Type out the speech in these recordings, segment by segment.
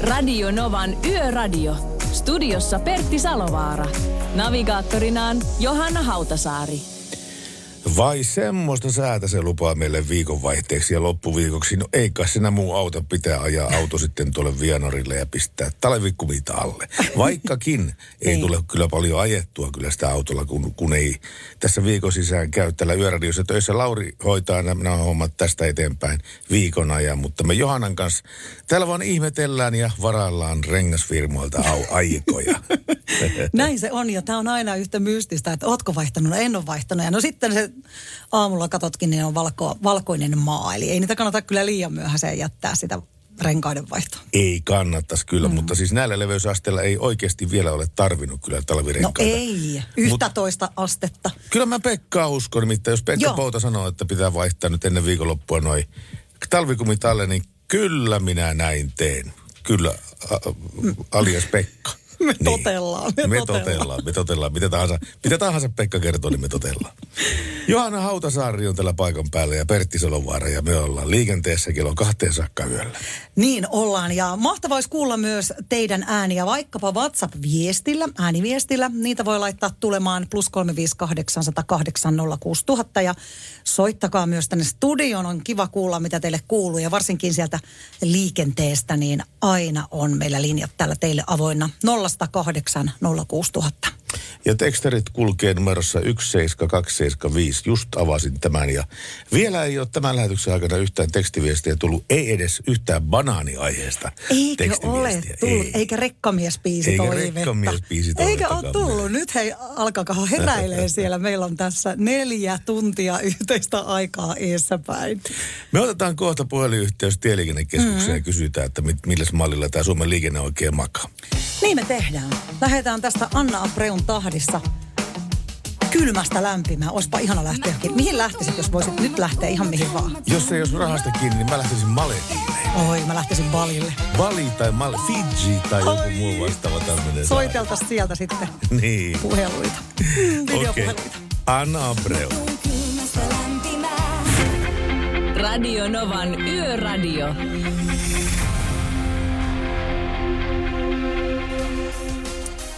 Radio Novan Yöradio. Studiossa Pertti Salovaara. Navigaattorinaan Johanna Hautasaari. Vai semmoista säätä se lupaa meille viikonvaihteeksi ja loppuviikoksi. No ei kai sinä muu auta, pitää ajaa auto sitten tuolle Vianorille ja pistää talvikumit alle. Vaikkakin ei tule kyllä paljon ajettua kyllä sitä autolla, kun ei tässä viikon sisään käy täällä Yöradiossa töissä. Lauri hoitaa nämä hommat tästä eteenpäin viikon ajan, mutta me Johannan kanssa täällä vaan ihmetellään ja varaillaan rengasfirmoilta aikoja. Näin se on, ja tämä on aina yhtä mystistä, että ootko vaihtanut, en ole vaihtanut. Ja no sitten se aamulla katsotkin, niin on valkoinen maa. Eli ei niitä kannata kyllä liian myöhäiseen jättää sitä renkaiden vaihtoa. Ei kannattaisi kyllä, mutta siis näillä leveysasteilla ei oikeasti vielä ole tarvinnut kyllä talvirenkaita. No ei, toista astetta. Kyllä mä Pekkaa uskon, nimittäin jos Pekka Pouta sanoo, että pitää vaihtaa nyt ennen viikonloppua noi talvikumit alle, niin kyllä minä näin teen. Kyllä, alias Pekka. Me totellaan. Mitä tahansa Pekka kertoo, niin me totellaan. Johanna Hautasaari on tällä paikan päällä ja Pertti Salovaara, ja me ollaan liikenteessä kello 2 saakka yöllä. Niin ollaan, ja mahtavaa olisi kuulla myös teidän ääniä, vaikkapa WhatsApp-viestillä, ääniviestillä. Niitä voi laittaa tulemaan +358806000, ja soittakaa myös tänne studioon. On kiva kuulla, mitä teille kuuluu, ja varsinkin sieltä liikenteestä, niin aina on meillä linjat täällä teille avoinna. 0806000. Ja teksterit kulkee numerossa 17275. Just avasin tämän, ja vielä ei ole tämän lähetyksen aikana yhtään tekstiviestiä tullut. Ei edes yhtään banaaniaiheesta tekstiviestiä. Eikö ole tullut? Eikä rekkamiesbiisi toivetta. Eikä ole tullut. Nyt hei, alkakaa heräilee siellä. Meillä on tässä 4 tuntia yhteistä aikaa edessäpäin. Me otetaan kohta puhelinyhteys Tieliikennekeskukseen ja kysytään, että milläs mallilla tämä Suomen liikenne oikein makaa. Niin me tehdään. Lähdetään tästä Anna Abreun tahdissa Kylmästä lämpimää. Oispa ihana lähteäkin. Mihin lähtisit, jos voisit nyt lähteä ihan mihin vaan? Jos ei olisi rahasta kiinni, niin mä lähtisin Malediille. Oi, mä lähtisin Balille. Bali tai Fiji tai joku muu vastaava tämmöinen. Soiteltaisiin sieltä sitten niin puheluita. Videopuheluita. Okay. Anna Abreu. Radio Novan Yöradio.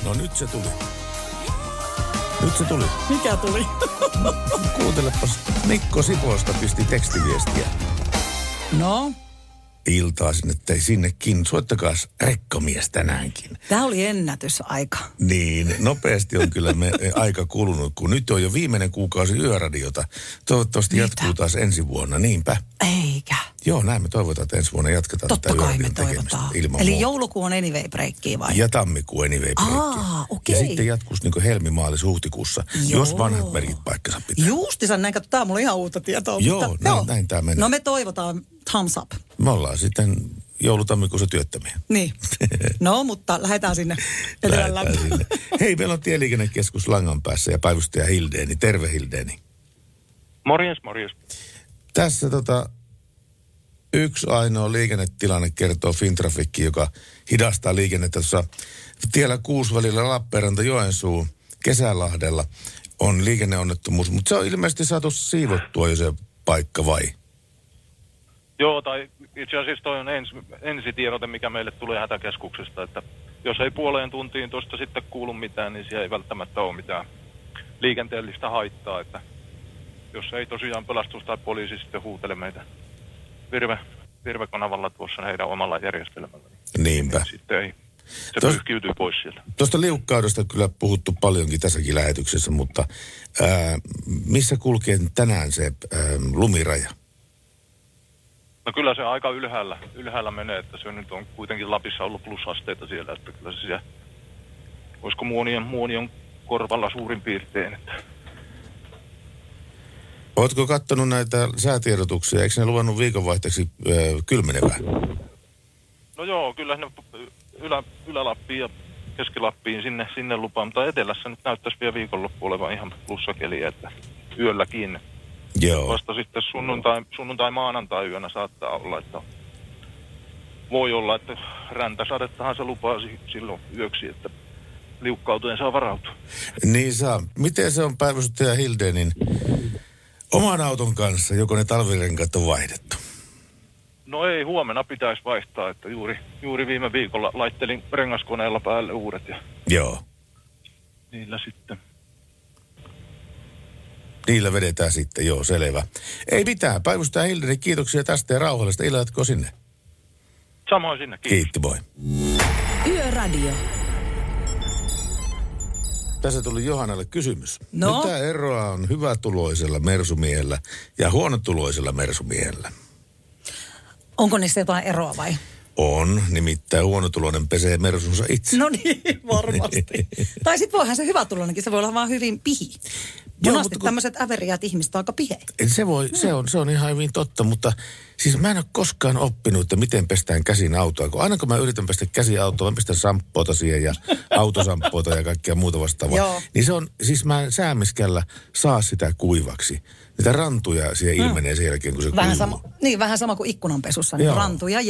No nyt se tuli. Mikä tuli? Kuuntelepas, Mikko Siposta pisti tekstiviestiä. No? Iltaa sinne tai sinnekin. Soittakaas rekkamies tänäänkin. Tämä oli ennätysaika. Niin, nopeasti on kyllä aika kulunut, kun nyt on jo viimeinen kuukausi Yöradiota. Toivottavasti jatkuu taas ensi vuonna, niinpä. Eikä. Joo, näin me toivotaan, että ensi vuonna jatketaan tätä Yöradion tekemistä. Eli joulukuu on anyway breakkiä vai? Ja tammikuu anyway breakkiä. Okay. Ja sitten jatkuisi niin kuin helmimaalis-huhtikuussa, jos vanhat merkit paikkansa pitää. Juustissa näin, katsotaan, tämä on ihan uutta tietoa. Näin tämä menee. No me toivotaan thumbs up. Me ollaan sitten joulutammikuussa työttömiä. Niin. No, mutta lähdetään sinne. Lähdetään sinne. Hei, meillä on Tieliikennekeskus langan päässä ja päivystäjä Hildeeni. Terve Hildeeni. Morjens. Tässä yksi ainoa liikennetilanne kertoo Fintrafikki, joka hidastaa liikennettä tuossa tiellä 6 välillä Lappeenranta Joensuu Kesälahdella on liikenneonnettomuus, mutta se on ilmeisesti saatu siivottua jo se paikka, vai? Joo, tai itse asiassa toi on ensitiedote, mikä meille tulee hätäkeskuksesta, että jos ei puoleen tuntiin tuosta sitten kuulu mitään, niin siellä ei välttämättä ole mitään liikenteellistä haittaa, että jos ei tosiaan pelastus tai poliisi sitten huutele meitä Virve-kanavalla tuossa heidän omalla järjestelmällä. Niinpä. Niin sitten ei. Se pyyhkiytyy pois sieltä. Tuosta liukkaudesta kyllä puhuttu paljonkin tässäkin lähetyksessä, mutta missä kulkee tänään se lumiraja? No kyllä se aika ylhäällä menee, että se nyt on kuitenkin Lapissa ollut plusasteita siellä, että kyllä se siellä, olisiko Muonion korvalla suurin piirtein, että... Oletko katsonut näitä säätiedotuksia? Eikö ne luvannut viikonvaihteeksi kylmenevää? No joo, kyllä ne Ylä-Lappiin ja Keski-Lappiin sinne lupaa, mutta etelässä nyt näyttäisi vielä viikonloppu olevan ihan plussakeliä, että yölläkin. Joo. Vasta sitten sunnuntai-maanantai-yönä saattaa olla, että voi olla, että räntäsadettahan se lupaa silloin yöksi, että liukkautuen saa varautua. Niin saa. Miten se on päivystäjä Hildeenin oman auton kanssa, joko ne talvirenkaat on vaihdettu? No ei, huomenna pitäisi vaihtaa, että juuri viime viikolla laittelin rengaskoneella päälle uudet ja... Joo. Niillä sitten. Niillä vedetään sitten, joo, selvä. Ei mitään, päivystäjä Hildeeni, kiitoksia tästä ja rauhallista illaa jatkoa sinne. Samoin sinne, kiitos. Kiitti, moi. Yöradio. Tässä tuli Johannalle kysymys. No? Mitä eroa on hyvätuloisella mersumiehellä ja huonotuloisella mersumiehellä? Onko niistä jotain eroa vai? On, nimittäin huonotuloinen pesee mersunsa itse. No niin, varmasti. Tai sitten voihan se hyvätuloinenkin, se voi olla vaan hyvin pihi. Monasti tämmöiset äveriät ihmiset on aika piheitä. Se on ihan hyvin totta, mutta siis mä en ole koskaan oppinut, että miten pestään käsin autoa. Aina kun mä yritän pestä käsin autoa, mä pistän samppuota siihen ja autosamppuota ja kaikkea muuta vastaavaa. Joo. Niin se on, siis mä en säämiskällä saa sitä kuivaksi. Niitä rantuja siihen ilmenee sen jälkeen, kun se kuivuu. Vähän sama kuin ikkunanpesussa, niin rantuja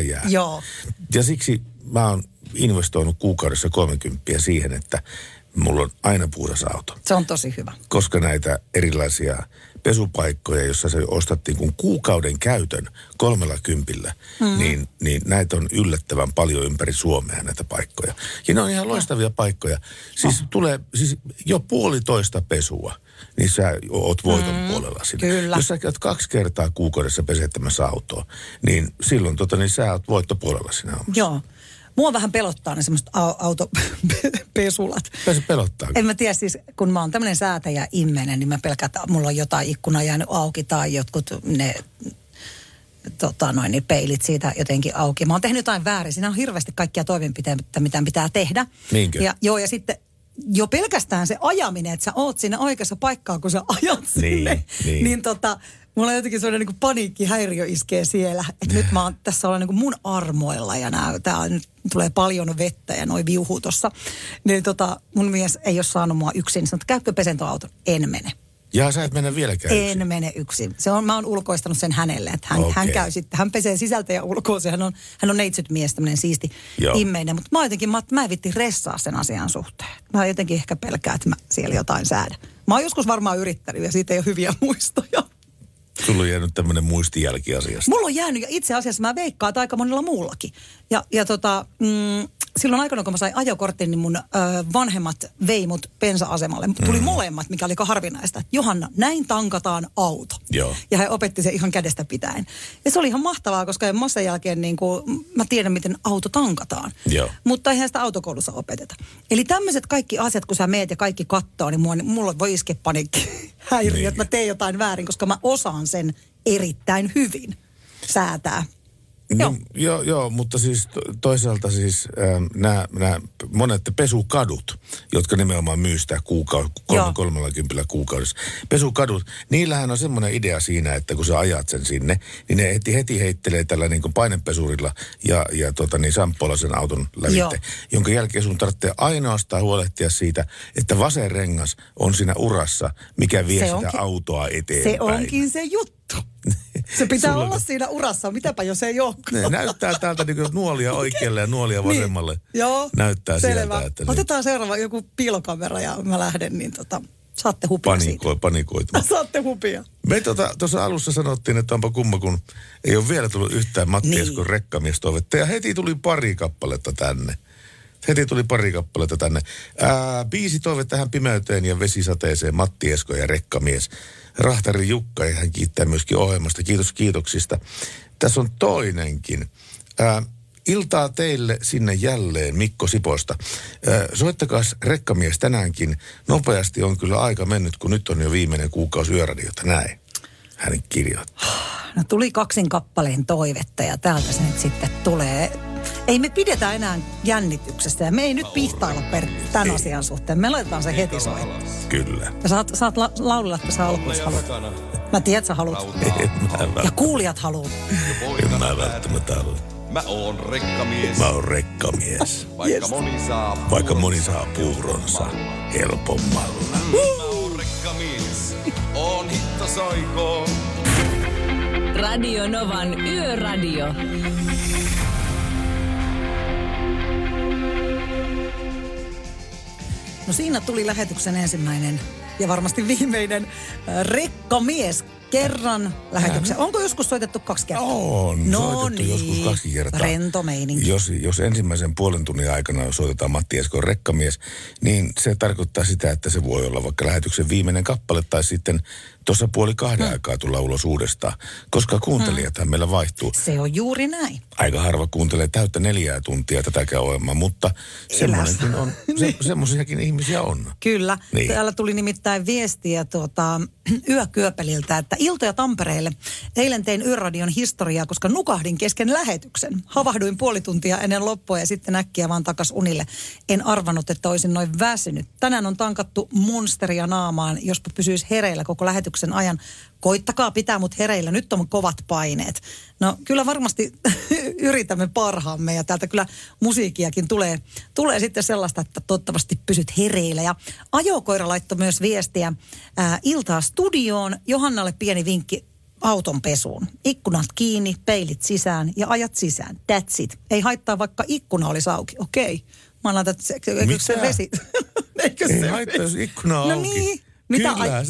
jää. Joo. Ja siksi mä oon investoinut kuukaudessa 30 siihen, että mulla on aina puhdas auto. Se on tosi hyvä. Koska näitä erilaisia pesupaikkoja, jossa se ostattiin kun kuukauden käytön 30, niin näitä on yllättävän paljon ympäri Suomea näitä paikkoja. Ja ne on ihan loistavia paikkoja. Siis tulee jo 1,5 pesua, niin sä oot voiton puolella sinne. Kyllä. Jos sä käyt 2 kertaa kuukaudessa pesettämässä autoa, niin silloin niin sä oot voittopuolella sinä omassa. Joo. Mua vähän pelottaa ne semmoiset autopesulat. Se pelottaa. En mä tiedä siis, kun mä oon tämmöinen säätäjä ihminen, niin mä pelkään, että mulla on jotain ikkuna jäänyt auki tai jotkut ne niin peilit siitä jotenkin auki. Mä oon tehnyt jotain väärin. Siinä on hirveästi kaikkia toimenpiteitä, mitä pitää tehdä. Niinkö? Ja sitten jo pelkästään se ajaminen, että sä oot siinä oikeassa paikkaa, kun sä ajat sinne. Niin. Mulla on jotenkin sellainen niin paniikkihäiriö iskee siellä, että nyt mä oon tässä olla niin mun armoilla ja nyt tulee paljon vettä ja noi viuhuu tossa. Niin mun mies ei ole saanut mua yksin, sanoi, että käykö pesentoauton? En mene. Ja sä et mennä vieläkään yksin? En mene yksin. Mä oon ulkoistanut sen hänelle, että hän käy sitten, hän pesee sisältä ja ulkoa. Hän on neitsyt mies, tämmöinen siisti immeinen, mutta mä en vitti ressaa sen asian suhteen. Mä jotenkin ehkä pelkään, että mä siellä jotain säädän. Mä oon joskus varmaan yrittänyt ja siitä ei ole hyviä muistoja. Sulla on jäänyt tämmöinen muistijälki asiasta. Mulla on jäänyt, ja itse asiassa mä veikkaan, että aika monella muullakin. Silloin aikana, kun mä sain ajokortin, niin mun vanhemmat vei mut bensa-asemalle. Tuli molemmat, mikä oli harvinaista. Johanna, näin tankataan auto. Joo. Ja he opetti sen ihan kädestä pitäen. Ja se oli ihan mahtavaa, koska sen jälkeen mä tiedän, miten auto tankataan. Joo. Mutta eihän sitä autokoulussa opeteta. Eli tämmöiset kaikki asiat, kun sä meet ja kaikki kattoo, niin mulla voi iske paniikkihäiriö, että mä teen jotain väärin, koska mä osaan sen erittäin hyvin säätää. Joo, mutta siis toisaalta nämä monet pesukadut, jotka nimenomaan myy sitä 30 kuukaudessa. Pesukadut, niillähän on semmoinen idea siinä, että kun sä ajat sen sinne, niin ne heti heittelee tällä niin kuin painepesurilla ja samppoilla sen auton lävitse. Joo. Jonka jälkeen sun tarvitsee ainoastaan huolehtia siitä, että vasen rengas on siinä urassa, mikä vie sitä autoa eteenpäin. Se onkin se juttu. Se pitää olla siinä urassa, mitäpä jos ei olekaan. Ne näyttää täältä nuolia oikealle ja nuolia vasemmalle. Niin. Joo, näyttää selvä. Sieltä, otetaan seuraava joku piilokamera ja mä lähden, niin saatte hupia siitä. Panikoituma. Saatte hupia. Me tuossa alussa sanottiin, että onpa kumma, kun ei ole vielä tullut yhtään Matti Eskon rekkamiestoivetta. Ja heti tuli pari kappaletta tänne. Biisi toive tähän pimeyteen ja vesisateeseen, Matti Esko ja rekkamies. Rahtari Jukka, ja hän kiittää myöskin ohjelmasta. Kiitos kiitoksista. Tässä on toinenkin. Iltaa teille sinne jälleen, Mikko Siposta. Soittakaas rekkamies tänäänkin. Nopeasti on kyllä aika mennyt, kun nyt on jo viimeinen kuukausi Yöradiota. Näin hän kirjoittaa. No tuli 2 kappaleen toivetta ja täältä se nyt sitten tulee. Ei me pidetä enää jännityksestä ja me ei nyt pihtailla tämän asian suhteen. Me laitetaan se heti soittaa. Kyllä. Ja saat laulilla tässä alkuissa haluat. Mä tiedät, sä haluat. Ja kuulijat haluaa. En mä välttämättä halua. Mä oon rekkamies. Vaikka moni saa puuronsa helpommalla. Mä oon rekkamies. Oon hittasaikoo. Radio Novan Yöradio. No siinä tuli lähetyksen ensimmäinen ja varmasti viimeinen rekkamies kerran lähetyksen. Onko joskus soitettu 2 kertaa? On, no soitettu niin. Joskus 2 kertaa. Rento meininki. Jos ensimmäisen puolen tunnin aikana soitetaan Matti Eskon Rekkamies, niin se tarkoittaa sitä, että se voi olla vaikka lähetyksen viimeinen kappale tai sitten tuossa 1:30 aikaa tulla ulos uudestaan, koska kuuntelijat meillä vaihtuu. Se on juuri näin. Aika harva kuuntelee täyttä 4 tuntia tätäkään ohjelmaa, mutta semmoinenkin on, semmoisiakin ihmisiä on. Kyllä. Niin. Täällä tuli nimittäin viestiä Yökyöpeliltä, että iltoja Tampereelle. Eilen tein Yöradion historiaa, koska nukahdin kesken lähetyksen. Havahduin 0,5 tuntia ennen loppua ja sitten äkkiä vaan takas unille. En arvannut, että olisin noin väsynyt. Tänään on tankattu monsteria naamaan, jospa pysyisi hereillä koko lähetyksen ajan. Koittakaa pitää mut hereillä, nyt on kovat paineet. No kyllä varmasti yritämme parhaamme ja täältä kyllä musiikkiakin tulee sitten sellaista, että toivottavasti pysyt hereillä. Ja ajokoira laittoi myös viestiä iltaa studioon. Johannalle pieni vinkki auton pesuun. Ikkunat kiinni, peilit sisään ja ajat sisään. That's it. Ei haittaa vaikka ikkuna olisi auki. Okei. Mä laitan, eikö se vesi? Ei haittaa, jos ikkuna on auki. No niin.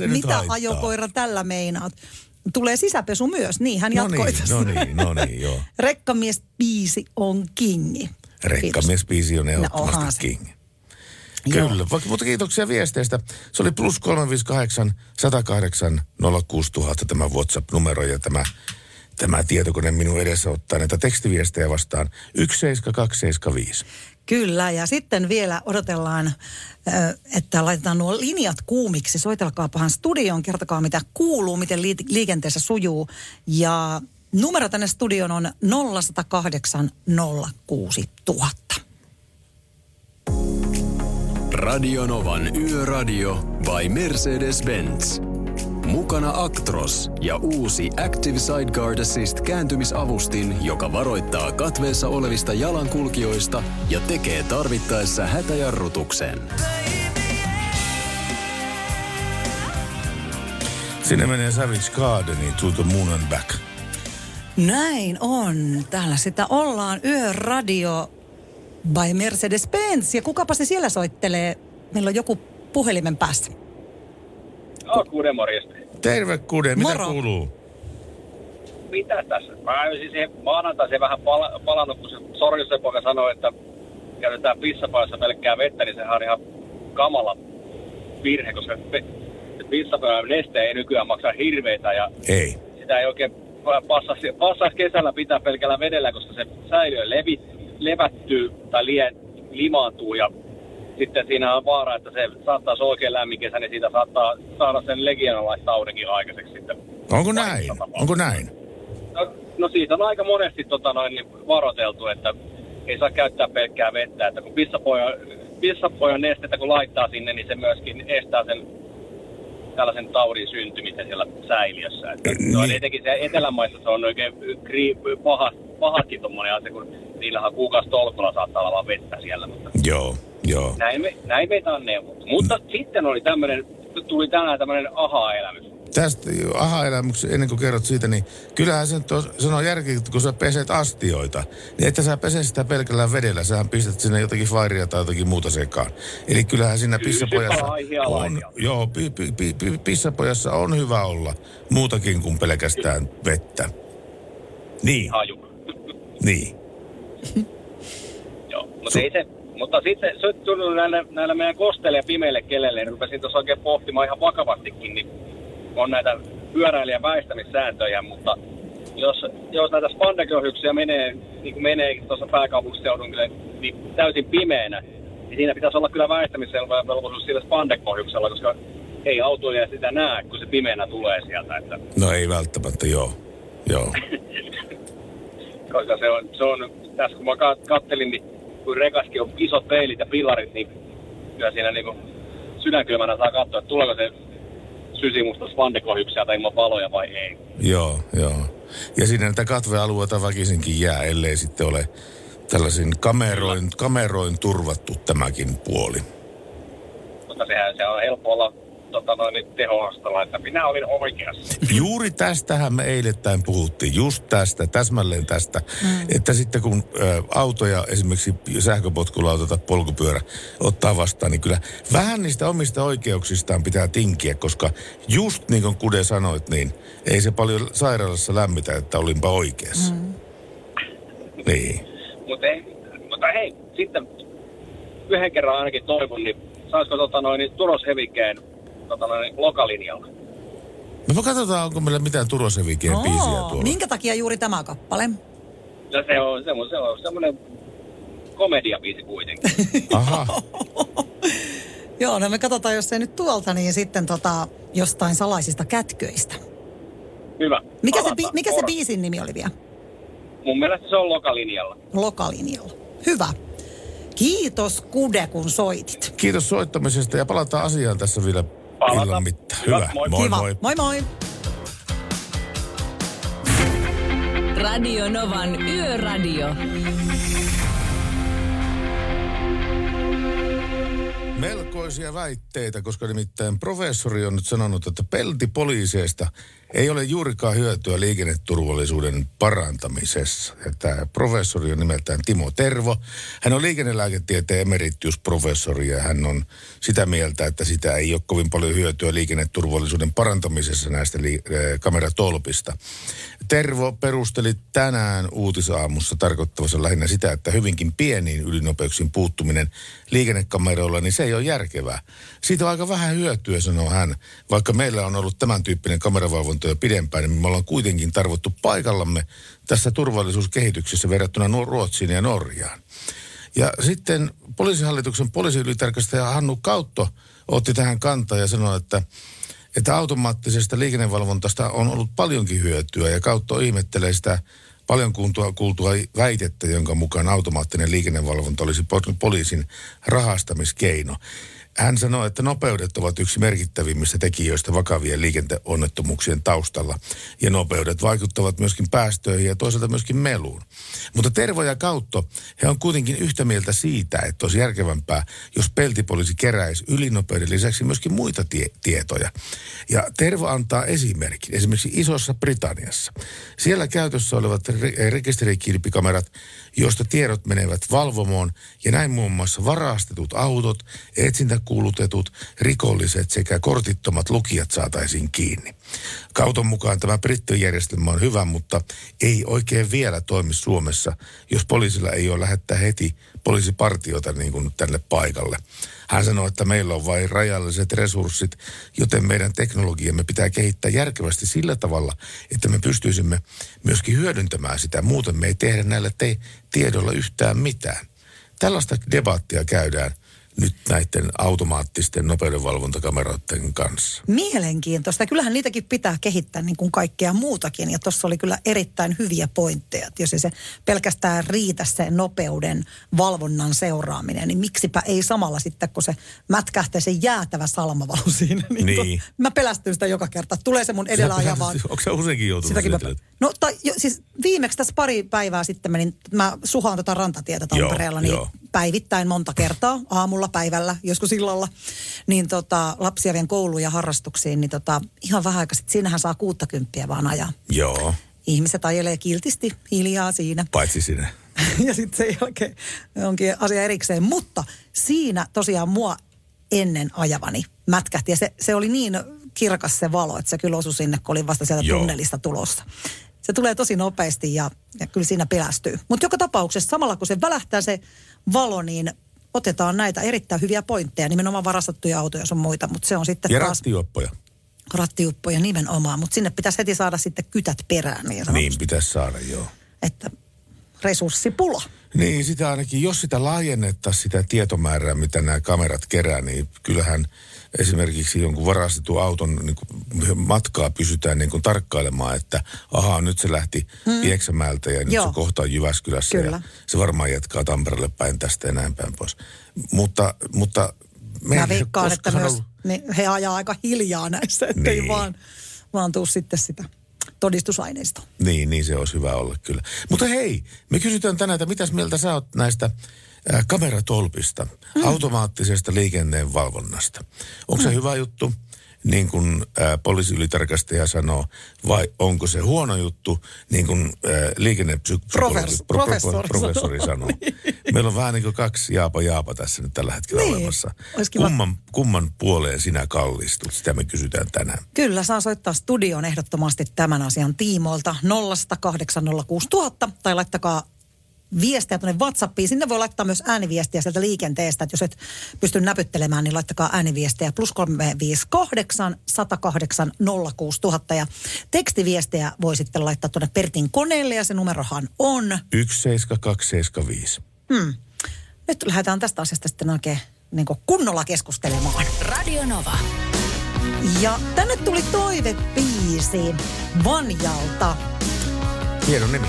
Mitä ajokoira tällä meinaat? Tulee sisäpesu myös, niin hän jatkoi tässä. No niin, joo. Rekkamies-biisi on kingi. Rekkamies-biisi on ehdottomasti kingi. Kyllä, mutta kiitoksia viesteistä. Se oli +358 108 06000 tämä WhatsApp-numero ja tämä tietokone minun edessä ottaa näitä tekstiviestejä vastaan 17275. Kyllä, ja sitten vielä odotellaan, että laitetaan nuo linjat kuumiksi. Soitelkaapahan studioon, kertokaa mitä kuuluu, miten liikenteessä sujuu. Ja numero tänne studioon on 0806000. Radio Novan Yöradio by Mercedes-Benz. Mukana Actros ja uusi Active Sideguard Assist kääntymisavustin, joka varoittaa katveessa olevista jalankulkijoista ja tekee tarvittaessa hätäjarrutuksen. Sinne menee Savage Gardeniin, To the Moon and Back. Näin on. Täällä sitä ollaan. Yöradio by Mercedes-Benz. Ja kukapa se siellä soittelee? Meillä on joku puhelimen päässä. Kude, morjesta. Terve Kude, mitä kuuluu? Mitä tässä? Mä aivoisin siihen maanantaisen vähän palannut, kun se Sorjussepoika sanoi, että käytetään pissapajossa pelkkää vettä, niin sehän on ihan kamala virhe, koska pissapajan neste ei nykyään maksa hirveitä ja ei. Sitä ei oikein passaa kesällä pitää pelkällä vedellä, koska se säiliö levättyy tai limaantuu ja sitten siinä on vaara, että se saattaa se oikein lämmin kesä, niin siitä saattaa saada sen legionalaistaudenkin aikaiseksi sitten. Onko näin? Onko näin? No siitä on aika monesti varoteltu, että ei saa käyttää pelkkää vettä. Että kun pissapojan nestettä kun laittaa sinne, niin se myöskin estää sen tällaisen taudin syntymisen siellä säiliössä. Että niin. Etenkin se Etelämaissa se on oikein pahatkin tommoinen asia, kun niillähän kuukausitolkulla saattaa olla vaan vettä siellä. Mutta... Joo. Näin meitä on neuvot. Mutta sitten oli tuli tänään tämmöinen aha-elämys. Tästä aha-elämys, ennen kuin kerrot siitä, niin kyllähän se on järkeä, kun sä peset astioita, niin että sä peset sitä pelkällä vedellä, sähän pistät sinne jotakin vairia tai jotakin muuta sekaan. Eli kyllähän siinä pissapojassa on, pissapojassa on hyvä olla muutakin kuin pelkästään vettä. Niin. Haju. Niin. Joo, mutta ei se... Mutta sitten se on tullut näillä meidän kosteille ja pimeille kelelle, niin rupesin tuossa oikein pohtimaan ihan vakavastikin, niin on näitä pyöräilijän väistämissääntöjä, mutta jos näitä spandex-ohjuksia menee, niin kuin menee tuossa pääkaupunkiseudun kyllä niin täysin pimeänä, niin siinä pitäisi olla kyllä väistämisvelvollisuus sillä spandex-ohjuksella, koska ei autoilija sitä näe, kun se pimeänä tulee sieltä. Että... No ei välttämättä, joo. Koska se on, tässä kun mä kattelin, niin kun rekaskin on isot peilit ja pilarit, niin kyllä siinä niin sydänkylmänä saa katsoa, että tuleeko se sysimusta spandekohyksiä tai ilman valoja vai ei. Joo. Ja siinä näitä katvealueita väkisinkin jää, ellei sitten ole tällaisin kameroin turvattu tämäkin puoli. Mutta sehän on helppo olla tehoastolla, että minä olin oikeassa. Juuri tästähän me eilettäin puhuttiin, just tästä, täsmälleen tästä. Että sitten kun autoja, esimerkiksi sähköpotkulauta tai polkupyörä ottaa vastaan, niin kyllä vähän niistä omista oikeuksistaan pitää tinkiä, koska just niin kuin Kude sanoit, niin ei se paljon sairaalassa lämmitä, että olinpa oikeassa. Mm. Niin. Mutta hei, sitten yhden kerran ainakin toivon, niin saisiko Turos-Hevikeen lokalinjalla? No me katsotaan, onko meillä mitään Turos-Hevikeen biisiä tuolla. Minkä takia juuri tämä kappale? No se on semmoinen komediabiisi kuitenkin. Aha. Joo, no me katsotaan, jos ei nyt tuolta, niin sitten jostain salaisista kätköistä. Hyvä. Mikä se biisin nimi oli vielä? Mun mielestä se on Lokalinjalla. Lokalinjalla. Hyvä. Kiitos Kude, kun soitit. Kiitos soittamisesta ja palataan asiaan tässä vielä illan mittaan. Hyvä, moi. Moi moi. Radio Novan Yöradio. Melkoisia väitteitä, koska nimittäin professori on nyt sanonut, että peltipoliiseista ei ole juurikaan hyötyä liikenneturvallisuuden parantamisessa. Tämä professori on nimeltään Timo Tervo. Hän on liikennelääketieteen emeritusprofessori ja hän on sitä mieltä, että sitä ei ole kovin paljon hyötyä liikenneturvallisuuden parantamisessa näistä kameratolpista. Tervo perusteli tänään Uutisaamussa tarkoittavansa lähinnä sitä, että hyvinkin pieniin ylinopeuksiin puuttuminen liikennekameroilla, niin se ei ole järkevää. Siitä on aika vähän hyötyä, sanoo hän. Vaikka meillä on ollut tämän tyyppinen kameravalvonta jo pidempään, niin me ollaan kuitenkin tarvottu paikallamme tässä turvallisuuskehityksessä verrattuna Ruotsiin ja Norjaan. Ja sitten poliisihallituksen poliisiylitarkastaja Hannu Kautto otti tähän kantaa ja sanoi, että automaattisesta liikennevalvontasta on ollut paljonkin hyötyä ja Kautto ihmettelee sitä paljon kuultua väitettä, jonka mukaan automaattinen liikennevalvonta olisi poliisin rahastamiskeino. Hän sanoi, että nopeudet ovat yksi merkittävimmistä tekijöistä vakavien liikenneonnettomuuksien taustalla. Ja nopeudet vaikuttavat myöskin päästöihin ja toisaalta myöskin meluun. Mutta Tervo ja Kautto, he on kuitenkin yhtä mieltä siitä, että olisi järkevämpää, jos peltipoliisi keräisi ylinopeuden lisäksi myöskin muita tietoja. Ja Tervo antaa esimerkin, esimerkiksi Isossa Britanniassa. Siellä käytössä olevat rekisterikilpikamerat, joista tiedot menevät valvomoon ja näin muun muassa varastetut autot, etsintäkuulutetut, rikolliset sekä kortittomat lukijat saataisiin kiinni. Kauton mukaan tämä brittijärjestelmä on hyvä, mutta ei oikein vielä toimi Suomessa, jos poliisilla ei ole lähettää heti poliisipartiota niin kuin tälle paikalle. Hän sanoi, että meillä on vain rajalliset resurssit, joten meidän teknologiamme pitää kehittää järkevästi sillä tavalla, että me pystyisimme myöskin hyödyntämään sitä. Muuten me ei tehdä näillä tiedolla yhtään mitään. Tällaista debattia käydään nyt näiden automaattisten nopeudenvalvontakameroiden kanssa. Mielenkiintoista. Kyllähän niitäkin pitää kehittää niin kuin kaikkea muutakin. Ja tuossa oli kyllä erittäin hyviä pointteja. Jos ei se pelkästään riitä se nopeuden valvonnan seuraaminen, niin miksipä ei samalla sitten, kun se mätkähtää se jäätävä salmavalu siinä. Niin. Mä pelästyn sitä joka kerta. Tulee se mun edellä ajavaan. Onko sä useinkin joutunut sitä? No siis viimeksi tässä pari päivää sitten mä suhaan rantatietä Tampereella niin päivittäin monta kertaa aamulla. Päivällä, joskus illalla, niin lapsia vien kouluun ja harrastuksiin, niin ihan vähän aikaa sitten siinähän saa 60 vaan ajaa. Joo. Ihmiset ajelee kiltisti hiljaa siinä. Paitsi sinä. Ja sitten sen jälkeen onkin asia erikseen, mutta siinä tosiaan mua ennen ajavani mätkähti ja se oli niin kirkas se valo, että se kyllä osui sinne, kun olin vasta sieltä tunnelista tulossa. Se tulee tosi nopeasti ja kyllä siinä pelästyy. Mutta joka tapauksessa samalla, kun se välähtää se valo, niin otetaan näitä erittäin hyviä pointteja, nimenomaan varastettuja autoja ja muita, mutta se on sitten ja taas rattijuoppoja nimenomaan, mutta sinne pitäisi heti saada sitten kytät perään. Niin pitäisi saada, joo. Että resurssipula. Niin, sitä ainakin, jos sitä laajennettaisiin sitä tietomäärää, mitä nämä kamerat kerää, niin kyllähän esimerkiksi jonkun varastetun auton niin matkaa pysytään niin tarkkailemaan, että ahaa, nyt se lähti Pieksämäeltä ja nyt se kohtaa Jyväskylässä. Kyllä. Ja se varmaan jatkaa Tampereelle päin tästä ja näin päin pois. Mutta mä veikkaan, että myös he ajaa aika hiljaa näissä, ettei vaan tuu sitten sitä todistusaineistoa. Niin se olisi hyvä olla kyllä. Mutta hei, me kysytään tänään, että mitäs mieltä sä oot näistä kameratolpista, automaattisesta liikenteen valvonnasta. Onko se hyvä juttu, niin kuin poliisiylitarkastaja sanoo, vai onko se huono juttu, niin kuin liikenneprofessori sanoo? Meillä on vähän niin kuin kaksi jaapa tässä nyt tällä hetkellä olemassa. Kumman puoleen sinä kallistut? Sitä me kysytään tänään. Kyllä, saa soittaa studioon ehdottomasti tämän asian tiimoilta 0806000 tai laittakaa viestiä tuonne WhatsAppiin. Sinne voi laittaa myös ääniviestiä sieltä liikenteestä. Että jos et pysty näpyttelemään, niin laittakaa ääniviestiä +358 108 06000. Ja tekstiviestejä voi sitten laittaa tuonne Pertin koneelle ja se numerohan on 17275. Nyt lähdetään tästä asiasta sitten oikein niin kuin kunnolla keskustelemaan. Radio Nova. Ja tänne tuli toivebiisi Vanjalta. Hieno nimi.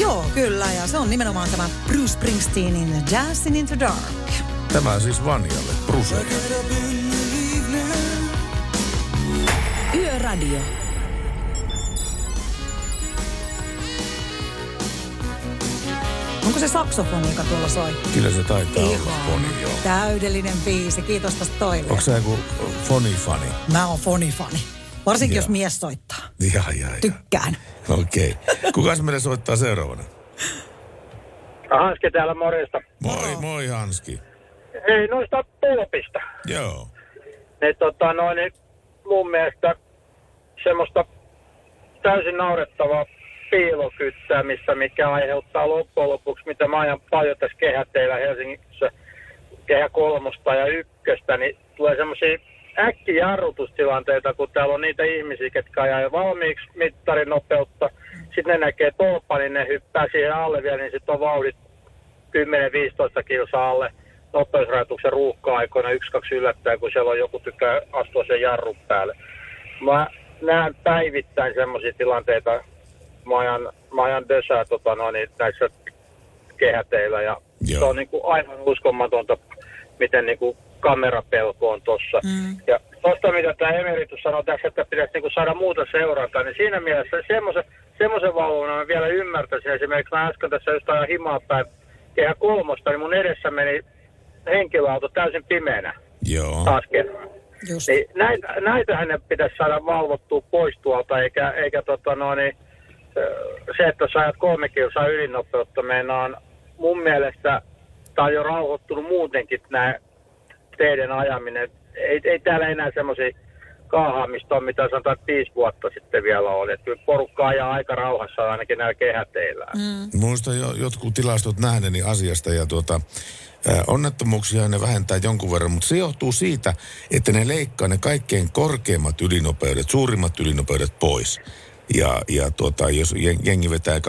Joo, kyllä. Ja se on nimenomaan tämä Bruce Springsteenin Dancing in the Dark. Tämä on siis Vanjalle, Bruce. Yöradio. Onko se saksofoni, joka tuolla soi? Kyllä se taitaa olla foni, joo. Täydellinen biisi. Kiitos tästä toiveesta. Onko se joku foni-fani? Mä oon foni-fani. Varsinkin, jos mies soittaa. Ja. Tykkään. Okei. Okay. Kukas meidän soittaa seuraavana? Hanski täällä, morjesta. Moi Hanski. Ei noista tolpista. Joo. Ne mun mielestä semmoista täysin naurettavaa piilokyttämistä, mikä aiheuttaa loppujen lopuksi, mitä mä ajan paljon tässä kehäteillä Helsingissä, kehä 3 ja 1, niin tulee semmoisia äkkijarrutustilanteita, kun täällä on niitä ihmisiä, ketkä ajaa jo valmiiksi mittarinopeutta. Sitten ne näkee tolppa, niin ne hyppää siihen alle vielä, niin sitten on vauhdit 10-15 kilsaa alle nopeusrajoituksen ruuhka-aikoina 1-2 yllättäen, kun siellä on joku tykkää astua sen jarrun päälle. Mä näen päivittäin semmoisia tilanteita. Mä ajan dösää näissä kehäteillä ja se on niin kuin aivan uskomatonta, miten niin kuin kamerapelko on tossa. Ja tosta, mitä tämä emeritus sanoi tässä, että pitäisi niin kuin saada muuta seurantaa, niin siinä mielessä semmoisen valvonnan mä vielä ymmärtäisin. Esimerkiksi mä äsken tässä just ajan himaa päin kehä 3, niin mun edessä meni henkilöauto täysin pimeänä. Joo. Taas kerran. Niin näitähän ne pitäisi saada valvottua pois tuolta, eikä se, että sä ajat 3 kilsaa ylinopeutta, meinaan mun mielestä tää on jo rauhoittunut muutenkin nämä teiden ajaminen. Ei täällä enää semmoisia kaahaamista ole, mitä sanotaan 5 vuotta sitten vielä oli. Et kyllä porukka ajaa aika rauhassa ainakin näillä kehäteillä. Muista jotkut tilastot nähneeni asiasta ja onnettomuuksia ne vähentää jonkun verran, mutta se johtuu siitä, että ne leikkaa ne kaikkein korkeimmat ylinopeudet, suurimmat ylinopeudet pois. Ja jos jengi vetää 230-40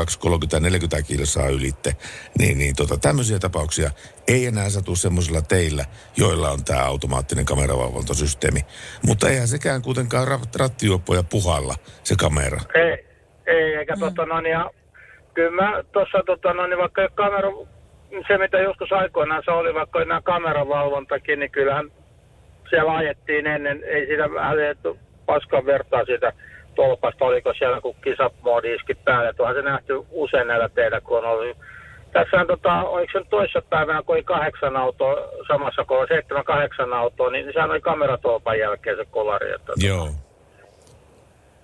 kilsaa ylitte, niin tämmöisiä tapauksia ei enää satu semmoisilla teillä, joilla on tämä automaattinen kameravalvontasysteemi. Mutta eihän sekään kuitenkaan rattijuoppoja puhalla, se kamera. Kyllä mä tuossa vaikka kamera, se mitä joskus aikoinaan se oli, vaikka enää kameravalvontakin, niin kyllähän siellä ajettiin ennen, ei sitä ajettu paskan vertaa sitä tolpasta, oliko siellä kun kisamoodi iski päälle. Tuohan se nähty usein näillä teillä, kun on ollut. Tässähän, oliko se nyt toissapäivänä, kun oli 8 autoa samassa kohdassa, 7-8 autoa, niin sehän oli kameratolpan jälkeen se kolari. Joo.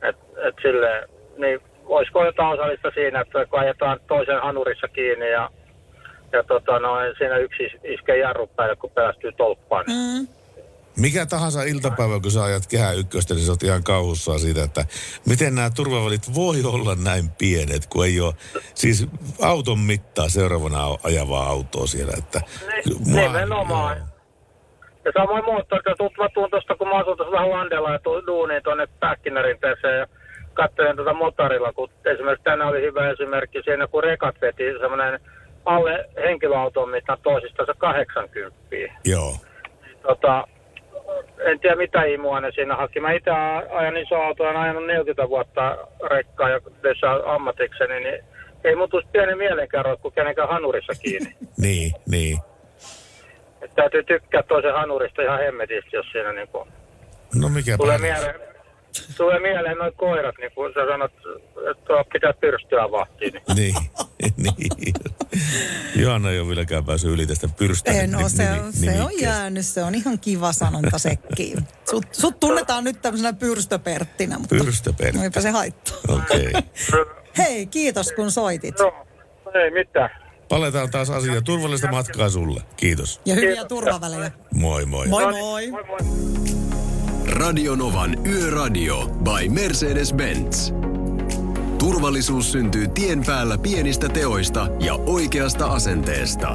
Et silleen, niin olisiko jotain osallista siinä, että kun ajetaan toisen hanurissa kiinni ja siinä yksi iskee jarru päälle, kun pelästyy tolppaan. Mikä tahansa iltapäivä, kun sä ajat kehä 1, niin sä oot ihan kauhussaan siitä, että miten nämä turvavälit voi olla näin pienet, kun ei ole siis auton mittaa seuraavana ajavaa autoa siellä. Että nimenomaan. Ja samoin mä tuun tuosta, kun mä asun tuossa vähän landella ja duuniin tuonne pähkinärinteeseen ja katselen tuota motorilla, kun esimerkiksi tänään oli hyvä esimerkki siinä, kun rekat veti semmoinen alle henkilöauton mittaan toisistansa 80. Joo. En tiedä mitä imua ne siinä haki. Mä itse ajan isoa autoa, en ajanut 40 vuotta rekkaa ja tässä ammatikseni, niin ei mun tulisi pieni mielenkerrot, kun kenenkään hanurissa kiinni. Niin. Että täytyy tykkää toisen hanurista ihan hemmetisti, jos siinä niin kuin no mikä tulee mieleen noi koirat, niin kun sä sanot, että pitää pyrstyä vahtiin. Niin. Johanna ei ole vieläkään päässyt yli tästä pyrstään. No, se on jäänyt, se on ihan kiva sanonta sekin. Sut tunnetaan nyt tämmöisenä pyrstöperttinä, mutta no eipä se haittaa. Okei. Okay. Hei, kiitos kun soitit. No, ei mitään. Paletaan taas asiaa. Turvallista matkaa sulle. Kiitos. Ja hyviä turvavälejä. Moi moi. Moi moi. Moi moi. Radio Novan Yöradio by Mercedes-Benz. Turvallisuus syntyy tien päällä pienistä teoista ja oikeasta asenteesta.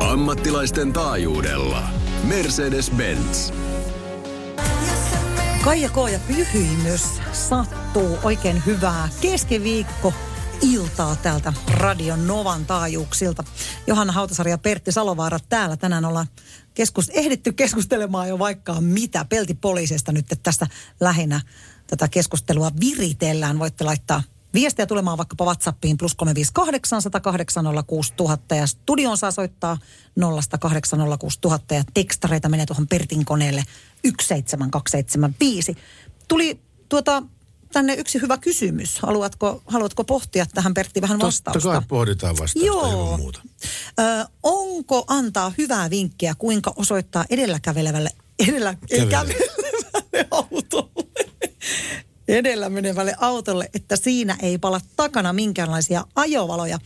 Ammattilaisten taajuudella. Mercedes-Benz. Kaija K. ja Pyhimys sattuu. Oikein hyvää keskiviikkoiltaa täältä Radio Novan taajuuksilta. Johanna Hautasaari ja Pertti Salovaara täällä. Tänään ollaan ehditty keskustelemaan jo vaikka mitä. Peltipoliisista nyt tässä lähinnä. Tätä keskustelua viritellään. Voitte laittaa viestejä tulemaan vaikkapa WhatsAppiin +358 108 06000 ja studioon saa soittaa 0806000 ja tekstareita menee tuohon Pertin koneelle 17275. Tuli tänne yksi hyvä kysymys. Haluatko pohtia tähän Pertti vähän vastausta? Totta kai pohditaan vastausta, joo. Muuta. Onko antaa hyvää vinkkiä, kuinka osoittaa kävelevälle autolle? Edellä menevälle autolle, että siinä ei pala takana minkäänlaisia ajovaloja.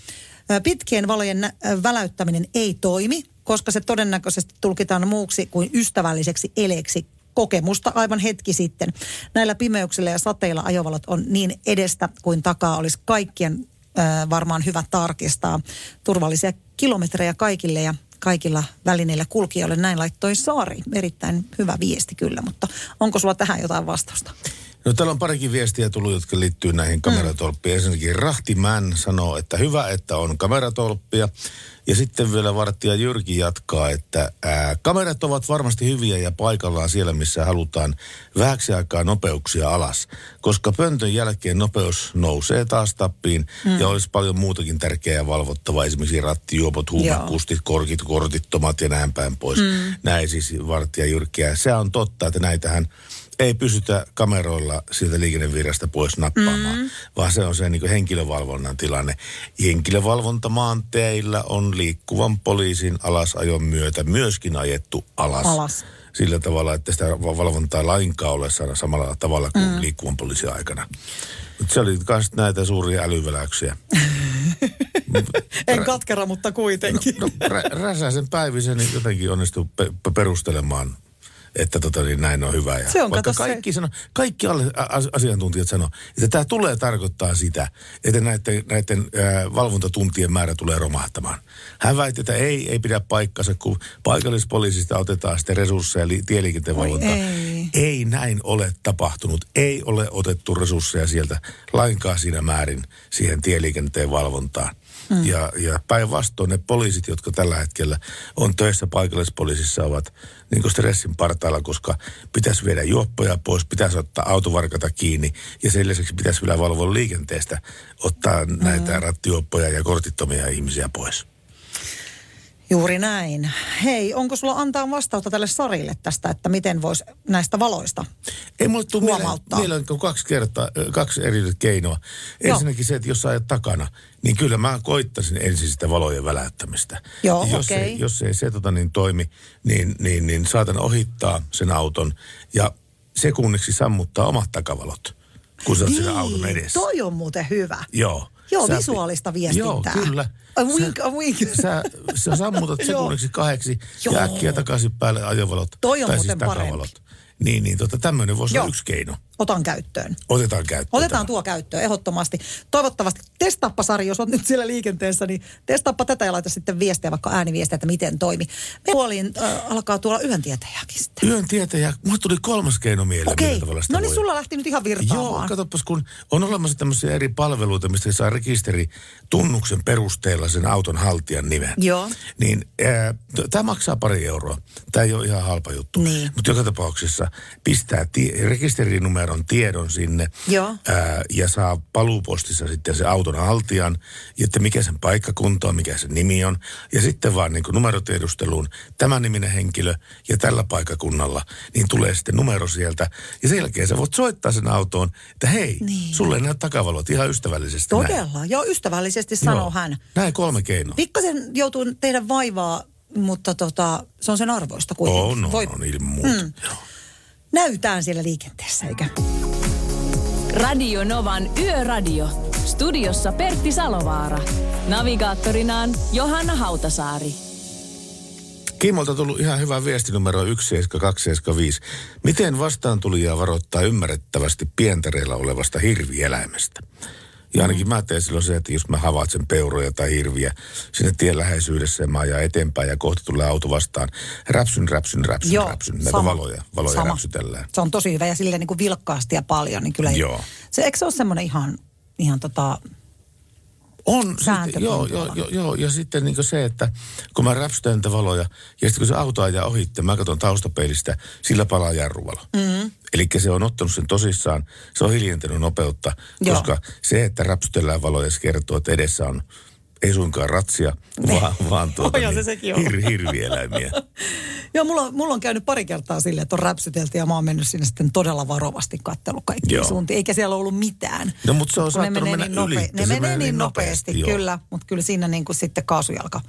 Pitkien valojen väläyttäminen ei toimi, koska se todennäköisesti tulkitaan muuksi kuin ystävälliseksi eleeksi kokemusta aivan hetki sitten. Näillä pimeyksillä ja sateilla ajovalot on niin edestä kuin takaa olisi kaikkien varmaan hyvä tarkistaa. Turvallisia kilometrejä kaikille ja kaikilla välineillä kulkijoille, näin laittoi Saari. Erittäin hyvä viesti kyllä, mutta onko sulla tähän jotain vastausta? No täällä on parikin viestiä tullut, jotka liittyy näihin kameratolppiin. Ensinnäkin Rahtimän sanoo, että hyvä, että on kameratolppia. Ja sitten vielä vartija Jyrki jatkaa, että kamerat ovat varmasti hyviä ja paikallaan siellä, missä halutaan vähäksi aikaa nopeuksia alas. Koska pöntön jälkeen nopeus nousee taas tappiin ja olisi paljon muutakin tärkeää valvottavaa. Esimerkiksi rattijuopot, huumakustit, korkit, kortittomat ja näin päin pois. Näin siis vartija Jyrkiä. Se on totta, että näitähän ei pystytä kameroilla sieltä liikennevirrasta pois nappaamaan, vaan se on se niin kuin henkilövalvonnan tilanne. Henkilövalvonta maanteillä on liikkuvan poliisin alasajon myötä myöskin ajettu alas. Sillä tavalla, että sitä valvontaa lainkaan ole saada samalla tavalla kuin liikkuvan poliisin aikana. Mutta se oli myös näitä suuria älyväläyksiä. En katkera, mutta kuitenkin. Räsäisen Päivisen jotenkin onnistui perustelemaan, että näin on hyvä. Ja se on, vaikka kaikki asiantuntijat sanoo, että tämä tulee tarkoittaa sitä, että näiden valvontatuntien määrä tulee romahtamaan. Hän väitti, että ei pidä paikkansa, kun paikallispoliisista otetaan sitten resursseja tieliikenteen valvontaa. Ei näin ole tapahtunut. Ei ole otettu resursseja sieltä lainkaan siinä määrin siihen tieliikenteen valvontaan. Ja päinvastoin ne poliisit, jotka tällä hetkellä on töissä paikallispoliisissa, ovat niin kuin stressin partaalla, koska pitäisi viedä juoppoja pois, pitäisi ottaa autovarkata kiinni ja sen lisäksi pitäisi vielä valvoa liikenteestä, ottaa näitä rattijuoppoja ja kortittomia ihmisiä pois. Juuri näin. Hei, onko sulla antaa vastausta tälle Sarille tästä, että miten voisi näistä valoista huomauttaa? Meillä on kaksi eri keinoa. Joo. Ensinnäkin se, että jos ajat takana, niin kyllä mä koittaisin ensin sitä valojen väläyttämistä. Joo, jos ei se toimi, niin saatan ohittaa sen auton ja sekunniksi sammuttaa omat takavalot, kun sä oot siinä auton edessä. Toi on muuten hyvä. Joo. Joo, visuaalista viestintää. Joo, kyllä. A wink, a wink. Sä sammutat sekunniksi kahdeksi ja äkkiä takaisin päälle ajovalot. Toi on muuten takavalot. Niin, tämmöinen voisi olla yksi keino. Otetaan tuo käyttöön, ehdottomasti. Toivottavasti testaappa, Sari, jos olet nyt siellä liikenteessä, niin testaappa tätä ja laita sitten viestejä, vaikka ääniviestejä, että miten toimi. Puoliin alkaa tuolla yöntietäjäkin sitten. Yöntietäjä, mulle tuli kolmas keino mieleen. Okei, no niin sulla lähti nyt ihan virtaamaan. Joo, katsopas, kun on olemassa tämmöisiä eri palveluita, mistä saa rekisteritunnuksen perusteella sen auton haltijan nimen. Joo. Niin tämä maksaa 2 euroa. Tämä ei ole ihan halpa juttu. Niin. Mutta joka tapauksessa pistää rekisterinumero on tiedon sinne ja saa paluupostissa sitten se auton haltijan, että mikä sen paikkakunta on, mikä sen nimi on. Ja sitten vaan niin kuin numerotiedusteluun tämä niminen henkilö ja tällä paikkakunnalla, niin tulee sitten numero sieltä. Ja sen jälkeen sä voit soittaa sen autoon, että hei, sulle ei näy takavalot ihan ystävällisesti. Todella, näin. Joo, ystävällisesti sanoo hän. Näin kolme keinoa. Pikkasen joutuu tehdä vaivaa, mutta se on sen arvoista kuitenkin. On ilman muuta. Mm. Näytään siellä liikenteessä, eikä? Radio Novan Yöradio. Studiossa Pertti Salovaara. Navigaattorinaan Johanna Hautasaari. Kimolta tullut ihan hyvä viesti numero 17275. Miten vastaantulijaa varoittaa ymmärrettävästi pientareilla olevasta hirvieläimestä? Ja ainakin mä teen silloin se, että jos mä havaitsen peuroja tai hirviä sinne tien läheisyydessä ja mä ajan eteenpäin ja kohta tulee auto vastaan. Räpsyn. Näitä valoja räpsytellään. Se on tosi hyvä ja silleen niin kuin vilkkaasti ja paljon. Niin kyllä joo. Se, eikö se ole semmoinen ihan on, sitten, joo, ja sitten niin se, että kun mä räpsytän niitä valoja, ja sitten kun se auto ajaa ohitte, mä katson taustapeilistä, sillä palaa jarruvalo. Mm-hmm. Eli se on ottanut sen tosissaan, se on hiljentänyt nopeutta, koska se, että räpsytellään valoja, se kertoo, että edessä on ei suinkaan ratsia, vaan hirvieläimiä. Joo, mulla on käynyt pari kertaa silleen, että on räpsytelty ja mä oon mennyt sinne sitten todella varovasti katsellut kaikkiin suuntiin. Eikä siellä ollut mitään. No, mutta se on saattanut mennä yli. Ne menee niin nopeasti, kyllä. Mutta kyllä siinä niin kuin sitten kaasujalka,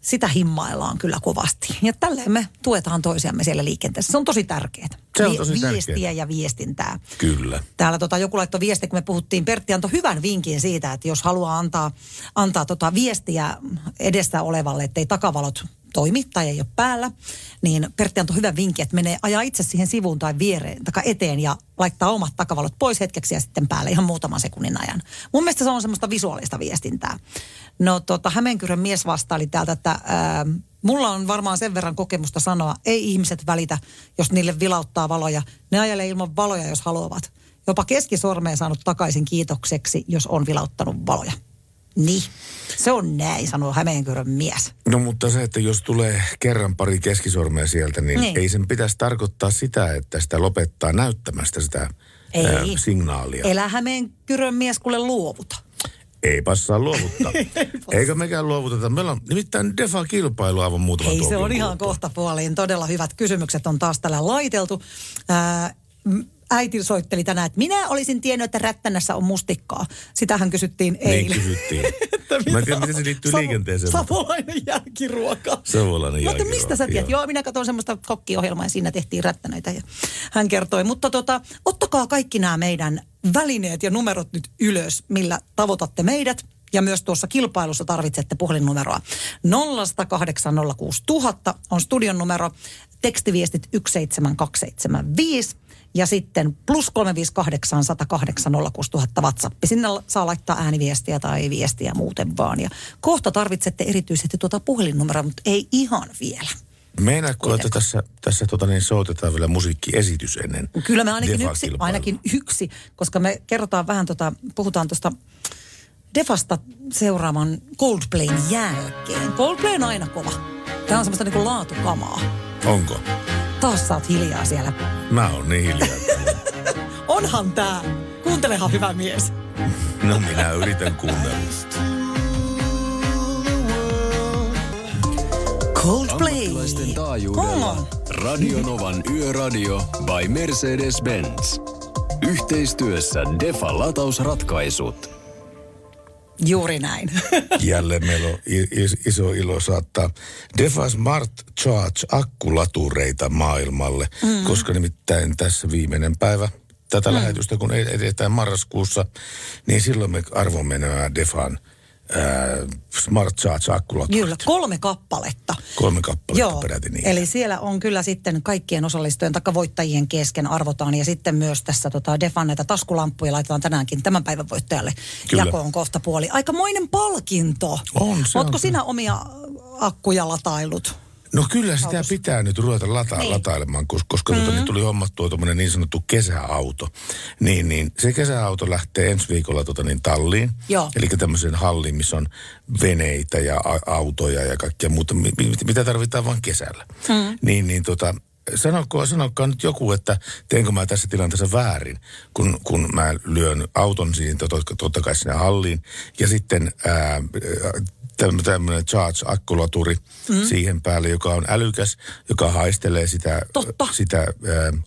sitä himmaillaan kyllä kovasti. Ja tälleen me tuetaan toisiamme siellä liikenteessä. Se on tosi tärkeää. Se on tosi tärkeää. Viestiä ja viestintää. Kyllä. Täällä joku laittoi viestiä, kun me puhuttiin. Pertti antoi hyvän vinkin siitä, että jos haluaa antaa viestiä edessä olevalle, ettei takavalot toimi tai ei ole päällä, niin Pertti antoi hyvän vinkin, että menee ajaa itse siihen sivuun tai viereen, tai eteen ja laittaa omat takavalot pois hetkeksi ja sitten päälle ihan muutaman sekunnin ajan. Mun mielestä se on semmoista visuaalista viestintää. No Hämeenkyrön mies vastaili täältä, että mulla on varmaan sen verran kokemusta sanoa, ei ihmiset välitä, jos niille vilauttaa valoja. Ne ajelee ilman valoja, jos haluavat. Jopa keskisormeen saanut takaisin kiitokseksi, jos on vilauttanut valoja. Niin, se on näin, sanoo Hämeenkyrön mies. No mutta se, että jos tulee kerran pari keskisormea sieltä, niin ei sen pitäisi tarkoittaa sitä, että sitä lopettaa näyttämästä sitä signaalia. Elä Hämeenkyrön mies, kuule luovuta. Ei passaa luovuttaa. Eikä mekään luovuteta. Meillä on nimittäin defa-kilpailu aivan muutama tuokin. Ei, se on ihan kohta puoliin. Todella hyvät kysymykset on taas tällä laiteltu. Äiti soitteli tänään, että minä olisin tiennyt, että Rättänässä on mustikkaa. Sitähän kysyttiin eilen. Mä en tiedä, miten se liittyy liikenteeseen. Savolainen jälkiruoka. Mutta mistä sä tiedät? Joo, minä katson semmoista kokkiohjelmaa ja siinä tehtiin rättänöitä. Ja hän kertoi, mutta ottakaa kaikki nämä meidän välineet ja numerot nyt ylös, millä tavoitatte meidät. Ja myös tuossa kilpailussa tarvitsette puhelinnumeroa. 0806000 on studion numero, tekstiviestit 17275. Ja sitten +358 108 06000 WhatsApp. Sinne saa laittaa ääniviestiä tai viestiä muuten vaan. Ja kohta tarvitsette erityisesti puhelinnumeroa, mutta ei ihan vielä. Meinaatko, että tässä soutetaan vielä musiikkiesitys ennen? Kyllä me ainakin yksi, koska me kerrotaan vähän puhutaan tuosta defasta seuraavan Coldplayn jälkeen. Coldplay on aina kova. Tämä on semmoista niinku laatukamaa. Onko? Taas sä oot hiljaa siellä. Mä oon niin hiljaa. Onhan tää. Kuuntelehan, hyvä mies. No minä yritän kuunnella. Coldplay. Radio Novan Yöradio by Mercedes-Benz. Yhteistyössä Defa-latausratkaisut. Juuri näin. Jälleen meillä on iso ilo saattaa Defa Smart Charge-akkulatureita maailmalle, koska nimittäin tässä viimeinen päivä tätä lähetystä, kun edetään marraskuussa, niin silloin me arvomme nämä Defan Smart Charge-akkulaturit. Kyllä, 3 kappaletta. 3 kappaletta joo, peräti niitä. Eli siellä on kyllä sitten kaikkien osallistujien tai voittajien kesken arvotaan. Ja sitten myös tässä Defan näitä taskulamppuja laitetaan tänäänkin tämän päivän voittajalle. Kyllä. Jakoon kohta puoli. Aikamoinen palkinto. Ootko sinä omia akkuja latailut? No kyllä sitä pitää nyt ruveta latailemaan, koska tuli hommattua tuommoinen niin sanottu kesäauto. Niin se kesäauto lähtee ensi viikolla talliin. Joo. Eli tämmöiseen halliin, missä on veneitä ja autoja ja kaikkea muuta, mitä tarvitaan vain kesällä. Sanokaa nyt joku, että teenkö mä tässä tilanteessa väärin, kun mä lyön auton siihen totta kai sinne halliin ja sitten tämmöinen charge-akkulaturi siihen päälle, joka on älykäs, joka haistelee sitä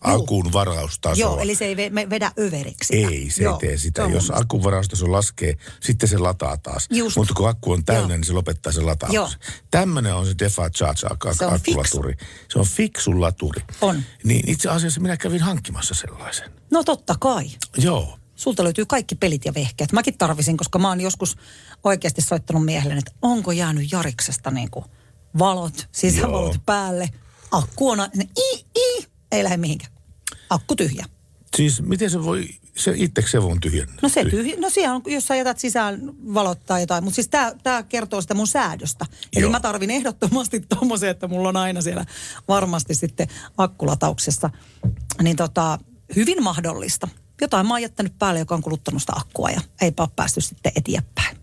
akun varaustasoa. Joo, eli se ei vedä överiksi. Ei, se ei tee sitä. Jos akun varaustaso laskee, sitten se lataa taas. Mutta kun akku on täynnä, niin se lopettaa sen lataamisen. Tämmöinen on se default charge-akkulaturi. Se on fiksu laturi. On. Niin itse asiassa minä kävin hankkimassa sellaisen. No totta kai. Joo. Sulta löytyy kaikki pelit ja vehkeet. Mäkin tarvisin, koska mä oon joskus oikeasti soittanut miehelle, että onko jäänyt Jariksesta niin kuin valot, sisävalot päälle. Akku on ei lähde mihinkään. Akku tyhjä. Siis miten se voi, se itsekseen voi tyhjennä? No se tyhjä, no siellä on, jos sä jätät sisään valot tai jotain, mutta siis tää kertoo sitä mun säädöstä. Eli mä tarvin ehdottomasti tommosen, että mulla on aina siellä varmasti sitten akkulatauksessa. Niin hyvin mahdollista. Jotain mä oon jättänyt päälle, joka on kuluttanut sitä akkua ja eipä ole päästy sitten eteenpäin.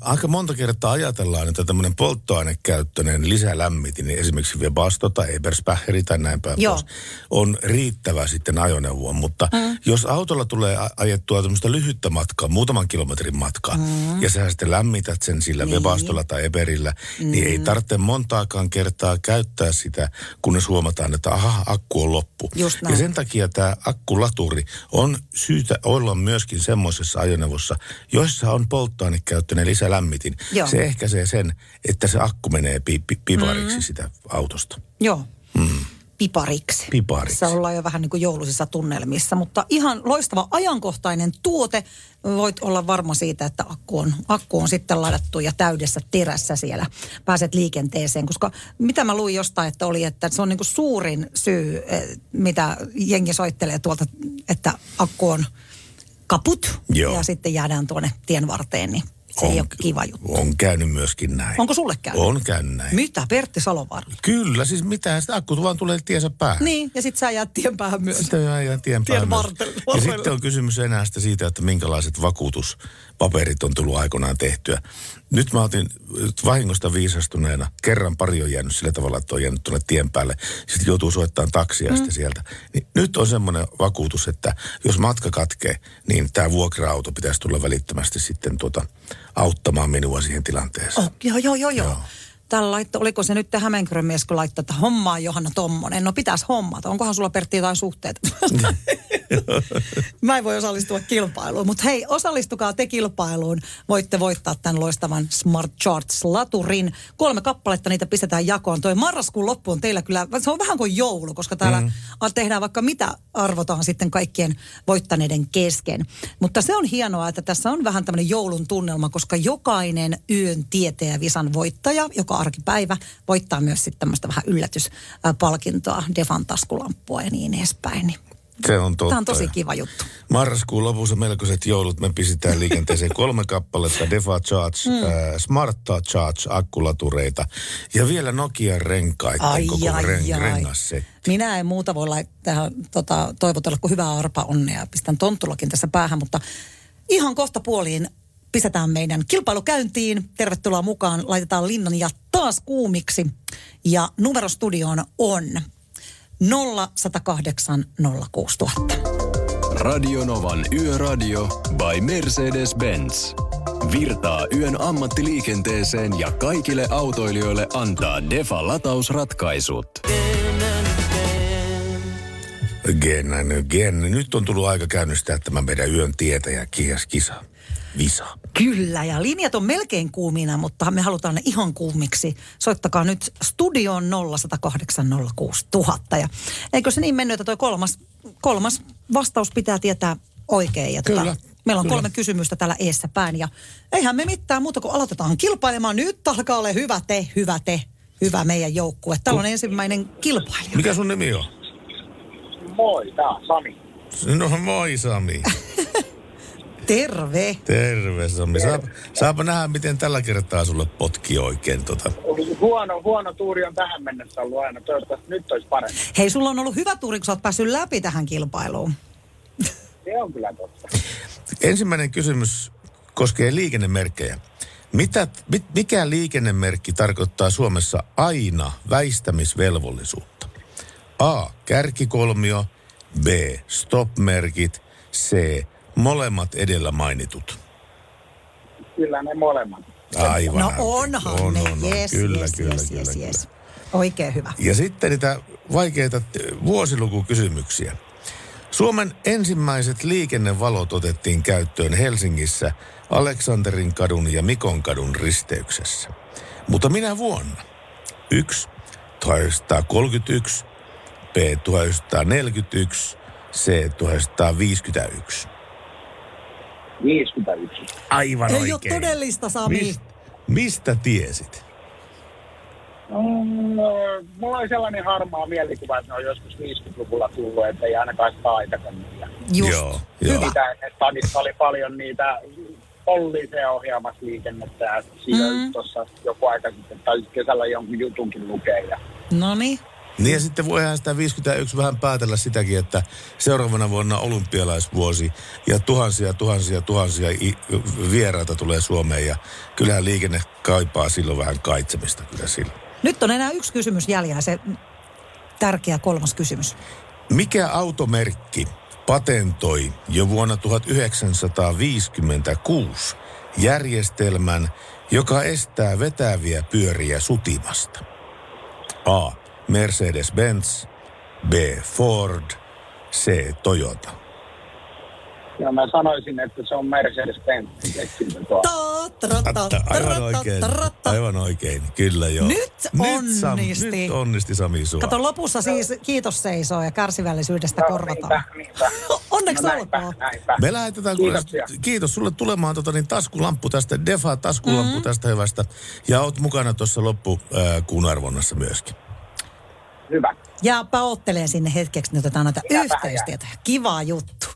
Aika monta kertaa ajatellaan, että tämmöinen polttoainekäyttöinen lisälämmitin, esimerkiksi Webasto tai Eberspäheri tai näin päin pois, on riittävä sitten ajoneuvoon. Mutta jos autolla tulee ajettua tämmöistä lyhyttä matkaa, muutaman kilometrin matkaa, ja sä sitten lämmität sen sillä Webastolla tai Eberillä, niin ei tarvitse montaakaan kertaa käyttää sitä, kunnes huomataan, että akku on loppu. Ja sen takia tämä akkulaturi on syytä olla myöskin semmoisessa ajoneuvossa, joissa on polttoainekäyttöinen lisälämmitin. Joo. Se ehkäisee sen, että se akku menee pipariksi sitä autosta. Joo, pipariksi. Se ollaan jo vähän niin kuin joulusissa tunnelmissa, mutta ihan loistava ajankohtainen tuote. Voit olla varma siitä, että akku on sitten ladattu ja täydessä terässä siellä. Pääset liikenteeseen, koska mitä mä luin jostain, että se on niin kuin suurin syy, mitä jengi soittelee tuolta, että akku on kaput ja sitten jäädään tuonne tien varteen, niin se ei ole kiva juttu. On käynyt myöskin näin. Onko sulle käynyt? On käynyt näin. Mitä, Pertti Salovaara? Kyllä, siis mitään. Sitä akkut vaan tulee tiensä päähän. Niin, ja sitten sä jäät tien päähän myös. Ja sitten on kysymys enää siitä, että minkälaiset vakuutuspaperit on tullut aikoinaan tehtyä. Nyt mä otin vahingosta viisastuneena. Kerran pari on jäänyt sillä tavalla, että on jäänyt tuonne tien päälle. Sitten joutuu soittamaan taksia sitten sieltä. Niin nyt on semmoinen vakuutus, että jos matka katkee, niin tämä vuokra-auto pitäisi tulla välittömästi sitten auttamaan minua siihen tilanteeseen. Joo. Tällä laitto, oliko se nyt Hämeenkyrön mies, kun laittaa, että hommaa Johanna tommonen. No pitäisi hommata. Onkohan sulla Pertti jotain suhteet? Mä en voi osallistua kilpailuun, mutta hei, osallistukaa te kilpailuun. Voitte voittaa tämän loistavan Smart Charge-laturin. 3 kappaletta niitä pistetään jakoon. Toi marraskuun loppu on teillä kyllä, se on vähän kuin joulu, koska täällä tehdään vaikka mitä arvotaan sitten kaikkien voittaneiden kesken. Mutta se on hienoa, että tässä on vähän tämmöinen joulun tunnelma, koska jokainen yön tietäjä visan voittaja, joka arkipäivä voittaa myös sitten tämmöistä vähän yllätyspalkintoa, Defan taskulamppua ja niin edespäin. Se on totta. Tämä on tosi kiva juttu. Marraskuun lopussa melkoiset joulut me pistetään liikenteeseen 3 kappaletta Defa Charge, Smart Charge akkulatureita ja vielä Nokian renkaiden rengassetti. Minä en muuta voi laittaa toivotella kuin hyvää arpa onnea. Pistän tonttulakin tässä päähän, mutta ihan kohta puoliin pistetään meidän kilpailukäyntiin. Tervetuloa mukaan. Laitetaan linnan ja taas kuumiksi. Ja numero studioon on 0108 06000. Radio Novan Yöradio by Mercedes-Benz. Virtaa yön ammattiliikenteeseen ja kaikille autoilijoille antaa Defa-latausratkaisut. Again. Nyt on tullut aika käynnistää tämä meidän yön tietäjä kisa. Visa. Kyllä, ja linjat on melkein kuumina, mutta me halutaan ne ihan kuumiksi. Soittakaa nyt studioon 0806000. Ja eikö se niin mennyt, että toi kolmas vastaus pitää tietää oikein. Ja kyllä. Meillä on 3 kysymystä täällä eessä päin, ja eihän me mitään muuta kuin aloitetaan kilpailemaan. Nyt alkaa olla hyvä meidän joukkue. Täällä on ensimmäinen kilpailija. Mikä sun nimi on? Moi, tää on Sami. No moi Sami. Terve. Terve, Sami. Saapa nähdä, miten tällä kertaa sulle potki oikein. Huono tuuri on tähän mennessä ollut aina. Toivottavasti nyt olisi parempi. Hei, sulla on ollut hyvä tuuri, kun sä oot päässyt läpi tähän kilpailuun. Se on kyllä totta. Ensimmäinen kysymys koskee liikennemerkkejä. Mikä liikennemerkki tarkoittaa Suomessa aina väistämisvelvollisuutta? A. Kärkikolmio. B. Stop-merkit. C. Molemmat edellä mainitut. Kyllä ne molemmat. Aivan. No onhan on, ne. Kyllä. Oikein hyvä. Ja sitten niitä vaikeita vuosilukukysymyksiä. Suomen ensimmäiset liikennevalot otettiin käyttöön Helsingissä Aleksanterin kadun ja Mikon kadun risteyksessä. Mutta minä vuonna? 1. 1931, B. 1941, C. 1951. 51. Aivan ei oikein. Ei ole todellista, Sami. Mistä tiesit? No, mulla oli sellainen harmaa mielikuva, että ne on joskus 50-luvulla tullut, että ei ainakaan sitä aikaisemmin. Just. Niitä oli paljon niitä Olliseen ohjaamassa liikennettä ja siinä tuossa joku aika sitten, tai kesällä jonkun jutunkin lukee. Noniin. Niin ja sitten voihan sitä 51 vähän päätellä sitäkin, että seuraavana vuonna olympialaisvuosi ja tuhansia vieraita tulee Suomeen ja kyllähän liikenne kaipaa silloin vähän kaitsemista kyllä silloin. Nyt on enää yksi kysymys jäljellä, se tärkeä kolmas kysymys. Mikä automerkki patentoi jo vuonna 1956 järjestelmän, joka estää vetäviä pyöriä sutimasta? A. Mercedes-Benz, B. Ford, C. Toyota. Ja mä sanoisin, että se on Mercedes-Benz. Aivan oikein, kyllä joo. Nyt onnisti Sami sua. Kato lopussa siis kiitos seisoo ja kärsivällisyydestä korvataan. Niinpä. Onneksi olkoon. Me lähetetään kiitos sulle tulemaan taskulamppu tästä, Defa taskulamppu tästä hyvästä. Ja oot mukana tuossa loppukuun arvonnassa myöskin. Hyvä. Jääpä oottelee sinne hetkeksi, niin otetaan näitä yhteystietoja. Kiva juttu.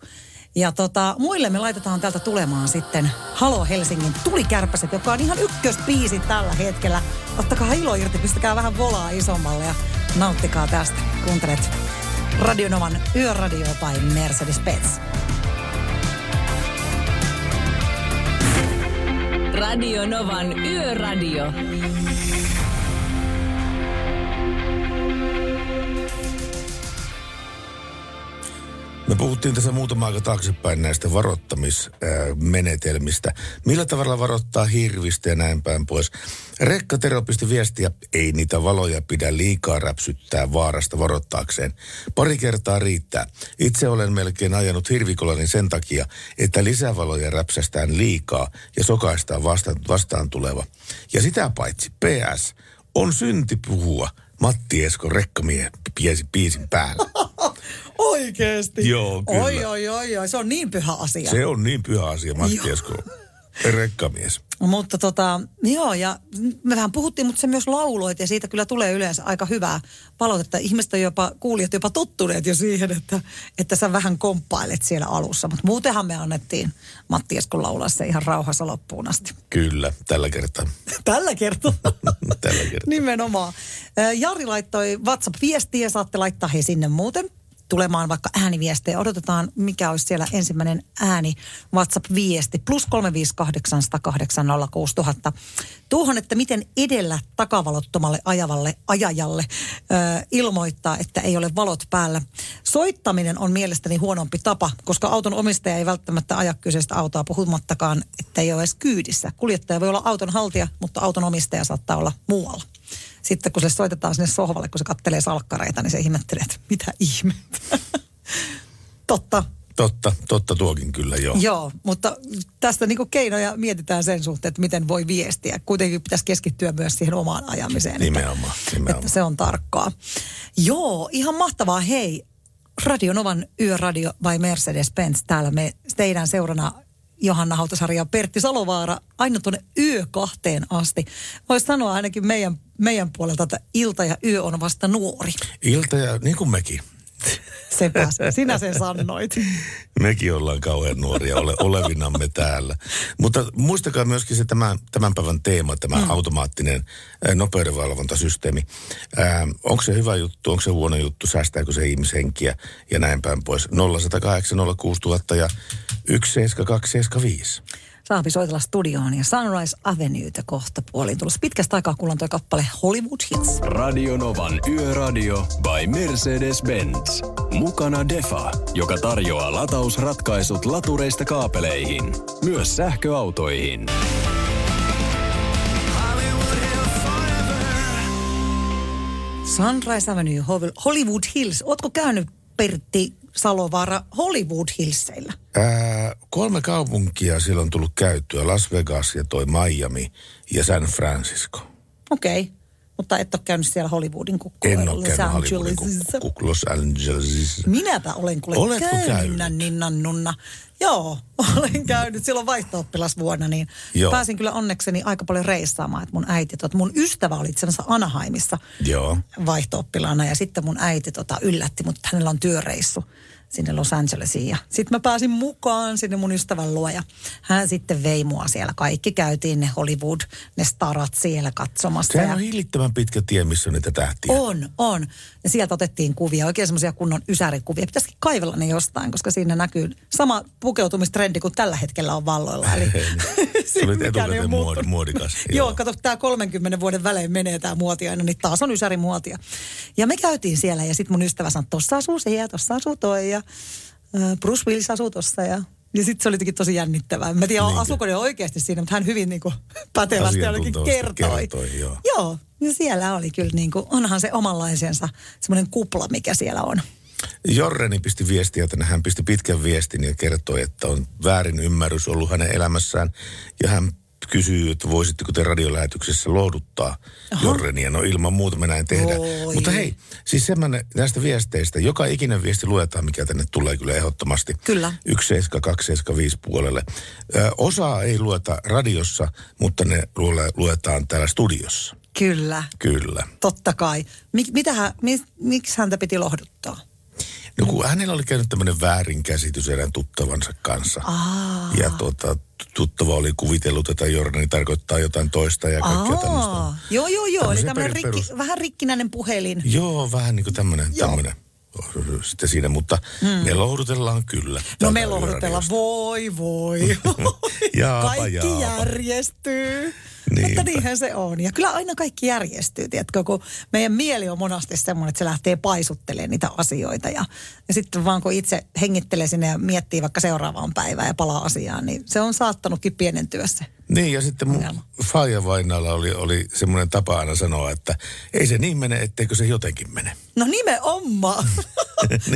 Ja muille me laitetaan täältä tulemaan sitten Halo Helsingin Tulikärpäset, joka on ihan ykkösbiisi tällä hetkellä. Ottakaa ilo irti, pistäkää vähän volaa isommalle ja nauttikaa tästä. Kuuntelet Radio Novan Yöradio tai Mercedes-Benz. Radio Novan Yöradio. Me puhuttiin tässä muutama aika taaksepäin näistä varoittamismenetelmistä. Millä tavalla varoittaa hirvistä ja näin päin pois. Rekkatero pisti viestiä, ei niitä valoja pidä liikaa räpsyttää vaarasta varoittaakseen. Pari kertaa riittää. Itse olen melkein ajanut hirvikolani sen takia, että lisävaloja räpsästään liikaa ja sokaistaan vastaan tuleva. Ja sitä paitsi PS on synti puhua Matti Esko rekkamien biisin päällä. Oikeesti? Joo, kyllä. Oi. Se on niin pyhä asia. Se on niin pyhä asia, Matti Esko. Rekkamies. Mutta ja me vähän puhuttiin, mutta se myös lauloit ja siitä kyllä tulee yleensä aika hyvää palautetta. Ihmiset on kuulijat tottuneet jo siihen, että sä vähän komppailet siellä alussa. Mutta muutenhan me annettiin Matti Eskon laulaa se ihan rauhassa loppuun asti. Kyllä, tällä kertaa. Tällä kertaa. Nimenomaan. Jari laittoi WhatsApp-viestiä, saatte laittaa he sinne muuten. Tulemaan vaikka ääniviestejä. Odotetaan, mikä olisi siellä ensimmäinen ääni WhatsApp-viesti. +358 108 06000. Tuohon, että miten edellä takavalottomalle ajavalle ajajalle ilmoittaa, että ei ole valot päällä. Soittaminen on mielestäni huonompi tapa, koska auton omistaja ei välttämättä aja kyseistä autoa puhumattakaan, että ei ole edes kyydissä. Kuljettaja voi olla auton haltija, mutta auton omistaja saattaa olla muualla. Sitten kun se soitetaan sinne sohvalle, kun se kattelee salkkareita, niin se ihmettelee, että mitä ihmettä. Totta tuokin kyllä, joo. Joo, mutta tästä niinku keinoja mietitään sen suhteen, että miten voi viestiä. Kuitenkin pitäisi keskittyä myös siihen omaan ajamiseen. Nimenomaan. Että se on tarkkaa. Joo, ihan mahtavaa. Hei, Radio Novan Yöradio vai Mercedes-Benz. Täällä me teidän seurana Johanna Hautasaari ja Pertti Salovaara aina tuonne 2:00 asti. Voisi sanoa ainakin meidän puolelta, että ilta ja yö on vasta nuori. Ilta ja niin kuin mekin. Sepäs, sinä sen sanoit. Mekin ollaan kauhean nuoria olevinamme täällä. Mutta muistakaa myöskin se tämän päivän teema, tämä automaattinen nopeudenvalvontasysteemi. Onko se hyvä juttu, onko se huono juttu, säästääkö se ihmishenkiä ja näin päin pois. 0806000 ja 17275. Saapi soitella studioon ja Sunrise Avenuetä kohta puoliin tulossa. Pitkästä aikaa kuullaan tuo kappale Hollywood Hills. Radio Novan Yöradio by Mercedes-Benz. Mukana Defa, joka tarjoaa latausratkaisut latureista kaapeleihin, myös sähköautoihin. Sunrise Avenue, Hollywood Hills. Ootko käynyt, Pertti Salovaara, Hollywood Hillsillä? 3 kaupunkia silloin on tullut käyttöä. Las Vegas ja toi Miami ja San Francisco. Okei. Okay. Mutta et ole käynyt siellä Hollywoodin kukkuloissa. En ole käynyt Hollywoodin kukkuloissa. Minäpä olen käynyt Ninnan Nunna. Joo, olen käynyt silloin vaihto-oppilasvuonna, niin joo. Pääsin kyllä onnekseni aika paljon reissaamaan, että mun äiti, mun ystävä oli itse asiassa Anaheimissa joo. Vaihto-oppilaana ja sitten mun äiti yllätti, mutta hänellä on työreissu sinne Los Angelesiin. Sitten mä pääsin mukaan sinne mun ystävän luo ja hän sitten vei mua siellä. Kaikki käytiin ne Hollywood, ne starat siellä katsomassa. Sehän on hillittömän pitkä tie, missä on niitä tähtiä. On. Ja sieltä otettiin kuvia, oikein semmoisia kunnon ysärikuvia. Pitäisikin kaivella ne jostain, koska siinä näkyy sama pukeutumistrendi kuin tällä hetkellä on valloilla. Eli olet etukäteen muodikas. Joo, kato, tää 30 vuoden välein menee tää muoti aina, niin taas on ysärimuotia. Ja me käytiin siellä ja sitten mun ystävä sanoi, tossa asuu se ja tossa asuu toi ja Bruce Willis asuu tossa ja sitten se oli jotenkin tosi jännittävää. Mä tiedän, asuuko ne oikeasti siinä, mutta hän hyvin niinku pätevästi ainakin kertoi. Joo, ja siellä oli kyllä niinku, onhan se omanlaisensa semmoinen kupla, mikä siellä on. Jorreni pisti viestiä, että hän pisti pitkän viestin ja kertoi, että on väärin ymmärrys ollut hänen elämässään. Ja hän kysyy, että voisitteko te radiolähetyksessä lohduttaa Jorrenia. No ilman muuta me näin tehdään. Oi. Mutta hei, siis semmoinen näistä viesteistä, joka ikinen viesti luetaan, mikä tänne tulee kyllä ehdottomasti. Kyllä. 17275 puolelle. Osaa ei lueta radiossa, mutta ne luetaan täällä studiossa. Kyllä. Totta kai. Miksi häntä piti lohduttaa? No kun hänellä oli käynyt tämmöinen väärinkäsitys erään tuttavansa kanssa. Aa. Ja tuttava oli kuvitellut, että Jordan tarkoittaa jotain toista ja kaikkea tämmöistä. Joo. Eli tämmöinen vähän rikkinäinen puhelin. Joo, vähän niin kuin tämmöinen. Sitten siinä, mutta me lohdutellaan kyllä. No me lohdutellaan, voi. Kaikki järjestyy. Niinpä. Mutta niinhän se on. Ja kyllä aina kaikki järjestyy, tiedätkö, kun meidän mieli on monasti semmoinen, että se lähtee paisuttelemaan niitä asioita. Ja sitten vaan kun itse hengittelee sinne ja miettii vaikka seuraavaan päivään ja palaa asiaan, niin se on saattanutkin pienentyä se. Niin, ja sitten mun Faija-vainajalla oli semmoinen tapa aina sanoa, että ei se niin mene, etteikö se jotenkin mene. No nimenomaan.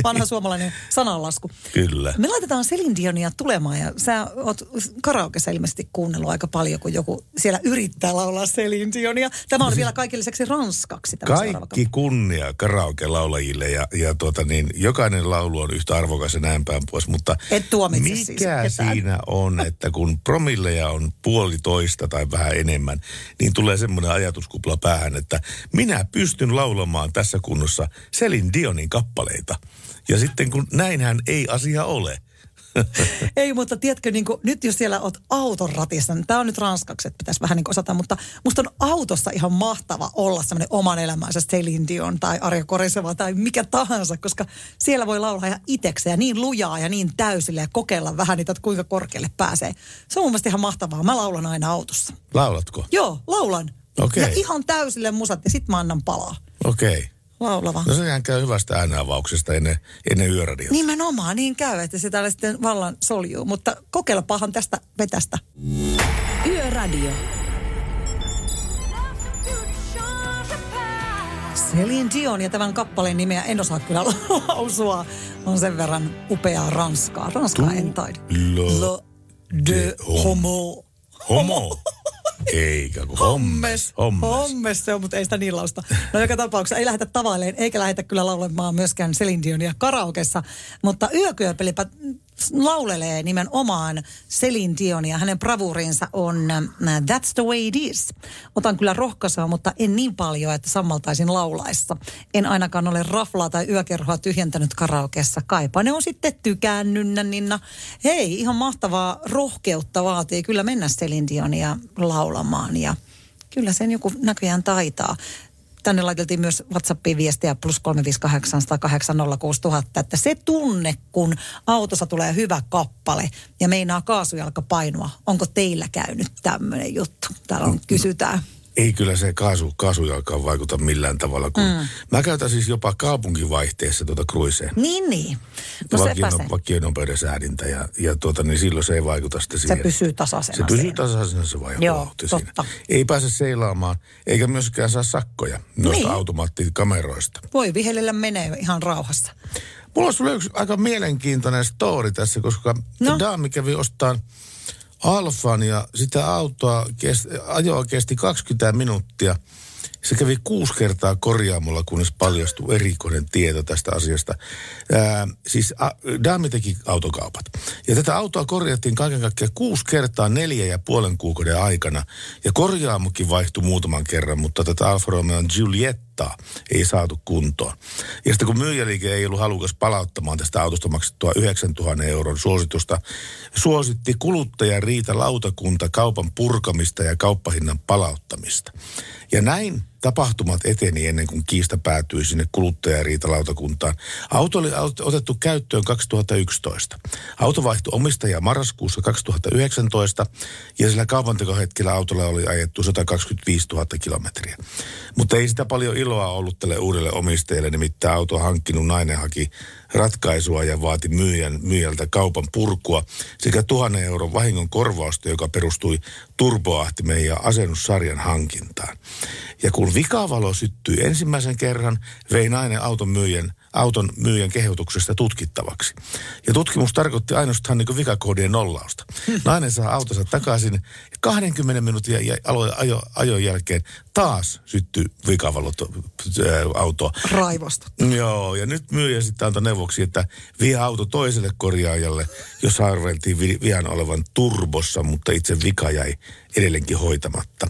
Vanha suomalainen sananlasku. Kyllä. Me laitetaan Celine Dionia tulemaan, ja sä oot karaokeissa ilmeisesti kuunnellut aika paljon, kun joku siellä yrittää laulaa Celine Dionia. Tämä on vielä kaiken lisäksi ranskaksi. Kaikki kunnia karaoke-laulajille, ja jokainen laulu on yhtä arvokas ja näin päin pois, mutta mikä siinä on, että kun promilleja on puolitoista tai vähän enemmän, niin tulee semmoinen ajatuskupla päähän, että minä pystyn laulamaan tässä kunnossa Celine Dionin kappaleita. Ja sitten kun näinhän ei asia ole. Ei, mutta tiedätkö, niin kuin, nyt jos siellä oot auton ratissa, niin tämä on nyt ranskaksi, että pitäisi vähän niin kuin osata, mutta musta on autossa ihan mahtava olla semmoinen oman elämänsä Celine Dion tai Arja Koreseva tai mikä tahansa, koska siellä voi laulaa ihan itsekseen ja niin lujaa ja niin täysillä ja kokeilla vähän niitä, että kuinka korkealle pääsee. Se on mun mielestä ihan mahtavaa. Mä laulan aina autossa. Laulatko? Joo, laulan. Okay. Ja ihan täysille musat ja sit mä annan palaa. Okei. Okay. Laulava. No sehän käy hyvästä äänenavauksesta ennen yöradiota. Nimenomaan, niin käy, että se täällä sitten vallan soljuu. Mutta kokeillapahan tästä vetästä. Yöradio. Celine Dion ja tämän kappaleen nimeä en osaa kyllä lausua. On sen verran upeaa ranskaa. Ranskaa en taida. Le de homo. Homo. Eikä kun hommes se on, mutta ei sitä niin lausta. No joka tapauksessa ei lähdetä tavalleen, eikä lähdetä kyllä laulemaan myöskään Celine Dionia karaokeissa. Mutta yökyöpelipä laulelee nimenomaan Celine Dionia. Hänen bravuurinsa on That's the way it is. Otan kyllä rohkaisua, mutta en niin paljon, että sammaltaisin laulaessa. En ainakaan ole raflaa tai yökerhoa tyhjentänyt karaokeessa. Kaipa ne on sitten tykännynnä, Ninna. Hei, ihan mahtavaa rohkeutta vaatii kyllä mennä Celine Dionia laulamaan. Ja kyllä sen joku näköjään taitaa. Tänne laiteltiin myös WhatsAppiin viestiä +358 108 06000, että se tunne, kun autossa tulee hyvä kappale ja meinaa kaasujalka painua. Onko teillä käynyt tämmöinen juttu? Täällä kysytään. ei kyllä se kaasujakaan vaikuta millään tavalla. Kun mä käytän siis jopa kaupunkivaihteessa tuota cruiseen. Niin. No sepä se. Vakionopeudessa äädintä ja niin silloin se ei vaikuta sitä siihen. Se pysyy tasaisena. Se vauhti siinä. Ei pääse seilaamaan, eikä myöskään saa sakkoja noista automaattikameroista. Voi vihellellä menee ihan rauhassa. Mulla on sulle yksi aika mielenkiintoinen story tässä, koska daami kävi ostamaan Alfan ja sitä autoa ajoa kesti 20 minuuttia. Se kävi 6 kertaa korjaamolla, kunnes paljastui erikoinen tieto tästä asiasta. Daami teki autokaupat. Ja tätä autoa korjattiin kaiken kaikkiaan 6 kertaa 4,5 kuukauden aikana. Ja korjaamokin vaihtui muutaman kerran, mutta tätä Alfa Romeon Giuliettaa ei saatu kuntoon. Ja sitten kun myyjäliike ei ollut halukas palauttamaan tästä autosta maksettua 9,000 euron suositusta, suositti kuluttajariitalautakunta kaupan purkamista ja kauppahinnan palauttamista. Ja näin tapahtumat eteni ennen kuin kiista päätyi sinne kuluttajariitalautakuntaan. Auto oli otettu käyttöön 2011. Auto vaihtui omistajaa marraskuussa 2019 ja sillä kaupantekohetkellä autolla oli ajettu 125 000 kilometriä. Mutta ei sitä paljon iloa ollut tälle uudelle omistajalle, nimittäin auto hankkinut nainen haki ratkaisua ja vaati myyjältä kaupan purkua sekä 1 000 euron vahingon korvausta, joka perustui turboahtimeen ja asennussarjan hankintaan. Ja kun vikavalo syttyi ensimmäisen kerran, vei nainen auton myyjän kehotuksesta tutkittavaksi. Ja tutkimus tarkoitti ainoastaan niin kuin vikakoodien nollausta. Nainen saa autonsa takaisin ja 20 minuutin ajon jälkeen taas syttyi vikavalo autoa. Raivosta. Joo, ja nyt myyjä sitten antoi neuvoksi, että vie auto toiselle korjaajalle, jos arveltiin vian olevan turbossa, mutta itse vika jäi edelleenkin hoitamatta.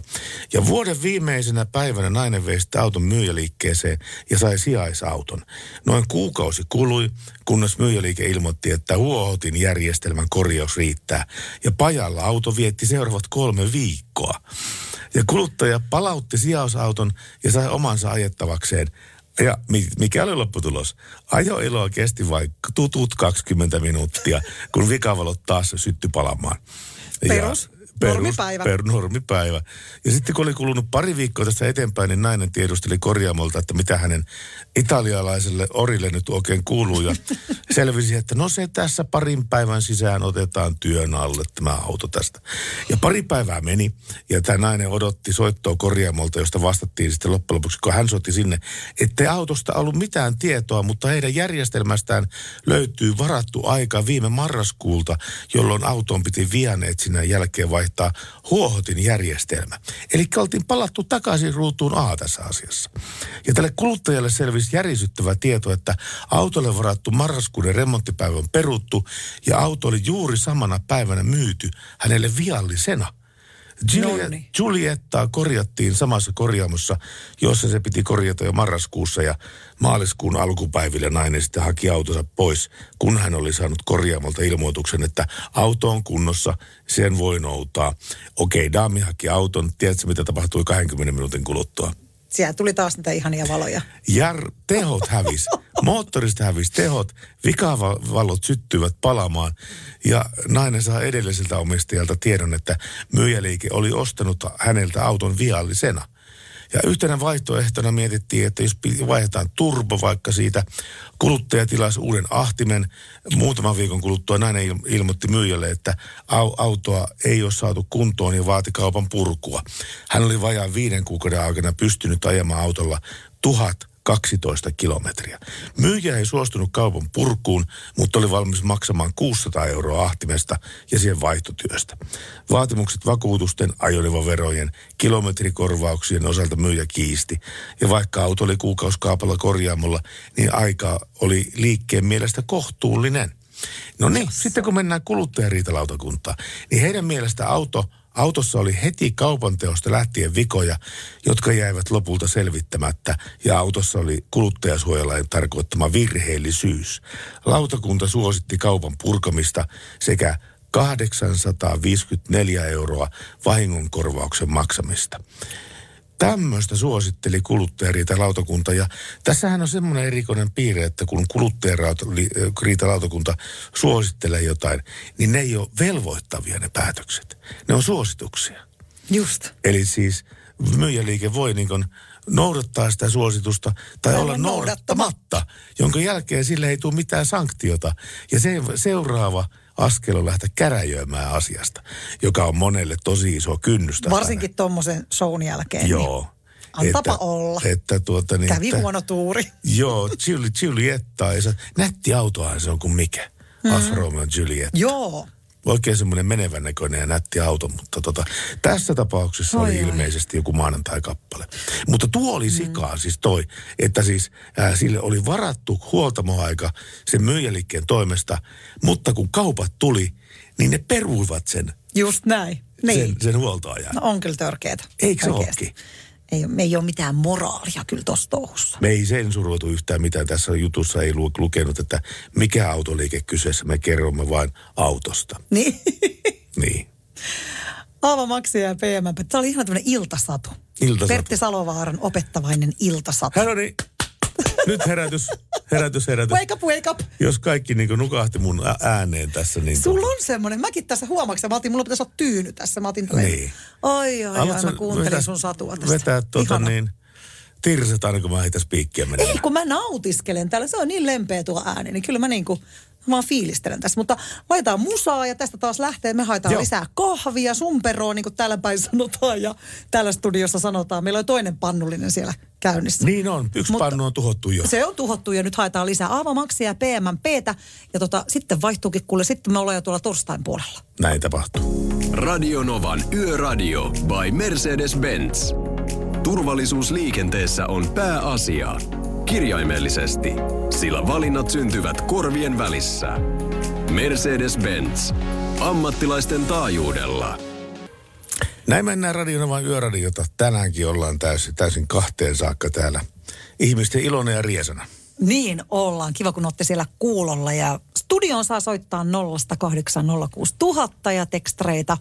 Ja vuoden viimeisenä päivänä nainen vei sitä auton myyjäliikkeeseen ja sai sijaisauton. Noin kuukausi kului, kunnes myyjäliike ilmoitti, että Huohotin järjestelmän korjaus riittää. Ja pajalla auto vietti seuraavat 3 viikkoa. Ja kuluttaja palautti sijaisauton ja sai omansa ajettavakseen. Ja mikä oli lopputulos? Ajoiloa kesti vaikka tutut 20 minuuttia, kun vikavalot taas syttyi palamaan. Normipäivä. Ja sitten kun oli kulunut 2 viikkoa tästä eteenpäin, niin nainen tiedusteli korjaamolta, että mitä hänen italialaiselle orille nyt oikein kuuluu. Ja selvisi, että no se tässä 2 päivän sisään otetaan työn alle tämä auto tästä. Ja 2 päivää meni ja tämä nainen odotti soittoa korjaamolta, josta vastattiin sitten loppujen lopuksi, kun hän soitti sinne, ettei autosta ollut mitään tietoa, mutta heidän järjestelmästään löytyy varattu aika viime marraskuulta, jolloin autoon piti vianetsinän jälkeen vaihtaa Huohotin järjestelmä. Eli oltiin palattu takaisin ruutuun A tässä asiassa. Ja tälle kuluttajalle selvisi järisyttävä tieto, että autolle varattu marraskuuden remonttipäivä on peruttu ja auto oli juuri samana päivänä myyty hänelle viallisena. Giuliettaa korjattiin samassa korjaamossa, jossa se piti korjata jo marraskuussa ja maaliskuun alkupäivillä nainen sitten haki autonsa pois, kun hän oli saanut korjaamolta ilmoituksen, että auto on kunnossa, sen voi noutaa. Okei, daami haki auton, tiedätkö mitä tapahtui 20 minuutin kuluttua? Siellä tuli taas niitä ihania valoja. Tehot hävisi. Moottorista hävisi tehot. Vikavalot syttyivät palamaan. Ja nainen saa edelliseltä omistajalta tiedon, että myyjäliike oli ostanut häneltä auton viallisena. Ja yhtenä vaihtoehtona mietittiin, että jos vaihdetaan turbo vaikka siitä, kuluttaja tilasi uuden ahtimen. Muutaman viikon kuluttua nainen ilmoitti myyjälle, että autoa ei ole saatu kuntoon ja vaati kaupan purkua. Hän oli vajaan 5 kuukauden aikana pystynyt ajamaan autolla 1012 kilometriä. Myyjä ei suostunut kaupan purkuun, mutta oli valmis maksamaan 600 euroa ahtimesta ja siihen vaihtotyöstä. Vaatimukset vakuutusten, ajoneuvoverojen, kilometrikorvauksien osalta myyjä kiisti. Ja vaikka auto oli kuukauskaapalla korjaamolla, niin aika oli liikkeen mielestä kohtuullinen. No niin, sitten kun mennään kuluttajariitalautakuntaan, niin heidän mielestä autossa oli heti kaupanteosta lähtien vikoja, jotka jäivät lopulta selvittämättä, ja autossa oli kuluttajasuojalain tarkoittama virheellisyys. Lautakunta suositti kaupan purkamista sekä 854 euroa vahingonkorvauksen maksamista. Tämmöistä suositteli kuluttajariitalautakunta ja tässähän on semmoinen erikoinen piirre, että kun kuluttajariitalautakunta suosittelee jotain, niin ne ei ole velvoittavia ne päätökset. Ne on suosituksia. Just. Eli siis myyjäliike voi niin kuin noudattaa sitä suositusta tai olla noudattamatta, jonka jälkeen sille ei tule mitään sanktiota. Ja se seuraava askel on lähteä käräjöimään asiasta, joka on monelle tosi iso kynnystä. Varsinkin tuommoisen shown jälkeen. Joo. Antapa olla. Kävi huono tuuri. Joo, Giulietta. Nätti autohan se on kuin mikä. Alfa Romeon Giulietta. Joo. Oikein semmoinen menevän näköinen ja nätti auto, mutta tässä tapauksessa oli ilmeisesti joku maanantai-kappale. Mutta tuo oli sikaa siis toi, että siis sille oli varattu huoltamoaika sen myyjäliikkeen toimesta, mutta kun kaupat tuli, niin ne peruivat sen. Just näin. Niin. Sen huoltoajan. No on kyllä törkeätä. Eikö se olekin? Ei ole mitään moraalia kyllä tuossa touhussa. Me ei sensuroitu yhtään mitään. Tässä jutussa ei lukenut, että mikä autoliike kyseessä. Me kerromme vain autosta. Niin. Niin. Aava Maksia ja PM. Tämä oli ihan tämmöinen iltasatu. Pertti Salovaaran opettavainen iltasatu. Heroni. Nyt herätys. Wake up. Jos kaikki niin nukahti mun ääneen tässä. Niin sulla on semmoinen. Mäkin tässä huomaksen. Mulla pitäisi olla tyyny tässä. Mä otin tälleen. Niin. Ai, mä kuuntelin sun satua tästä. Vetää tirset aina, kun mä heitä spiikkiä menemään. Ei, kun mä nautiskelen täällä. Se on niin lempeä tuo ääni. Niin kyllä mä vaan fiilistelen tässä. Mutta laitetaan musaa ja tästä taas lähtee. Me haetaan lisää kahvia, sumperoa, niin kuin täällä päin sanotaan ja täällä studiossa sanotaan. Meillä on toinen pannullinen siellä käynnissä. Niin on. Yksi pannu on tuhottu jo. Se on tuhottu jo. Nyt haetaan lisää Aava Maxia ja PMPtä. Ja sitten vaihtuukin kuule. Sitten me ollaan jo tuolla torstain puolella. Näin tapahtuu. Radio Novan Yöradio by Mercedes-Benz. Turvallisuus liikenteessä on pääasia. Kirjaimellisesti, sillä valinnat syntyvät korvien välissä. Mercedes-Benz. Ammattilaisten taajuudella. Näin mennään Radio Novan Yöradiota. Tänäänkin ollaan täysin kahteen saakka täällä. Ihmisten ilona ja riesana. Niin ollaan. Kiva, kun olette siellä kuulolla. Ja studioon saa soittaa 0806000 ja tekstreitä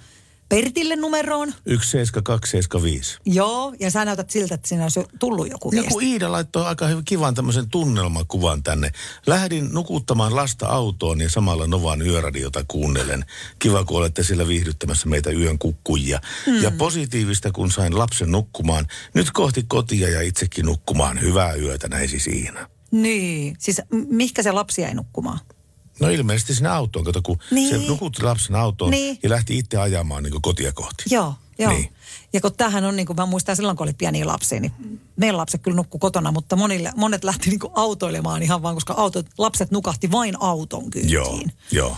Pertille numeroon. 17275. Joo, ja sä näytät siltä, että siinä olisi tullut joku viesti. Joku Iida laittoi aika kivan tämmöisen tunnelmakuvan tänne. Lähdin nukuttamaan lasta autoon ja samalla Novan Yöradiota kuunnelen. Kiva, kun olette siellä viihdyttämässä meitä yön kukkujia. Ja positiivista, kun sain lapsen nukkumaan. Nyt kohti kotia ja itsekin nukkumaan. Hyvää yötä, näin siis Iina. Niin, siis mihinkä se lapsi jäi nukkumaan? No ilmeisesti sinne autoon, kato, kun se nukutti lapsen autoon ja lähti itse ajamaan niin kotia kohti. Joo. Niin. Ja kun tämähän on, niin kuin mä muistan silloin, kun oli pieniä lapsia, niin meidän lapset kyllä nukkui kotona, mutta monet lähti niin autoilemaan ihan vaan, koska lapset nukahti vain auton kyytiin. Joo.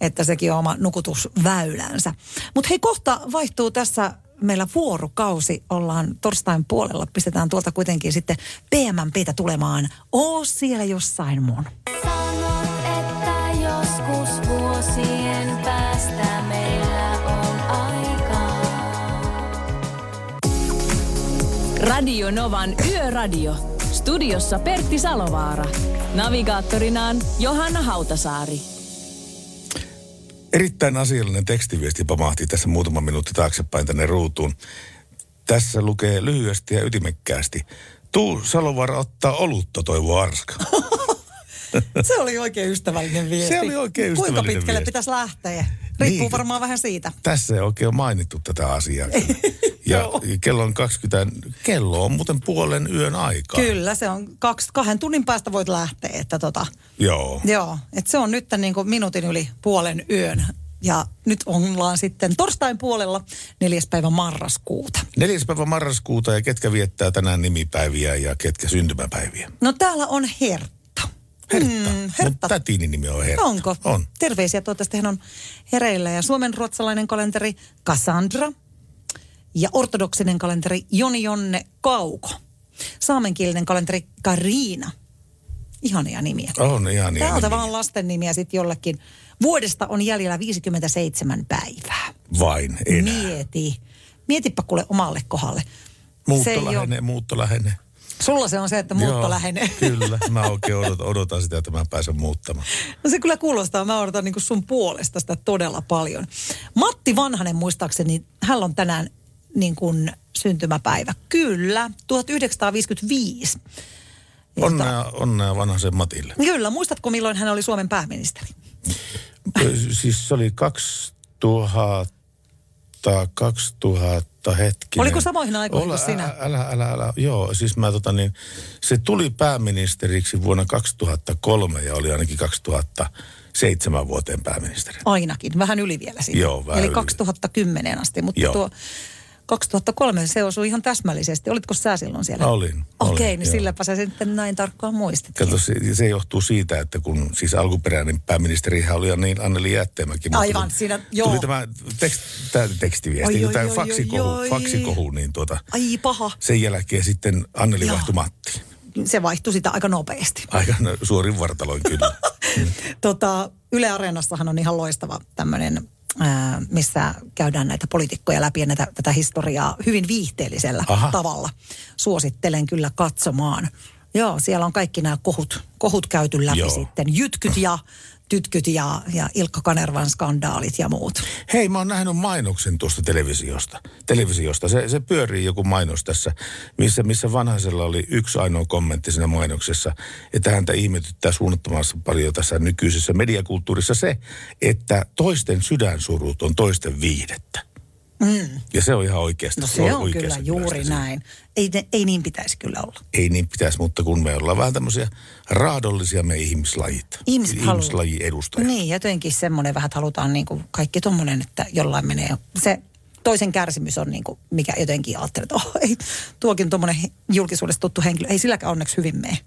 Että sekin on oma nukutusväylänsä. Mutta hei, kohta vaihtuu tässä meillä vuorokausi, ollaan torstain puolella, pistetään tuolta kuitenkin sitten PMPtä tulemaan. Oo siellä jossain mun. Vuosien päästä meillä on aikaa. Radio Novan Yöradio. Studiossa Pertti Salovaara. Navigaattorinaan Johanna Hautasaari. Erittäin asiallinen tekstiviesti pamahti tässä muutama minuutti taaksepäin tänne ruutuun. Tässä lukee lyhyesti ja ytimekkäästi. Tuu Salovaara ottaa olutta, toivoo Arska. Se oli oikein ystävällinen viesti. Kuinka pitkälle pitäisi lähteä? Riippuu varmaan vähän siitä. Tässä ei oikein mainittu tätä asiaa. Ja kello on muuten 20:30 aikaa. Kyllä, se on 2 tunnin päästä voit lähteä. Että Joo, että se on nyt niin kuin 20:30. Ja nyt ollaan sitten torstain puolella 4. päivä marraskuuta. 4. päivä marraskuuta ja ketkä viettää tänään nimipäiviä ja ketkä syntymäpäiviä? No täällä on Hertta. Mun tätini nimi on Hertta. Onko? On. Terveisiä, toivottavasti hän on hereillä. Ja suomenruotsalainen kalenteri Cassandra ja ortodoksinen kalenteri Joni Jonne Kauko. Saamenkielinen kalenteri Karina. Ihania nimiä. On ihania. Täältä vaan lasten nimiä sitten jollekin. Vuodesta on jäljellä 57 päivää. Vain enää. Mietipä kuule omalle kohdalle. Muutto lähenee. Sulla se on se, että muutto lähenee. Kyllä, mä oikein odotan sitä, että mä pääsen muuttamaan. No se kyllä kuulostaa, mä odotan niin kuin sun puolesta sitä todella paljon. Matti Vanhanen muistaakseni, hän on tänään niin kuin syntymäpäivä. Kyllä, 1955. Onnea Vanhasen Matille. Kyllä, muistatko milloin hän oli Suomen pääministeri? Siis se oli 2000. vuodesta 2000 hetkinen. Oliko samoihin aikoihin kuin sinä? Älä. Joo, siis mä se tuli pääministeriksi vuonna 2003 ja oli ainakin 2007 vuoteen pääministeri. Ainakin, vähän yli vielä siitä. Joo, vähän eli yli. 2010 asti, mutta joo. Tuo 2003 se osui ihan täsmällisesti. Olitko sä silloin siellä? Olin. Okei, niin joo. Silläpä sä sitten näin tarkkaan muistit. Kato, se johtuu siitä, että kun siis alkuperäinen pääministerihän oli niin Anneli Jäätteenmäki. Aivan, siinä, joo. Tuli tämä tekstiviesti, tämä faksikohu, niin ai paha. Sen jälkeen sitten Anneli vaihtu Matti. Se vaihtui sitä aika nopeasti. Aika suorin vartaloin kyllä. Yle Areenassahan on ihan loistava tämmöinen, missä käydään näitä poliitikkoja läpi ja tätä historiaa hyvin viihteellisellä tavalla. Suosittelen kyllä katsomaan. Joo, siellä on kaikki nämä kohut käyty läpi. Joo. Sitten. Jytkyt ja tytkyt ja Ilkka Kanervan skandaalit ja muut. Hei, mä oon nähnyt mainoksen tuosta televisiosta. Se pyörii joku mainos tässä, missä Vanhasella oli yksi ainoa kommentti siinä mainoksessa, että häntä ihmetyttää suunnattomasti paljon tässä nykyisessä mediakulttuurissa se, että toisten sydänsurut on toisten viihdettä. Mm. Ja se on ihan oikeasti. No se on kyllä juuri näin. Ei niin pitäisi kyllä olla. Ei niin pitäisi, mutta kun me ollaan vähän tämmöisiä raadollisia me ihmislajit. Ihmislajiedustajat. Niin, jotenkin semmoinen vähän halutaan niin kuin kaikki tommoinen, että jollain menee. Se toisen kärsimys on niin kuin, mikä jotenkin ajattelee, että ei, tuokin tommoinen julkisuudessa tuttu henkilö, ei silläkään onneksi hyvin mene.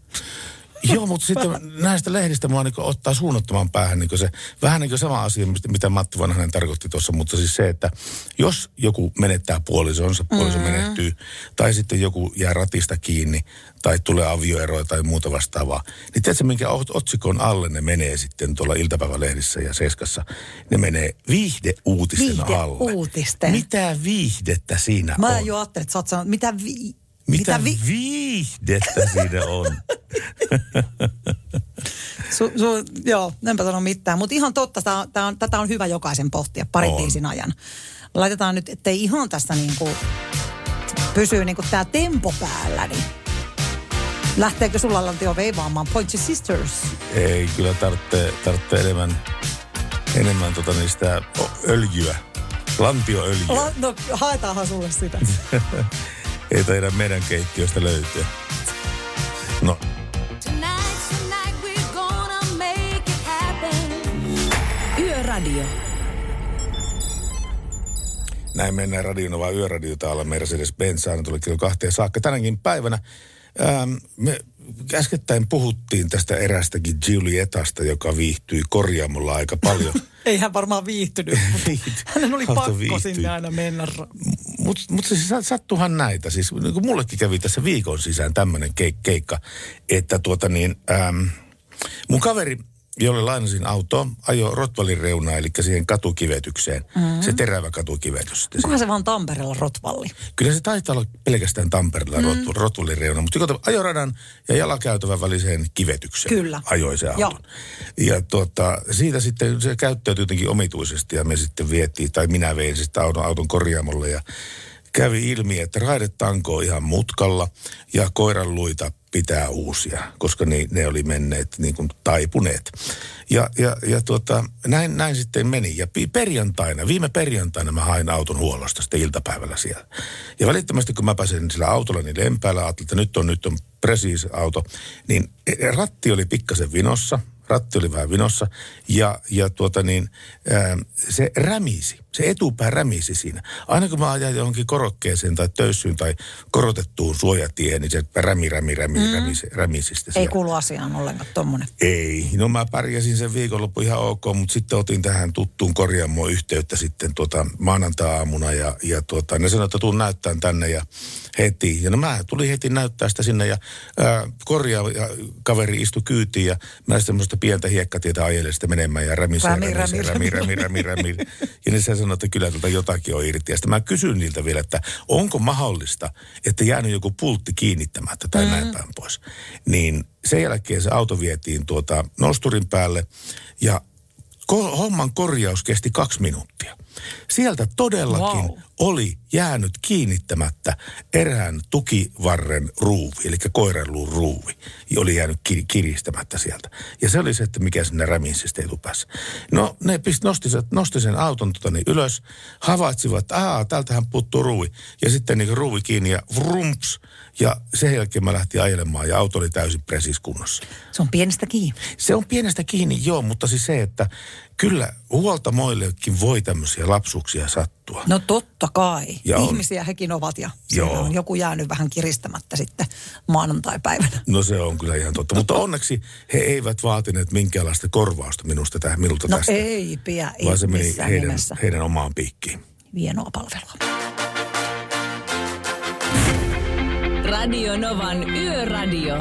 Joo, mutta sitten näistä lehdistä mua niin ottaa suunnattoman päähän niin se, vähän niin sama asia, mitä Matti Vanhanen tarkoitti tuossa, mutta siis se, että jos joku menettää puolisonsa, puoliso menehtyy, tai sitten joku jää ratista kiinni, tai tulee avioeroja tai muuta vastaavaa, niin tiedätkö, minkä otsikon alle ne menee sitten tuolla iltapäivälehdissä ja Seiskassa? Ne menee viihdeuutisten alle. Viihdeuutisten. Mitä viihdettä siinä on? Mä jo ajattelin, että sä oot sanonut, mitä viihdettä siinä on? Joo, enpä sano mitään. Mutta ihan totta, tätä on hyvä jokaisen pohtia parin tiisin ajan. Laitetaan nyt, ettei ihan tässä niinku pysyy niinku tää tempo päällä. Niin. Lähteekö sulla Lantio veivaamaan Point Your Sisters? Ei, kyllä tarvitsee enemmän niistä öljyä. Lantioöljyä. No haetaanhan sulle sitä. Ei taida meidän keittiöstä löytyä. No. Yöradio. Näin mennään Radio Nova Yöradio täällä Mercedes-Benz. Aina tuli kello 2 saakka. Tänäkin päivänä me äskettäin puhuttiin tästä erästäkin Giuliettasta, joka viihtyi korjaamolla aika paljon. Ei hän varmaan viihtynyt, hänen oli pakko sinne aina mennä. Mutta siis sattuhan näitä. Siis, niin mullekin kävi tässä viikon sisään tämmöinen keikka, että mun kaveri, jolle lainasin autoa, ajoi Rotvalin reunaa, eli siihen katukivetykseen. Mm-hmm. Se terävä katukivetys. Onkohan se vaan Tampereella Rotvalli? Kyllä se taitaa olla pelkästään Tampereella Rotvalin reuna, mutta ajoradan ja jalakäytävän väliseen kivetykseen. Kyllä. Ajoi se auton. Joo. Ja siitä sitten se käyttäytyi jotenkin omituisesti ja me sitten viettiin, tai minä vein sitten auton korjaamolle ja kävi ilmi, että raidetanko on ihan mutkalla ja koiran luita pitää uusia, koska ne oli menneet niin kuin taipuneet. Näin sitten meni. Ja viime perjantaina mä hain auton huollosta sitten iltapäivällä siellä. Ja välittömästi kun mä pääsin sillä autolla niin lempäällä, ajattelin, että nyt on presiis auto, niin ratti oli pikkasen vinossa. Ratti oli vähän vinossa ja se rämisi, se etupää rämisi siinä. Aina kun mä ajan johonkin korokkeeseen tai töyssyyn tai korotettuun suojatiehen, niin se rämisi sitten. Ei kuulu asiaan ollenkaan tommonen. Ei, no mä pärjäsin sen viikonloppu ihan ok, mutta sitten otin tähän tuttuun korjaamoon yhteyttä sitten maanantai-aamuna ja ne sanoi, että tuun näyttämään tänne ja heti. Ja no mä tulin heti näyttää sitä sinne ja korjaaja kaveri istui kyytiin ja mä semmoista pientä hiekkatietä ajelen sitä menemään ja rämisi. Ja ne sanoi, että kyllä tuolta jotakin on irti. Ja sitten mä kysyin niiltä vielä, että onko mahdollista, että jäänyt joku pultti kiinnittämättä tai näin päin pois. Niin sen jälkeen se auto vietiin nosturin päälle ja homman korjaus kesti 2 minuuttia. Sieltä todellakin oli jäänyt kiinnittämättä erään tukivarren ruuvi, eli koiranluun ruuvi, oli jäänyt kiristämättä sieltä. Ja se oli se, että mikä sinne räminsistä etupäässä. No ne nosti sen auton ylös, havaitsivat, että täältähän puuttuu ruuvi. Ja sitten niin ruuvi kiinni ja vrumps. Ja sen jälkeen mä lähtin ajelemaan ja auto oli täysin presiskunnossa. Se on pienestä kiinni. Se on pienestä kiinni, joo, mutta siis se, että kyllä huoltamoillekin voi tämmöisiä lapsuksia sattua. No totta kai. Ja ihmisiä hekin ovat ja siellä on joku jäänyt vähän kiristämättä sitten maanantai-päivänä. No se on kyllä ihan totta, mutta onneksi he eivät vaatineet minkäänlaista korvausta minulta tästä. No ei pidä ihmissään nimessä. Vaan se meni heidän omaan piikkiin. Hienoa palvelua. Radio Novan Yöradio.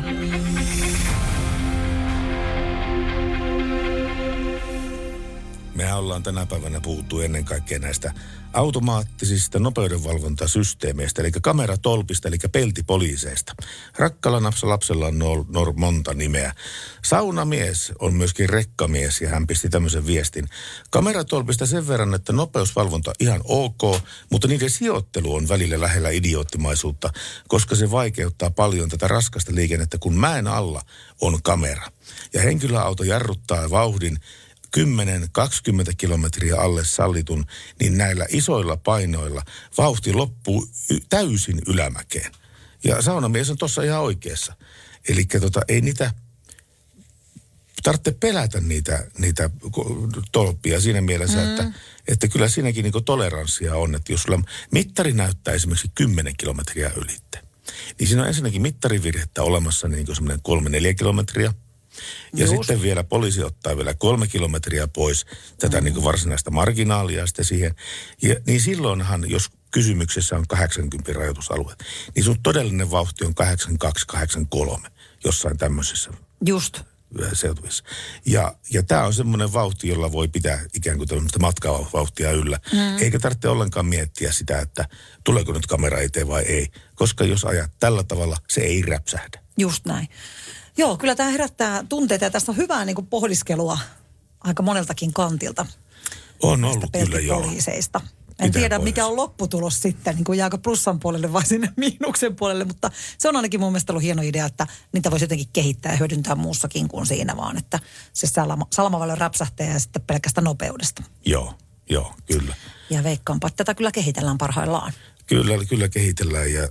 Mehän ollaan tänä päivänä puhuttu ennen kaikkea näistä automaattisista nopeudenvalvontasysteemeistä, eli kameratolpista, eli peltipoliiseista. Rakkalla lapsella on monta nimeä. Saunamies on myöskin rekkamies ja hän pisti tämmöisen viestin. Kameratolpista sen verran, että nopeusvalvonta ihan ok, mutta niiden sijoittelu on välillä lähellä idioottimaisuutta, koska se vaikeuttaa paljon tätä raskasta liikennettä, kun mäen alla on kamera. Ja henkilöauto jarruttaa vauhdin 10-20 kilometriä alle sallitun, niin näillä isoilla painoilla vauhti loppuu täysin ylämäkeen. Ja saunamies on tuossa ihan oikeassa. Eli ei niitä tarvitse pelätä niitä tolppia siinä mielessä, että kyllä siinäkin niinku toleranssia on. Että jos sulla mittari näyttää esimerkiksi 10 kilometriä ylitte, niin siinä on ensinnäkin mittarivirhettä olemassa niin kuin semmoinen 3-4 kilometriä. Ja sitten vielä poliisi ottaa vielä 3 kilometriä pois tätä niin kuin varsinaista marginaalia sitten siihen. Ja, niin silloinhan, jos kysymyksessä on 80 rajoitusalue, niin sun todellinen vauhti on 82-83 jossain tämmöisessä seutuvissa. Ja tämä on semmoinen vauhti, jolla voi pitää ikään kuin tämmöistä matkavauhtia yllä. Eikä tarvitse ollenkaan miettiä sitä, että tuleeko nyt kamera eteen vai ei. Koska jos ajat tällä tavalla, se ei räpsähdä. Just näin. Joo, kyllä tämä herättää tunteita ja tästä on hyvää niin kuin pohdiskelua aika moneltakin kantilta. On ollut kyllä joo. En tiedä, mikä on lopputulos sitten, niin kuin jääkö plussan puolelle vai sinne miinuksen puolelle, mutta se on ainakin mun mielestä ollut hieno idea, että niitä voisi jotenkin kehittää ja hyödyntää muussakin kuin siinä vaan, että se salmavalo räpsähtää ja sitten pelkästä nopeudesta. Joo, kyllä. Ja veikkaanpa, tätä kyllä kehitellään parhaillaan. Kyllä kehitellään ja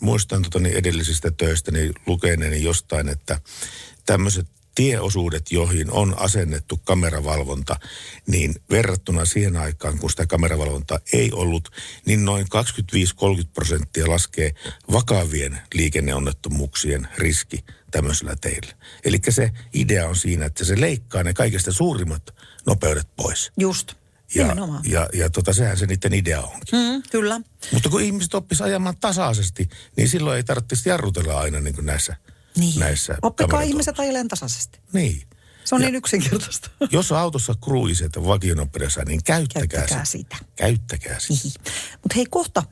muistan edellisistä töistäni lukeneeni jostain, että tämmöiset tieosuudet, joihin on asennettu kameravalvonta, niin verrattuna siihen aikaan, kun sitä kameravalvontaa ei ollut, niin noin 25-30% laskee vakavien liikenneonnettomuuksien riski tämmöisellä teillä. Eli se idea on siinä, että se leikkaa ne kaikista suurimmat nopeudet pois. Just. Ja sehän se niiden idea onkin. Kyllä. Mutta kun ihmiset oppisivat ajamaan tasaisesti, niin silloin ei tarvitsisi jarrutella aina niin kuin näissä oppikaa ihmiset ajelemaan tasaisesti. Niin. Se on niin yksinkertaista. Jos autossa kruiset vakionopeudessa, niin käyttäkää sitä. Mutta hei kohta,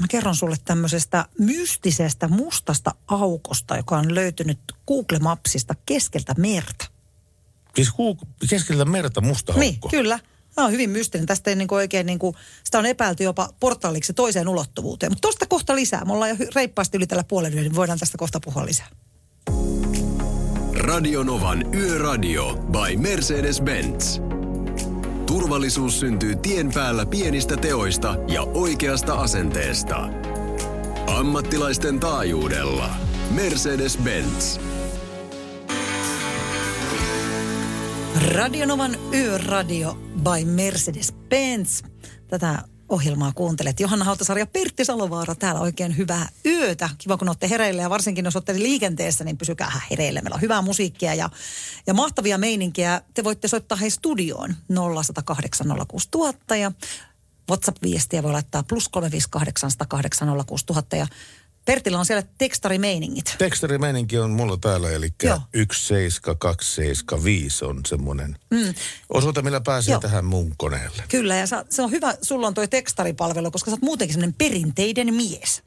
mä kerron sulle tämmöisestä mystisestä mustasta aukosta, joka on löytynyt Google Mapsista keskeltä merta. Siis keskeltä merta musta aukko. Niin, kyllä. Tämä on hyvin mystinen. Tästä ei sitä on epäilty jopa portaaliksi toiseen ulottuvuuteen. Mutta tuosta kohta lisää. Me ollaan jo reippaasti yli tällä puolella, niin voidaan tästä kohta puhua lisää. Radio Novan Yöradio by Mercedes-Benz. Turvallisuus syntyy tien päällä pienistä teoista ja oikeasta asenteesta. Ammattilaisten taajuudella. Mercedes-Benz. Radio Novan Yöradio by Mercedes-Benz. Tätä ohjelmaa kuuntelet. Johanna Hautasaari ja Pertti Salovaara täällä. Oikein hyvää yötä. Kiva, kun olette hereillä ja varsinkin jos olette liikenteessä, niin pysykää hereillä. Meillä on hyvää musiikkia ja mahtavia meininkiä. Te voitte soittaa hei studioon 0806000 ja WhatsApp-viestiä voi laittaa +358806000 ja Pertillä on siellä tekstarimeiningit. Tekstarimeininki on mulla täällä, eli 17275 on semmoinen osoite, millä pääsee tähän mun koneelle. Kyllä, ja se on hyvä, sulla on toi tekstaripalvelu, koska sä oot muutenkin semmoinen perinteinen mies.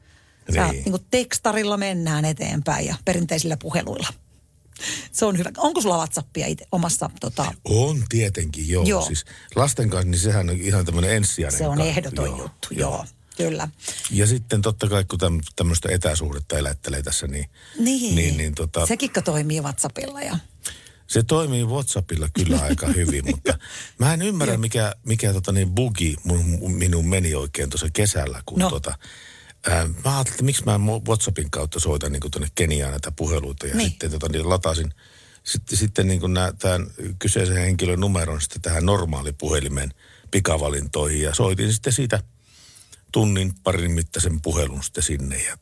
Sä niin kuin tekstarilla mennään eteenpäin ja perinteisillä puheluilla. Se on hyvä. Onko sulla WhatsAppia itse omassa? On tietenkin, joo. Siis lasten kanssa, niin sehän on ihan tämmöinen ensisijainen. Se on ehdoton juttu, joo. Kyllä. Ja sitten totta kai, kun tämmöistä etäsuhdetta elättelee tässä, niin se kikka toimii WhatsAppilla ja... Se toimii WhatsAppilla kyllä aika hyvin, mutta mä en ymmärrä, mikä bugi minun meni oikein tuossa kesällä, kun mä ajattelin, että miksi mä WhatsAppin kautta soitan niin tuonne Keniaan näitä puheluita ja sitten niin latasin. Sitten niin tämän kyseisen henkilön numeron sitten tähän normaalipuhelimeen pikavalintoihin ja soitin sitten siitä tunnin parin mittaisen puhelun sitten sinne ja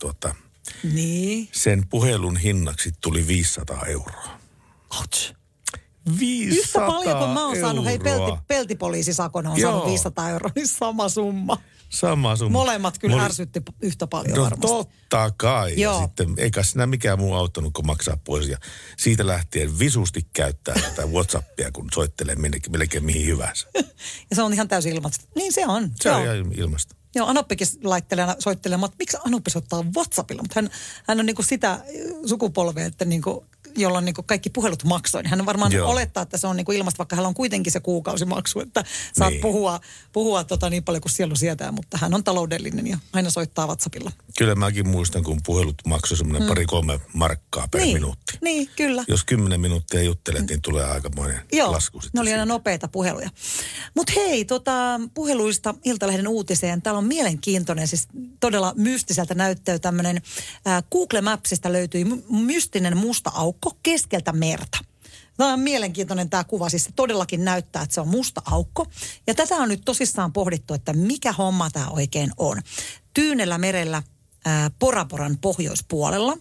sen puhelun hinnaksi tuli 500 €. Ouch. 500 Yhtä paljon kuin mä oon saanut, peltipoliisisakona on saanut 500 €, niin sama summa. Molemmat kyllä ärsytti yhtä paljon varmasti. No totta kai. Joo. Ja sitten eikä sinä mikään muu auttanut kuin maksaa pois. Ja siitä lähtien visusti käyttää tätä WhatsAppia, kun soittelee melkein mihin hyvänsä. Ja se on ihan täysin ilmaista. Niin se on. Se on ihan ilmaista. Joo, Anoppikin soittelemaan, että miksi Anoppi soittaa WhatsAppilla? Mutta hän on niinku sitä sukupolvea, että niinku... jolla on niin kaikki puhelut maksoin. Hän varmaan olettaa, että se on niin ilmasta, vaikka hän on kuitenkin se kuukausimaksu, että saat puhua niin paljon kuin sielu sietää, mutta hän on taloudellinen ja aina soittaa WhatsAppilla. Kyllä mäkin muistan, kun puhelut maksoi semmoinen 3 markkaa per minuutti. Niin, kyllä. Jos 10 minuuttia juttelet, niin tulee aikamoinen lasku sitten. Ne oli aina nopeita puheluja. Mutta hei, puheluista Iltalehden uutiseen. Täällä on mielenkiintoinen, siis todella mystiseltä näyttöä tämmöinen. Google Mapsista löytyi mystinen musta aukko keskeltä merta. Tämä on mielenkiintoinen tämä kuva, siis se todellakin näyttää, että se on musta aukko. Ja tätä on nyt tosissaan pohdittu, että mikä homma tämä oikein on. Tyynellä merellä Poraporan pohjoispuolella.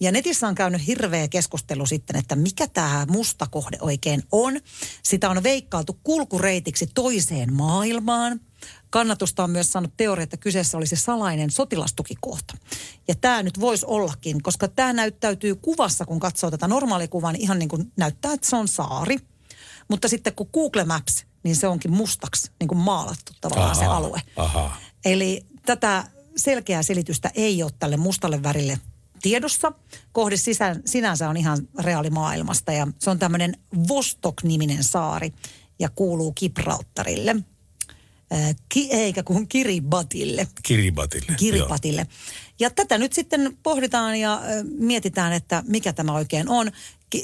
Ja netissä on käynyt hirveä keskustelu sitten, että mikä tämä musta kohde oikein on. Sitä on veikkailtu kulkureitiksi toiseen maailmaan. Kannatusta on myös saanut teoria, että kyseessä olisi salainen sotilastukikohta. Ja tämä nyt voisi ollakin, koska tämä näyttäytyy kuvassa, kun katsoo tätä normaalikuvaa, niin ihan niin kuin näyttää, että se on saari. Mutta sitten kun Google Maps, niin se onkin mustaksi niin kuin maalattu tavallaan se alue. Aha. Eli tätä selkeää selitystä ei ole tälle mustalle värille tiedossa. Kohde sinänsä on ihan reaalimaailmasta ja se on tämmöinen Vostok-niminen saari ja kuuluu Gibraltarille. Eikä kuin Kiribatille. Kiribatille. Ja tätä nyt sitten pohditaan ja mietitään, että mikä tämä oikein on.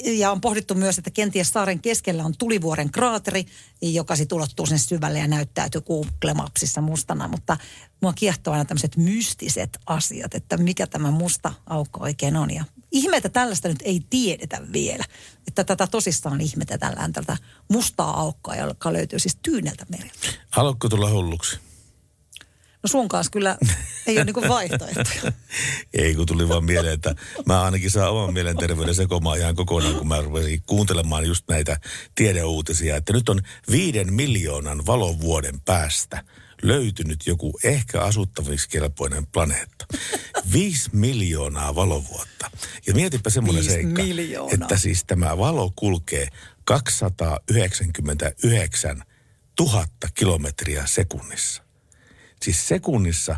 Ja on pohdittu myös, että kenties saaren keskellä on tulivuoren kraateri, joka sitten ulottuu sen syvälle ja näyttäytyy Google Mapsissa mustana. Mutta mua kiehtoo aina tämmöiset mystiset asiat, että mikä tämä musta aukko oikein on. Ja ihmeitä tällaista nyt ei tiedetä vielä. Että tätä tosissaan ihmetellään tältä mustaa aukkoa, joka löytyy siis Tyyneltä mereltä. Haluatko tulla hulluksi? No sun kanssa kyllä ei ole niinku vaihtoehtoja. Ei, kun tuli vaan mieleen, että mä ainakin saan oman mielenterveyden sekomaan ihan kokonaan, kun mä rupesin kuuntelemaan just näitä tiedeuutisia, että nyt on 5 miljoonan valovuoden päästä löytynyt joku ehkä asuttaviksi kelpoinen planeetta. 5 miljoonaa valovuotta. Ja mietipä semmoinen seikka, että siis tämä valo kulkee 299 000 kilometriä sekunnissa. Siis sekunnissa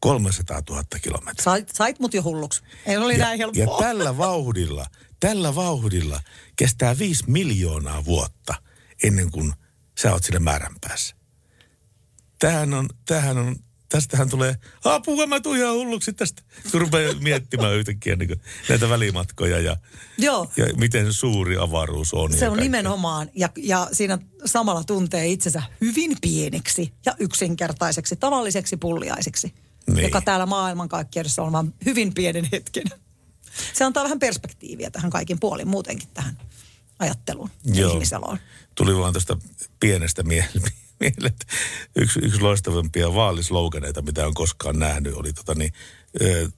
300 000 kilometriä. Sait mut jo hulluksi. Ei oli näin helppoa. Ja tällä vauhdilla kestää 5 miljoonaa vuotta ennen kuin sä oot sille määränpäässä. Tästähän tulee, apua mä tuun ihan hulluksi tästä. Kun rupeaa miettimään yhtäkkiä niin näitä välimatkoja ja miten suuri avaruus on. Se on nimenomaan, ja siinä samalla tuntee itsensä hyvin pieneksi ja yksinkertaiseksi, tavalliseksi pulliaiseksi, joka täällä maailmankaikkeudessa on vaan hyvin pienen hetken. Se antaa vähän perspektiiviä tähän kaikin puolin muutenkin tähän ajatteluun ja ihmiseloon. Tuli vaan tuosta pienestä mieleen. Yksi loistavimpia vaalisloukaneita, mitä on koskaan nähnyt, oli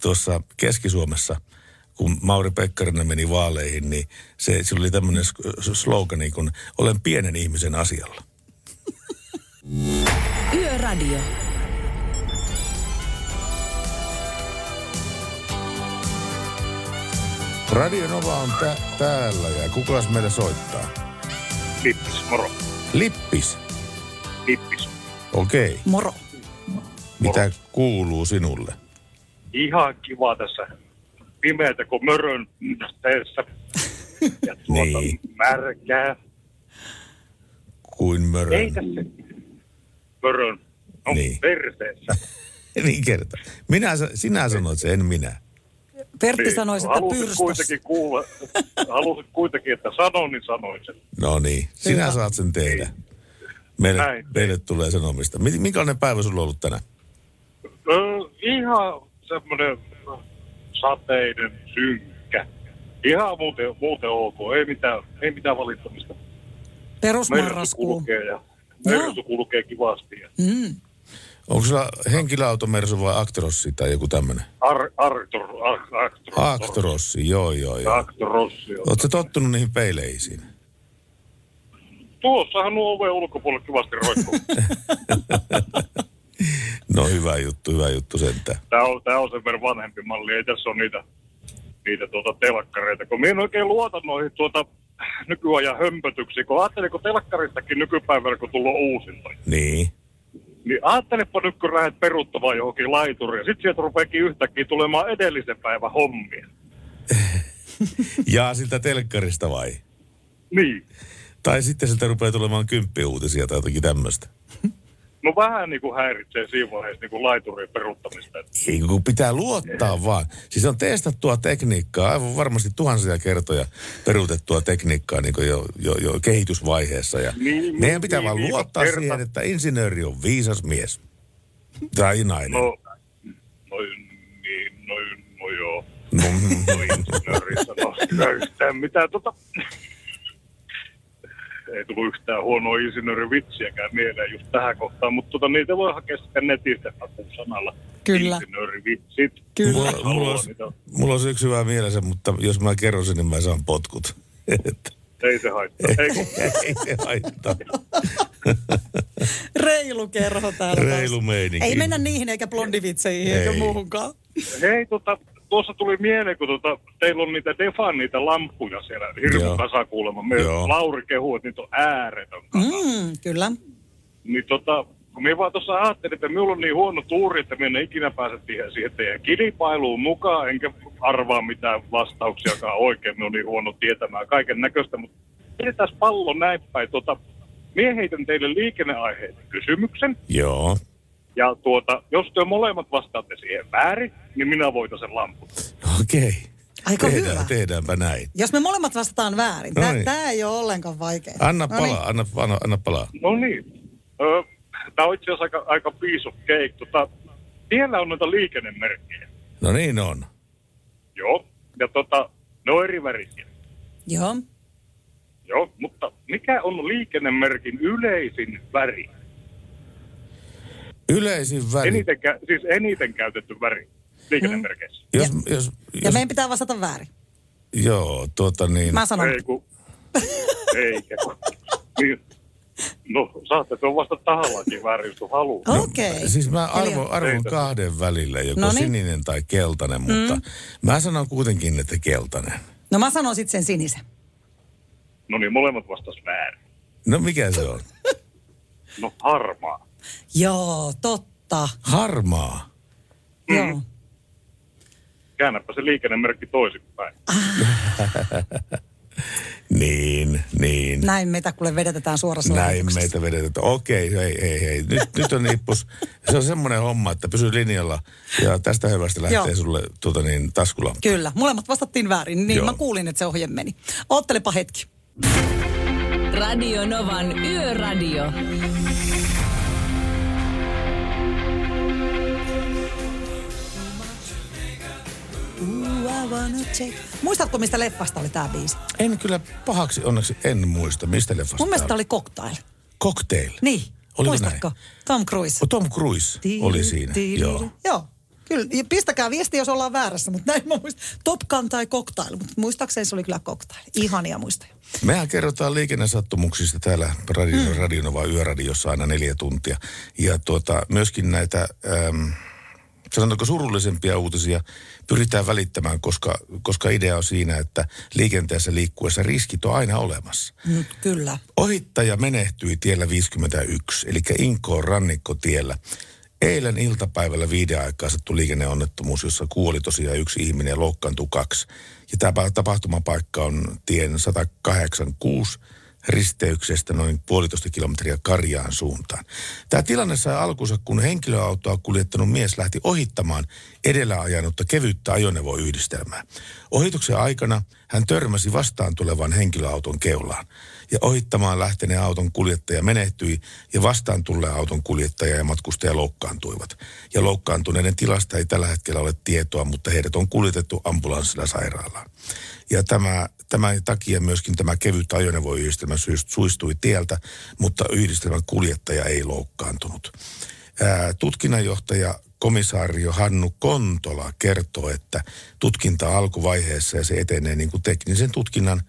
tuossa Keski-Suomessa, kun Mauri Pekkarinen meni vaaleihin, niin sillä oli tämmöinen slogani, kun olen pienen ihmisen asialla. Yöradio. Radio Nova on täällä ja kukas meille soittaa? Lippis, moro. Lippis. Okei. Moro. Mitä kuuluu sinulle? Ihan kiva tässä pimeätä, kun mörön tässä ja tuota niin. Märkää. Kuin mörön. Ei tässä mörön. On niin. Perseessä. Niin kerta. Sinä sanoit sen, en minä. Pertti sanoi, että pyrstössä. Halusit kuitenkin, että sanon, niin sanoin sen. No niin, sinä hyvä. Saat sen tehdä. Meille tulee sanomista. Minkälainen päivä sulla on ollut tänään? Ihan semmoinen sateinen, synkkä. Ihan muuten ok, ei mitään valittamista. Perusmarraskuu. Mersu kulkee kivasti. Onko sulla henkilöautomersu vai Actros tai joku tämmöinen? Actros, joo. Actros, joo. Oletko tottunut niihin peileisiin? Tuossahan nuo oveen ulkopuolelle kivasti roikkuu. No hyvä juttu sentään. Tää on sen verran vanhempi malli, ei tässä ole niitä telkkareita. Kun minä en oikein luota noihin nykyajan hömpötyksiä, kun ajattelin, kun telkkaristakin nykypäivänä, kun tullut uusinta. Niin. Niin ajattelepa nyt, kun lähdet peruuttamaan johonkin laituriin. Sitten sieltä rupeekin yhtäkkiä tulemaan edellisen päivän hommia. Jaa, siltä telkkarista vai? Niin. Tai sitten sieltä rupeaa tulemaan kymppiuutisia tai jotakin tämmöistä. No vähän niin kuin häiritsee siinä vaiheessa niin kuin laiturin peruuttamista. Ei, kun pitää luottaa vaan. Siis on testattua tekniikkaa, aivan varmasti tuhansia kertoja peruutettua tekniikkaa niin kuin jo kehitysvaiheessa. Ja niin, meidän pitää niin, vaan niin, luottaa siihen, että insinööri on viisas mies. Tai nainen. No joo. No insinööri sanoo yhtään mitään Ei tullut yhtään huonoa insinöörivitsiäkään mieleen just tähän kohtaan, mutta niitä voi hakea sitten netistä sanalla. Kyllä. Insinöörivitsit. Kyllä. Mulla olisi yksi hyvä mielessä, mutta jos mä kerron sen, niin mä saan potkut. Ei se haittaa. Ei se haittaa. Reilu kerho täällä. Reilu meininki. Ei mennä niihin eikä blondivitseihin eikä muuhunkaan. Hei, tuossa tuli mieleen, kun teillä on niitä Defan, niitä lamppuja siellä hirveän kasakuulemma. Me Lauri kehuu, että niitä on ääretön kasa. Kyllä. Niin kun minä vaan tuossa ajattelin, että minulla on niin huono tuuri, että minä en ikinä pääse siihen teidän kilpailuun mukaan, enkä arvaa mitään vastauksiakaan oikein. Minä on niin huono tietämään kaiken näköistä, mutta pidetään pallo näin päin. Minä heitän teille liikenneaiheiden kysymyksen. Joo. Ja jos te molemmat vastaatte siihen väärin, niin minä voitan sen lampun. Okei. Aika hyvä. Tehdäänpä näin. Jos me molemmat vastataan väärin, tämä ei ole ollenkaan vaikea. Anna palaa. No niin. Tämä on itse asiassa aika piece of cake. Siellä on noita liikennemerkkejä. No niin on. Joo. Ja ne on eri värisiä. Joo. Joo, mutta mikä on liikennemerkin yleisin väri? Yleisin väri. Eniten käytetty väri liikennemerkeissä. Jos meidän pitää vastata väärin. Joo, Mä sanon. Eikä. No, saatte se on vasta tahallakin väärin, jos haluaa. Okei. No, siis mä arvon kahden välillä, joko sininen tai keltainen, mutta mä sanon kuitenkin, että keltainen. No mä sanon sitten sen sinisen. No niin, molemmat vastas väärin. No mikä se on? No harmaa. Joo, totta. Harmaa. Joo. Käännäpä se liikennemerkki toisinpäin. Niin. Näin meitä kuule vedetetään suorassa lähetyksessä. Näin meitä vedetetään. Okei, hei. Nyt on nippus. Se on semmoinen homma, että pysy linjalla ja tästä hyvästä lähtee sulle taskulampaa. Kyllä, molemmat vastattiin väärin. Niin mä kuulin, että se ohje meni. Oottelepa hetki. Radio Novan Yöradio. Muistatko, mistä leffasta oli tää biisi? En kyllä pahaksi, onneksi en muista, mistä leffasta. Mun mielestä oli Cocktail. Cocktail? Niin, oliko muistatko? Näin? Tom Cruise. Tom Cruise oli siinä, joo. Kyllä, pistäkää viestiä, jos ollaan väärässä, mutta näin mä muistan. Top Gun tai Cocktail, mutta muistaakseni se oli kyllä Cocktail. Ihania muistoja. Mehän kerrotaan liikennesattumuksista täällä Radio Nova Yöradiossa aina 4 tuntia. Ja myöskin näitä... sanotaanko surullisempia uutisia pyritään välittämään, koska idea on siinä, että liikenteessä liikkuessa riskit on aina olemassa. Kyllä. Ohittaja menehtyi tiellä 51, eli Inkoon rannikkotiellä. Eilen iltapäivällä 5 aikaa sattui liikenneonnettomuus, jossa kuoli tosiaan yksi ihminen ja loukkaantui 2. Ja tämä tapahtumapaikka on tien 186 risteyksestä noin 1,5 kilometriä Karjaan suuntaan. Tämä tilanne sai alkunsa, kun henkilöautoa kuljettanut mies lähti ohittamaan edellä ajanutta kevyttä ajoneuvoyhdistelmää. Ohituksen aikana hän törmäsi vastaan tulevan henkilöauton keulaan. Ja ohittamaan lähteneen auton kuljettaja menehtyi ja vastaan tulleen auton kuljettaja ja matkustaja loukkaantuivat. Ja loukkaantuneiden tilasta ei tällä hetkellä ole tietoa, mutta heidät on kuljetettu ambulanssilla sairaalaan. Ja tämän takia myöskin tämä kevyt ajoneuvoyhdistelmä suistui tieltä, mutta yhdistelmän kuljettaja ei loukkaantunut. Tutkinnanjohtaja komisario Hannu Kontola kertoo, että tutkinta alkuvaiheessa ja se etenee niin kuin teknisen tutkinnan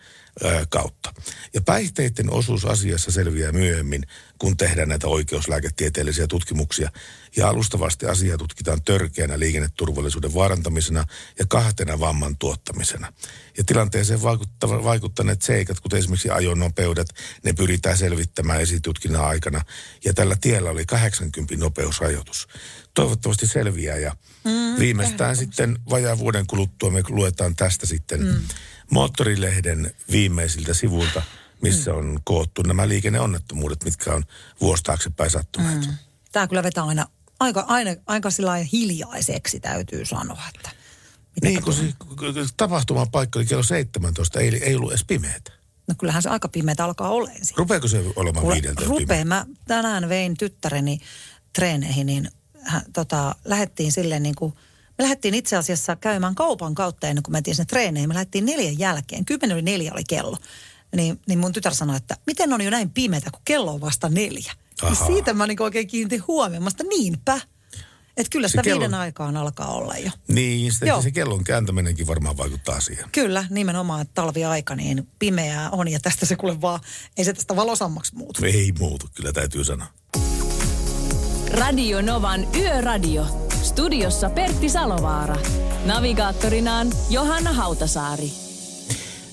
kautta. Ja päihteiden osuus asiassa selviää myöhemmin, kun tehdään näitä oikeuslääketieteellisiä tutkimuksia. Ja alustavasti asiaa tutkitaan törkeänä liikenneturvallisuuden vaarantamisena ja 2 vamman tuottamisena. Ja tilanteeseen vaikuttaneet seikat, kuten esimerkiksi ajonopeudet, ne pyritään selvittämään esitutkinnan aikana. Ja tällä tiellä oli 80 nopeusrajoitus. Toivottavasti selviää ja viimeistään sitten vajaan vuoden kuluttua me luetaan tästä sitten Moottorilehden viimeisiltä sivuilta, missä on koottu nämä liikenneonnettomuudet, mitkä on vuosi taaksepäin sattuneet. Tämä kyllä vetää aina aika hiljaiseksi, täytyy sanoa. Että niin, kun tapahtumapaikka oli kello 17, ei ollut edes pimeätä. No kyllähän se aika pimeätä alkaa olemaan. Rupeako se olemaan 5:00? Rupeaa. Mä tänään vein tyttäreni treeneihin, niin lähettiin silleen niin kuin... Me lähdettiin itse asiassa käymään kaupan kautta ennen kuin mentiin sinne treeneihin. Me lähdettiin 4 jälkeen. 3:50 oli kello. Niin mun tytär sanoi, että miten on jo näin pimeätä, kun kello on vasta 4. Ja siitä mä niin oikein kiinnitin huomioon. Mä sanoin, niinpä. Että kyllä sitä kellon... 5 aikaan alkaa olla jo. Niin, se kellon kääntäminenkin varmaan vaikuttaa siihen. Kyllä, nimenomaan, että talviaika niin pimeää on. Ja tästä se kuule vaan, ei se tästä valosammaksi muutu. Ei muutu, kyllä täytyy sanoa. Radio Novan Yöradio. Studiossa Pertti Salovaara. Navigaattorinaan Johanna Hautasaari.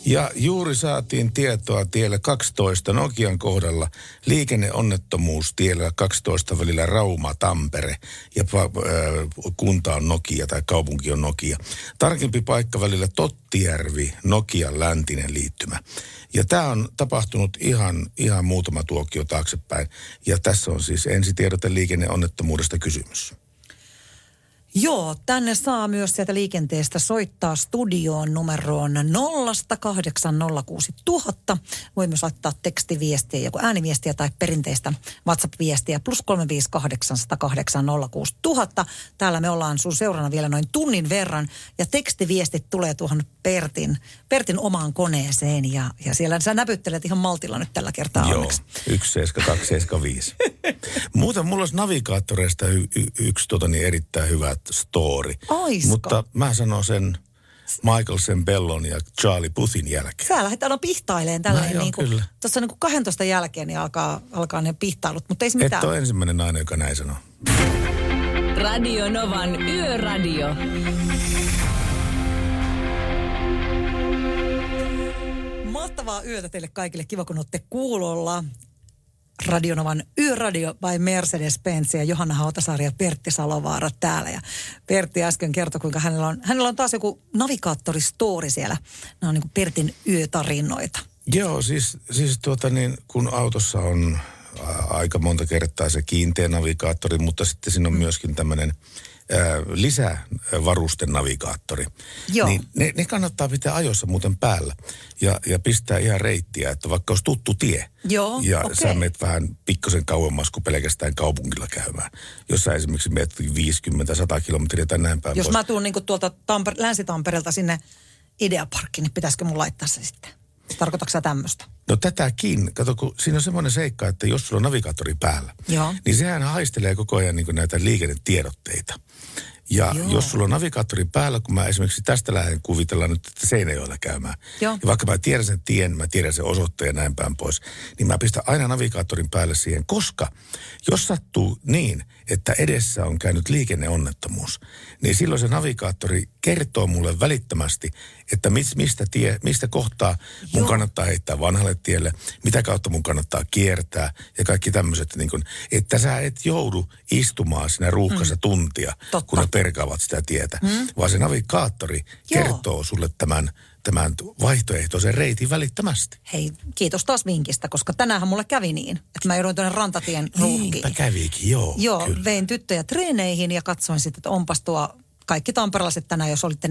Ja juuri saatiin tietoa tiellä 12 Nokian kohdalla. Liikenneonnettomuus tiellä 12 välillä Rauma-Tampere. Ja kunta on Nokia tai kaupunki on Nokia. Tarkempi paikka välillä Tottijärvi, Nokian läntinen liittymä. Ja tämä on tapahtunut ihan muutama tuokio taaksepäin. Ja tässä on siis ensitiedote liikenneonnettomuudesta kysymys. Joo, tänne saa myös sieltä liikenteestä soittaa studioon numeroon 0806000. Voi myös laittaa tekstiviestiä, joku ääniviestiä tai perinteistä WhatsApp-viestiä +35 808 06000. Täällä me ollaan sun seurana vielä noin tunnin verran ja tekstiviestit tulee tuohon Pertin omaan koneeseen ja siellä sä näpyttelet ihan maltilla nyt tällä kertaa. Joo, onneksi. 17275. Muuten mulla olisi navigaattoreista yksi erittäin hyvä story. Oisko? Mutta mä sanon sen Michael Sembellon ja Charlie Puthin jälkeen. Sä lähdet aina pihtaileen tällainen. Tuossa niin 12 jälkeen niin alkaa ne pihtailut, mutta ei se mitään. Et ole ensimmäinen nainen, joka näin sanoo. Radio Novan Yöradio. Mahtavaa yötä teille kaikille. Kiva, kun olette kuulolla. Radio Novan Yöradio by Mercedes-Benz ja Johanna Hautasaari ja Pertti Salovaara täällä. Ja Pertti äsken kertoi, kuinka hänellä on taas joku navigaattoristoori siellä. Nämä on niin kuin Pertin yötarinoita. Joo, siis kun autossa on aika monta kertaa se kiinteä navigaattori, mutta sitten siinä on myöskin tämmöinen lisävarusten navigaattori. Joo. Niin ne kannattaa pitää ajoissa muuten päällä ja pistää ihan reittiä, että vaikka olisi tuttu tie. Joo, ja sä menet vähän pikkusen kauemmas kuin pelkästään kaupungilla käymään. Jos sä esimerkiksi menet 50-100 kilometriä tai näin päin. Jos mä tuun niin tuolta Länsi-Tampereelta sinne Ideaparkkiin, niin pitäisikö mun laittaa se sitten? Tarkoitatko sä tämmöistä? No tätäkin. Kato, kun siinä on semmoinen seikka, että jos sulla on navigaattori päällä, Joo. niin sehän haistelee koko ajan niin kuin näitä liikennetiedotteita. Ja joo. Jos sulla on navigaattori päällä, kun mä esimerkiksi tästä lähden kuvitellaan nyt Seinäjoella käymään. Joo. Ja vaikka mä tiedän sen tien, mä tiedän sen osoitteen ja näin päin pois, niin mä pistän aina navigaattorin päälle siihen. Koska jos sattuu niin, että edessä on käynyt liikenneonnettomuus, niin silloin se navigaattori kertoo mulle välittömästi, että mistä kohtaa mun joo. kannattaa heittää vanhalle tielle, mitä kautta mun kannattaa kiertää ja kaikki tämmöiset, niin kun, että sä et joudu istumaan siinä ruuhkassa tuntia, totta. Kun ne perkaavat sitä tietä, vaan se navigaattori kertoo sulle tämän vaihtoehtoisen reitin välittömästi. Hei, kiitos taas vinkistä, koska tänäänhän mulle kävi niin, että mä jouduin tuonne rantatien ruuhkiin. Niinpä kävikin, joo, kyllä. Vein tyttöjä treeneihin ja katsoin sitten, että onpas tuo... Kaikki tamperelaiset tänään, jos olitte 4-5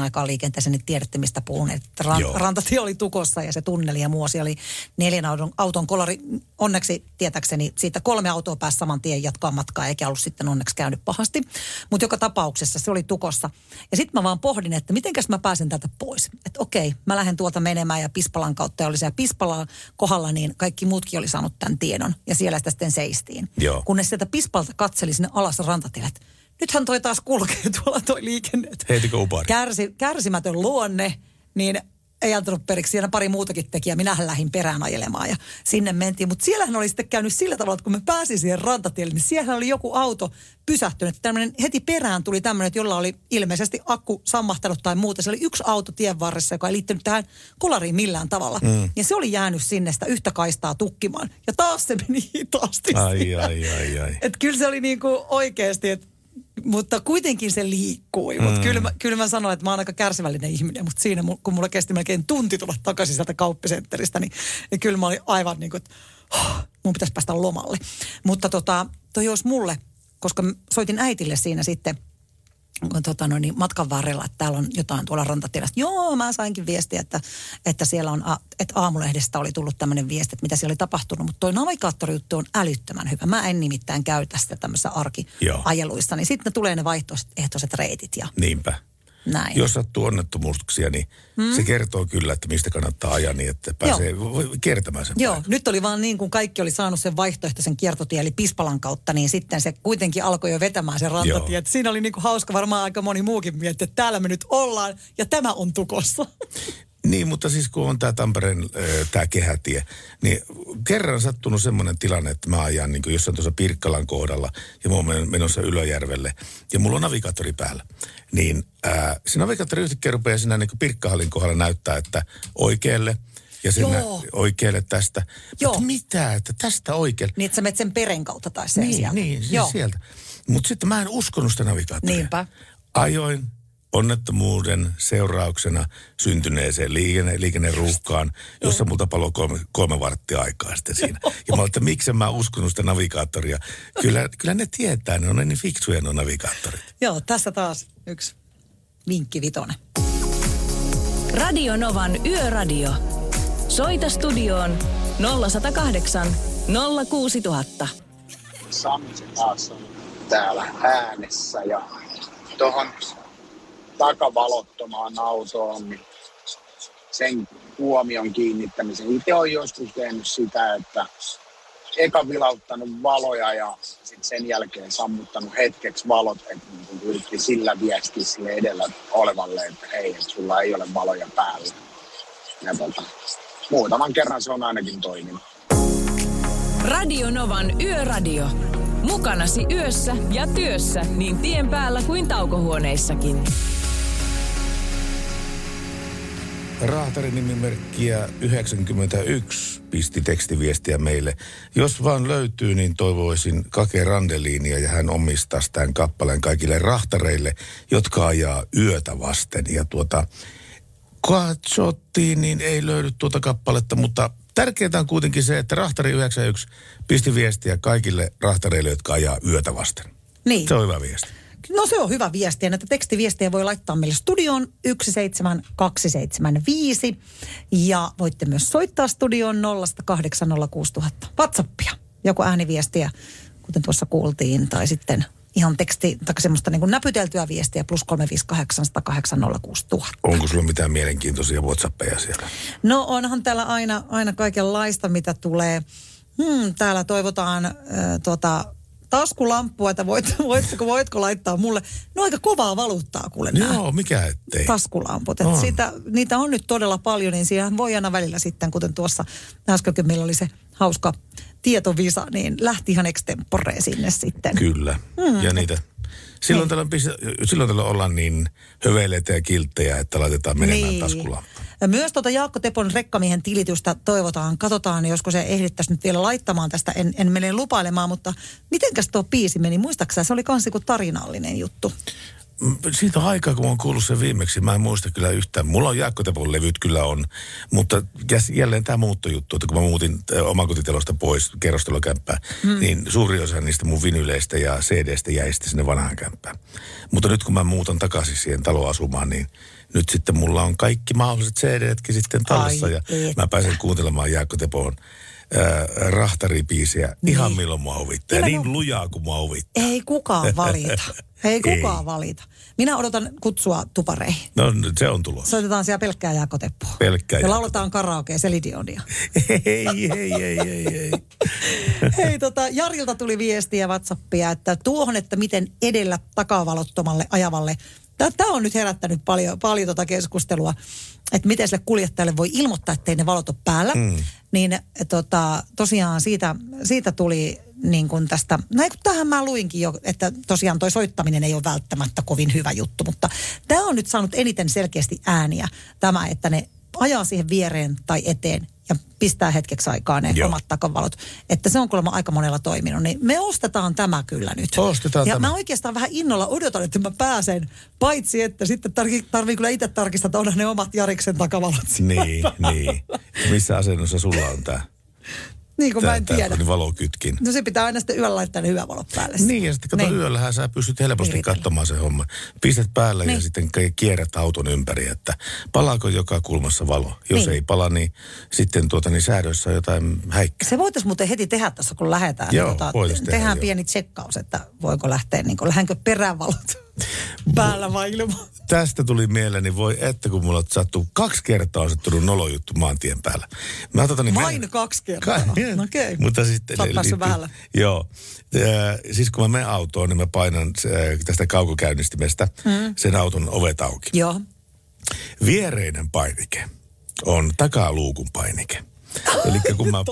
aikaa liikenteessä, niin tiedätte, mistä puhun. Että rantatie oli tukossa ja se tunneli ja muu asia oli 4 auton kolari. Onneksi, tietäkseni, siitä 3 autoa pääsi saman tien jatkaa matkaa, eikä ollut sitten onneksi käynyt pahasti. Mutta joka tapauksessa se oli tukossa. Ja sitten mä vaan pohdin, että mitenkäs mä pääsen täältä pois. Että okei, mä lähden tuolta menemään ja Pispalan kautta. Ja oli siellä Pispalan kohdalla, niin kaikki muutkin oli saanut tämän tiedon. Ja siellä sitä sitten seistiin. Joo. Kunnes sieltä Pispalta katseli sinne alas rantatielät. Nythän toi taas kulkee tuolla toi liikenne. Heitikö upari? Kärsimätön luonne, niin ei antanut periksi. Siinä pari muutakin tekijää. Minähän lähdin perään ajelemaan ja sinne mentiin. Mutta siellähän oli sitten käynyt sillä tavalla, että kun me pääsin siihen rantatielle, niin siellähän oli joku auto pysähtynyt. Tämmöinen heti perään tuli tämmöinen, että jolla oli ilmeisesti akku sammahtanut tai muuta. Se oli yksi auto tien varressa, joka ei liittynyt tähän kolariin millään tavalla. Ja se oli jäänyt sinne sitä yhtä kaistaa tukkimaan. Ja taas se meni hitaasti. Ai. Että kyllä se oli niinku oikeasti, että mutta kuitenkin se liikkui. Kyllä mä sanoin, että mä oon aika kärsivällinen ihminen, mutta siinä kun mulla kesti melkein tunti tulla takaisin sieltä kauppisentteristä, niin kyllä mä olin aivan niin kuin, että mun pitäisi päästä lomalle. Mutta toi olisi mulle, koska soitin äitille siinä sitten matkan varrella, että täällä on jotain tuolla rantatilasta. Joo, mä sainkin viestiä, että siellä on, että aamulehdestä oli tullut tämmöinen viesti, että mitä siellä oli tapahtunut. Mutta toi navigaattorijuttu on älyttömän hyvä. Mä en nimittäin käytä sitä tämmöisessä arkiajeluissa, niin sitten tulee ne vaihtoehtoiset reitit. Ja... Niinpä. Näin. Jos sattuu onnettomuuksia, niin se kertoo kyllä, että mistä kannattaa ajaa niin, että pääsee kiertämään sen paikan. Nyt oli vaan niin, kun kaikki oli saanut sen vaihtoehtoisen kiertotien, eli Pispalan kautta, niin sitten se kuitenkin alkoi jo vetämään sen rantatie. Et siinä oli niin kuin hauska, varmaan aika moni muukin mietti, että täällä me nyt ollaan ja tämä on tukossa. Niin, mutta siis kun on tämä Tampereen tämä kehätie, niin kerran sattunut semmoinen tilanne, että mä ajan niin kuin jossain tuossa Pirkkalan kohdalla ja mä oon menossa Ylöjärvelle ja mulla on navigaattori päällä. Niin se navigaattori yhtäkkiä rupeaa siinä niin kuin Pirkkahallin kohdalla näyttää, että oikealle ja sinä oikealle tästä. Joo. Mutta mitä, että tästä oikealle. Niin, että sä menet sen peren kautta tai sen sieltä. Niin, siis sieltä. Mutta sitten mä en uskonut sitä navigaattoria. Niinpä. Ajoin onnettomuuden seurauksena syntyneeseen liikenneruuhkaan, jossa multa paloi 3 varttia aikaa sitten siinä. Ja mä olin, että miksen mä uskonut sitä navigaattoria. Kyllä ne tietää, ne on niin fiksuja ne navigaattorit. Joo, tässä taas yksi vinkki vitonen. Radio Novan Yöradio. Soita studioon 0108 06000. Sammisen taas on täällä äänessä ja tohon... takavalottomaan autoon, sen huomion kiinnittämisen. Itse olen joskus tehnyt sitä, että eka vilauttanut valoja ja sitten sen jälkeen sammuttanut hetkeksi valot, että yritti sillä viestiä sille edellä olevalle, että hei, että sulla ei ole valoja päällä. Ja muutaman kerran se on ainakin toiminut. Radio Novan Yöradio. Mukanasi yössä ja työssä niin tien päällä kuin taukohuoneissakin. Raahtarinimimerkkiä 91 pisti tekstiviestiä meille. Jos vaan löytyy, niin toivoisin Kake Randelinia ja hän omistaisi tämän kappaleen kaikille rahtareille, jotka ajaa yötä vasten. Ja katsottiin, niin ei löydy tuota kappaletta, mutta tärkeintä on kuitenkin se, että rahtari 91 pisti viestiä kaikille rahtareille, jotka ajaa yötä vasten. Niin. Se on hyvä viesti. No se on hyvä viesti ja näitä tekstiviestejä voi laittaa meille studioon 17275 ja voitte myös soittaa studioon 0806000 WhatsAppia. Joku ääniviestiä, kuten tuossa kuultiin, tai sitten ihan teksti tai semmoista niin kuin näpyteltyä viestiä +358 108 06000. Onko sulla mitään mielenkiintoisia WhatsAppeja siellä? No onhan täällä aina kaikenlaista, mitä tulee. Täällä toivotaan taskulamppua, että voitko laittaa mulle. No aika kovaa valuuttaa kuule nämä. Joo, mikä ettei. Taskulamput. Et siitä, niitä on nyt todella paljon, niin siihen voi aina välillä sitten, kuten tuossa äskenkin meillä oli se hauska tietovisa, niin lähti ihan extemporee sinne sitten. Kyllä, ja niitä. Silloin tällä ollaan niin höveleitä ja kilttejä, että laitetaan menemään niin taskulaan. Myös Jaakko Tepon rekkamiehen tilitystä toivotaan. Katsotaan, josko se ehdittäisi nyt vielä laittamaan tästä. En mene lupailemaan, mutta mitenkäs tuo biisi meni? Muistaakseni se oli kans joku tarinallinen juttu. Siitä on aikaa, kun olen kuullut sen viimeksi. Mä en muista kyllä yhtään. Mulla on Jaakko Tepon levyt kyllä on, mutta jälleen tämä muuttojuttu, että kun mä muutin omakotitalosta pois kerrostalokämppään, niin suuri osa niistä mun vinyleistä ja CD-stä jäi sitten sinne vanhaan kämppään. Mutta nyt kun mä muutan takaisin siihen taloon asumaan, niin nyt sitten mulla on kaikki mahdolliset CD-tkin sitten tallessa. Ja mä pääsen kuuntelemaan Jaakko Tepon rahtaribiisiä ihan milloin mua huvittaa. Ja niin lujaa kuin mua huvittaa. Ei kukaan valita. Minä odotan kutsua tupareihin. No se on tulossa. Soitetaan siellä pelkkää Jaakko Teppoa. Ja lauletaan karaokea Celine Dionia. Ei. Hei, Jarilta tuli viestiä WhatsAppia, että tuohon, että miten edellä takavalottomalle ajavalle. Tämä on nyt herättänyt paljon keskustelua, että miten sille kuljettajalle voi ilmoittaa, ettei ne valot ole päällä. Niin tosiaan siitä tuli niin kuin tästä, tähän mä luinkin jo, että tosiaan toi soittaminen ei ole välttämättä kovin hyvä juttu, mutta tämä on nyt saanut eniten selkeästi ääniä tämä, että ne ajaa siihen viereen tai eteen ja pistää hetkeksi aikaa ne omat takavalot. Että se on kuulemma aika monella toiminut. Niin me ostetaan tämä kyllä nyt. Ostetaan tämä. Mä oikeastaan vähän innolla odotan, että mä pääsen. Paitsi, että sitten tarvii kyllä itse tarkistaa, että onhan ne omat Jariksen takavalot. Niin. Missä asennossa sulla on tämä? Niin kuin mä en tiedä. Tämä valokytkin. No se pitää aina sitten yöllä laittaa ne hyvä valot päälle. Niin ja sitten kato yöllähän sä pystyt helposti katsomaan se homma. Pistät päälle ja sitten kierrät auton ympäri, että palaako joka kulmassa valo. Jos ei pala, niin sitten säädössä on jotain häikkää. Se voitaisiin muuten heti tehdä tässä, kun lähdetään. Joo, tehdään pieni tsekkaus, että voiko lähteä, niin kuin lähdenkö perävalot päällä vai ilman. Tästä tuli mieleeni, voi että kun mulla sattuu kaksi kertaa on sattunut nolojuttu maantien päällä. Vain kaksi kertaa? Okei. Mutta sitten sä oot päässyt vähällä. Joo. Siis kun mä menen autoon, niin mä painan tästä kaukokäynnistimestä sen auton ovet auki. Joo. Viereinen painike on takaluukun painike. Eli kun mä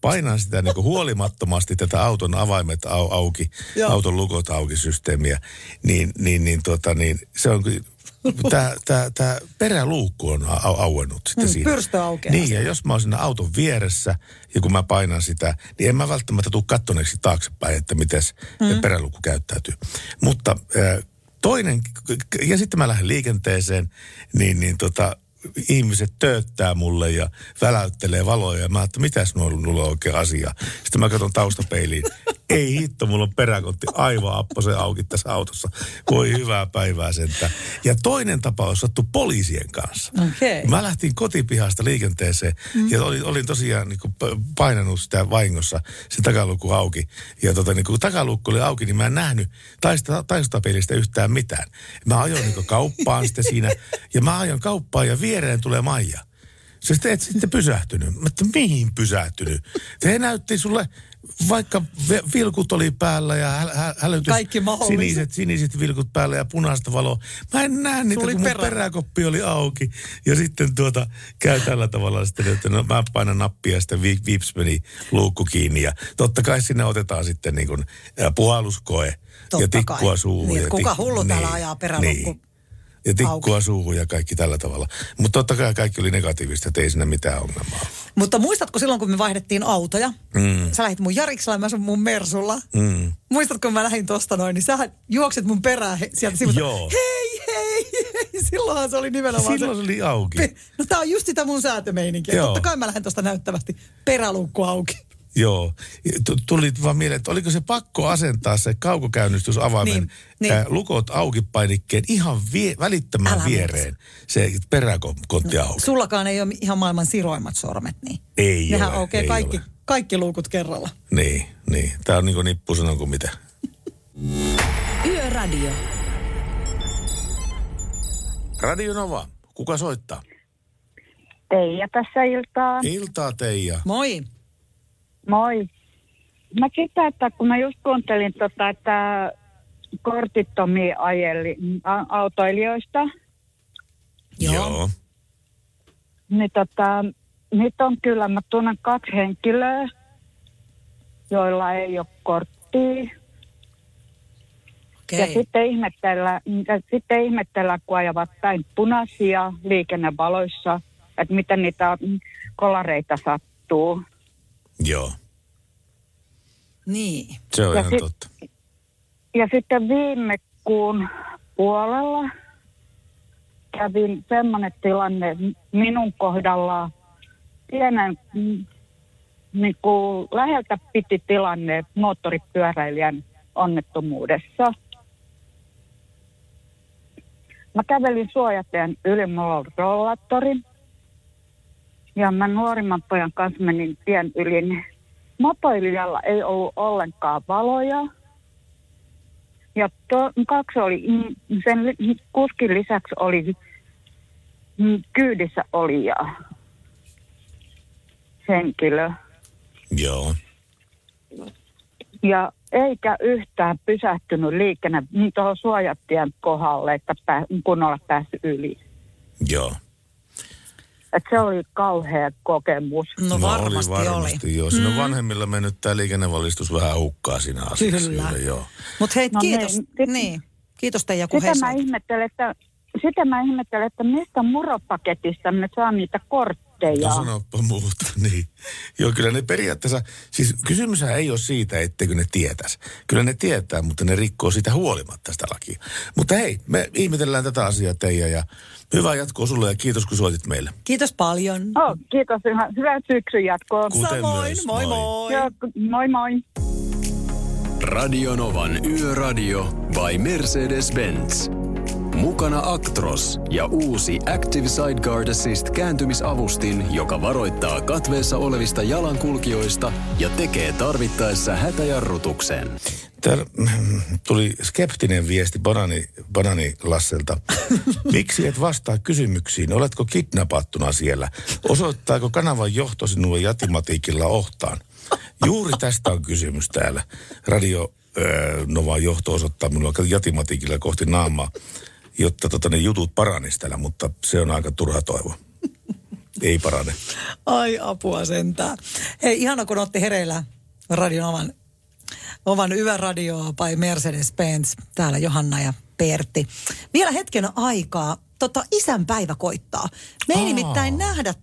painan sitä niin kuin huolimattomasti tätä auton avaimet auki, auton lukot auki -systeemiä, niin se on tämä peräluukku on auennut sitten siinä. Pyrstö aukeaa. Niin, ja jos mä oon siinä auton vieressä ja kun mä painan sitä, niin en mä välttämättä tule kattoneeksi taaksepäin, että miten peräluukku käyttäytyy. Mutta toinen, ja sitten mä lähden liikenteeseen, niin ihmiset tööttää mulle ja väläyttelee valoja. Ja mä ajattelin, mitäs nulla on oikein asiaa. Sitten mä katson taustapeiliin. Ei hitto, mulla on peräkontti aivan apposen auki tässä autossa. Voi hyvää päivää sentään. Ja toinen tapaus sattui poliisien kanssa. Okay. Mä lähtin kotipihasta liikenteeseen ja olin tosiaan niin kuin painanut sitä vahingossa sen takalukku auki. Ja niin kun takalukku oli auki, niin mä en nähnyt taustapeilistä yhtään mitään. Mä ajoin niin kuin kauppaan sitten siinä ja mä ajoin kauppaan ja viereen tulee Maija. Sä sitten et sitten pysähtynyt. Mä että mihin pysähtynyt? Se näytti sulle, vaikka vilkut oli päällä ja hälytys, siniset vilkut päällä ja punaista valoa. Mä en näe niitä, kun mun peräkoppi oli auki. Ja sitten käy tällä tavalla sitten, että mä painan nappia ja sitten viips meni luukku kiinni. Ja totta kai sinne otetaan sitten niin kuin puhalluskoe ja tikkua suuhun. Niin, kuka hullu täällä ajaa peräluukku? Niin. Ja tikkua suuhun ja kaikki tällä tavalla. Mutta totta kai kaikki oli negatiivista, että ei siinä mitään ongelmaa. Mutta muistatko silloin, kun me vaihdettiin autoja? Sä lähdit mun Jariksella ja mä sun mun Mersulla. Muistatko, kun mä lähdin tosta noin, niin sähän juoksit mun perään sieltä sivusta. Hei! Silloinhan se oli nimenomaan. Silloin se oli auki. No tää on just sitä mun säätömeininkiä. Joo. Totta kai mä lähden tosta näyttävästi peräluukku auki. Joo. Tuli vaan mieleen, että oliko se pakko asentaa se kaukokäynnistysavaimen lukot auki -painikkeen ihan välittömään viereen se peräkontti auki. Sullakaan ei ole ihan maailman siroimmat sormet, niin. Ei nehän ole. Nehän aukeaa kaikki luukut kerralla. Niin. Tää on niin kuin nippu sanon kuin mitä. Yöradio. Radio Nova. Kuka soittaa? Teija tässä iltaa. Iltaa Teija. Moi. Moi. Mä sitä, että kun mä just kuuntelin, että kortittomia autoilijoista. Joo. Niin nyt on kyllä, mä tunnen 2 henkilöä, joilla ei ole korttia. Okay. Ja sitten ihmetellä, kun ajavat päin punaisia liikennevaloissa, että miten niitä kolareita sattuu. Joo. Niin. Se on ihan totta. Ja sitten viime kuun puolella kävi semmoinen tilanne minun kohdalla, pienen niin kuin läheltä piti tilanne moottoripyöräilijän onnettomuudessa. Mä kävelin suojateen yli, mulla on rollaattori. Ja mä nuorimman pojan kanssa menin tien yli. Mopoilijalla ei ollut ollenkaan valoja. Ja 2 oli, sen kuskin lisäksi oli, kyydissä oli ja henkilö. Joo. Ja eikä yhtään pysähtynyt liikenne tuohon suojattien kohdalle, että kun olla päässyt yli. Joo. Et se oli kauhea kokemus. No varmasti oli. Joo. Siinä on vanhemmilla mennyt tämä liikennevalistus vähän hukkaa siinä asiassa. Kyllä. Joo. Mut hei, kiitos. Kiitos teidän, kun Sitä mä ihmettelen, että mistä muropaketista me saa niitä kortteja. No sanoppa muuta, niin. Joo, kyllä ne periaatteessa, siis kysymyshän ei ole siitä, etteikö ne tietäisi. Kyllä ne tietää, mutta ne rikkoo sitä huolimatta sitä lakia. Mutta hei, me ihmetellään tätä asiaa teidän ja hyvää jatkoa sulle ja kiitos, kun soitit meille. Kiitos paljon. Oh, kiitos, hyvää syksyn jatkoa. Samoin, moi moi. Joo, moi moi. Radio Novan Yöradio by Mercedes-Benz. Mukana Actros ja uusi Active Sideguard Assist kääntymisavustin, joka varoittaa katveessa olevista jalankulkijoista ja tekee tarvittaessa hätäjarrutuksen. Täällä tuli skeptinen viesti Banani Lasselta. Miksi et vastaa kysymyksiin? Oletko kidnapattuna siellä? Osoittaako kanavan johto sinua jätimatiikilla ohtaan? Juuri tästä on kysymys täällä. Radio Nova johto osoittaa minua jätimatiikilla kohti naamaa, jotta ne jutut paranisi täällä, mutta se on aika turha toivo. Ei parane. Ai apua sentään. Hei, ihana kun olette hereillä Radio Novan Yöradioa by Mercedes-Benz. Täällä Johanna ja Pertti. Vielä hetken aikaa. Isän päivä koittaa. Me ei nimittäin nähdä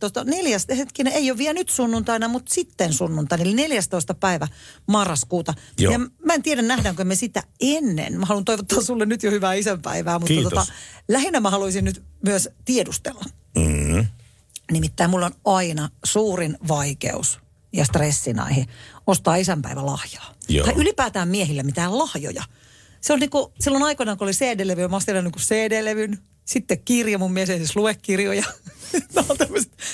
hetkinen, ei ole vielä nyt sunnuntaina, mutta sitten sunnuntaina, eli 14. päivä marraskuuta. Joo. Ja mä en tiedä, nähdäänkö me sitä ennen. Mä haluan toivottaa sulle nyt jo hyvää isänpäivää, mutta lähinnä mä haluaisin nyt myös tiedustella. Mm-hmm. Nimittäin mulla on aina suurin vaikeus ja stressinaihe ostaa isänpäivälahjaa. Joo. Tai ylipäätään miehillä mitään lahjoja. Se on niin kuin, silloin aikoinaan, kun oli CD-levy, ja mä ostin niin kuin CD-levyn. Sitten kirja, mun mies ei siis lue kirjoja.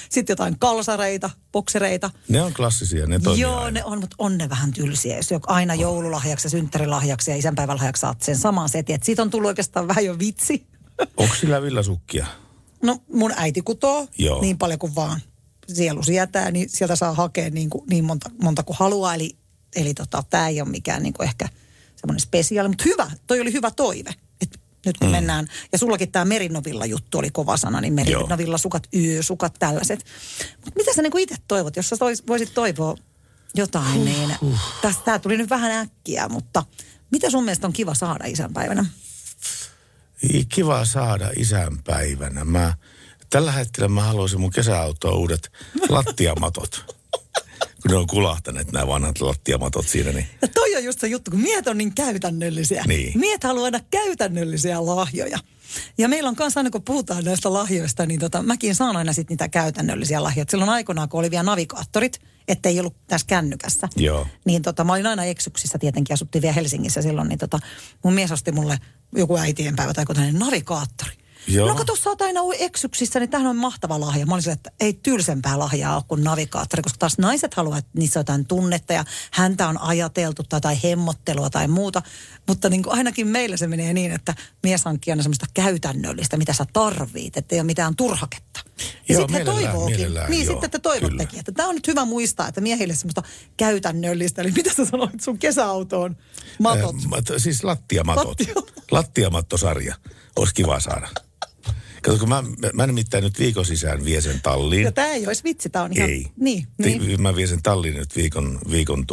Sitten jotain kalsareita, boksereita. Ne on klassisia, ne toimii. Joo, aina. Ne on, mutta on ne vähän tylsiä. Jos aina joululahjaksi ja synttärilahjaksi ja isänpäivälahjaksi saat sen saman setin. Siitä on tullut oikeastaan vähän jo vitsi. Onko sillä villasukkia? No mun äiti kutoo niin paljon kuin vaan sielu sietää, niin sieltä saa hakea niin monta kuin haluaa. Eli tämä ei ole mikään niin kuin ehkä semmoinen spesiaali, mutta hyvä, toi oli hyvä toive. Nyt kun mennään, ja sullakin tämä merinovilla-juttu oli kova sana, niin merinovillasukat, yösukat, tällaiset. Mut mitä sä niinku itse toivot, jos sä voisit toivoa jotain, niin tämä tuli nyt vähän äkkiä, mutta mitä sun mielestä on kiva saada isänpäivänä? Kiva saada isänpäivänä. Tällä hetkellä mä haluaisin mun kesäautoa uudet lattiamatot. Kun ne on kulahtaneet nämä vanhat lattiamatot siinä. Niin. Ja toi on just se juttu, kun miehet on niin käytännöllisiä. Niin. Miehet haluaa aina käytännöllisiä lahjoja. Ja meillä on kanssa aina, kun puhutaan näistä lahjoista, niin mäkin saan aina sitten niitä käytännöllisiä lahjoja. Silloin aikoinaan, kun oli vielä navigaattorit, ettei ollut tässä kännykässä. Joo. Niin mä olin aina eksyksissä tietenkin, asuttiin vielä Helsingissä silloin, niin mun mies osti mulle joku äitienpäivä tai jotain navigaattori. Joo. No kun tuossa olet aina eksyksissä, niin tämähän on mahtava lahja. Mä olin sille, että ei tylsempää lahjaa ole kuin navigaattori, koska taas naiset haluaa, että niissä on jotain tunnetta ja häntä on ajateltu tai hemmottelua tai muuta. Mutta niin kuin ainakin meillä se menee niin, että mies hankkii aina semmoista käytännöllistä, mitä sä tarvit, ettei ole mitään turhaketta. Ja sitten he toivookin. Niin, sitten te toivottekin. Että tämä on nyt hyvä muistaa, että miehille semmoista käytännöllistä. Eli mitä sä sanoit sun kesäautoon? Matot. Siis lattiamatot. Lattiamattosarja. Olisi kiva saada. Kato, kun mä nimittäin nyt viikon sisään vien sen talliin. Ja tämä ei olisi vitsi, tämä on ihan... Ei. Niin. Mä vien sen talliin nyt viikon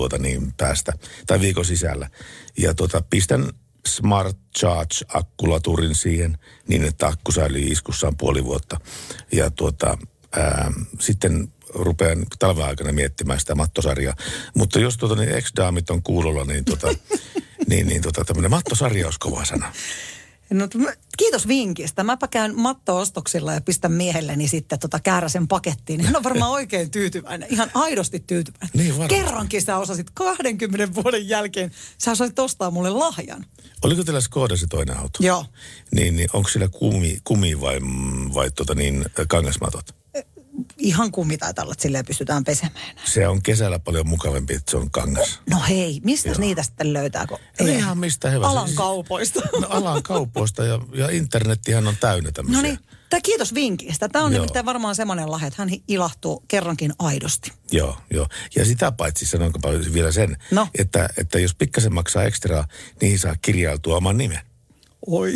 päästä, tai viikon sisällä. Ja pistän Smart Charge-akkulaturin siihen, niin että akku säilyy iskussaan puoli vuotta. Ja sitten rupean talven aikana miettimään sitä mattosarjaa. Mutta jos niin ex-daamit on kuulolla, niin tämmöinen mattosarja olisi kova sana. No, kiitos vinkistä. Mäpä käyn matto-ostoksilla ja pistän miehelleni sitten Kääräsen pakettiin. Hän on varmaan oikein tyytyväinen, ihan aidosti tyytyväinen. Niin kerrankin sä osasit 20 vuoden jälkeen, sä osasit ostaa mulle lahjan. Oliko teillä Skoda se toinen auto? Joo. Niin onko sillä kumi vai kangasmatot? Ihan kumitaitallat, että silleen pystytään pesemään. Se on kesällä paljon mukavampi, että se on kangas. No hei, mistä niitä sitten löytää? Ihan mistä hyvä. Alan kaupoista. No, alan kaupoista ja internettihän on täynnä tämmöisiä. No niin, kiitos vinkistä. Tämä on nimittäin varmaan semmoinen lahja, että hän ilahtuu kerrankin aidosti. Joo. Ja sitä paitsi sanonko paljon vielä sen, että jos pikkasen maksaa ekstraa, niin saa kirjailtua oman nimen. Oi.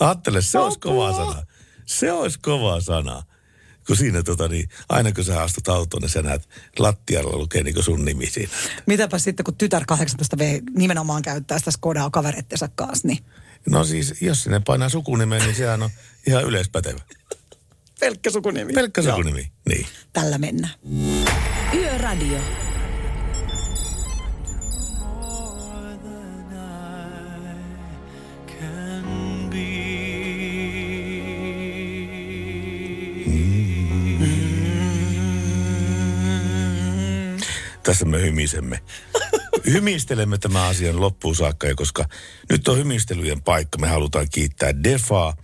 Aattele, se olisi kova sana. Se olisi kova sana. Kun siinä aina kun sä astut autoon, niin sä näet, lattialla lukee niin kuin sun nimi siinä. Mitäpä sitten, kun tytär 18V nimenomaan käyttää sitä Skodaa kavereittensa kanssa, niin? No siis, jos sinne painaa sukunimen, niin sehän on ihan yleispätevä. Pelkkä sukunimi. Pelkkä sukunimi, Joo. Niin. Tällä mennään. Yöradio. Tässä me hymisemme. Hymistelemme tämän asian loppuun saakka, koska nyt on hymistelyjen paikka. Me halutaan kiittää Defaa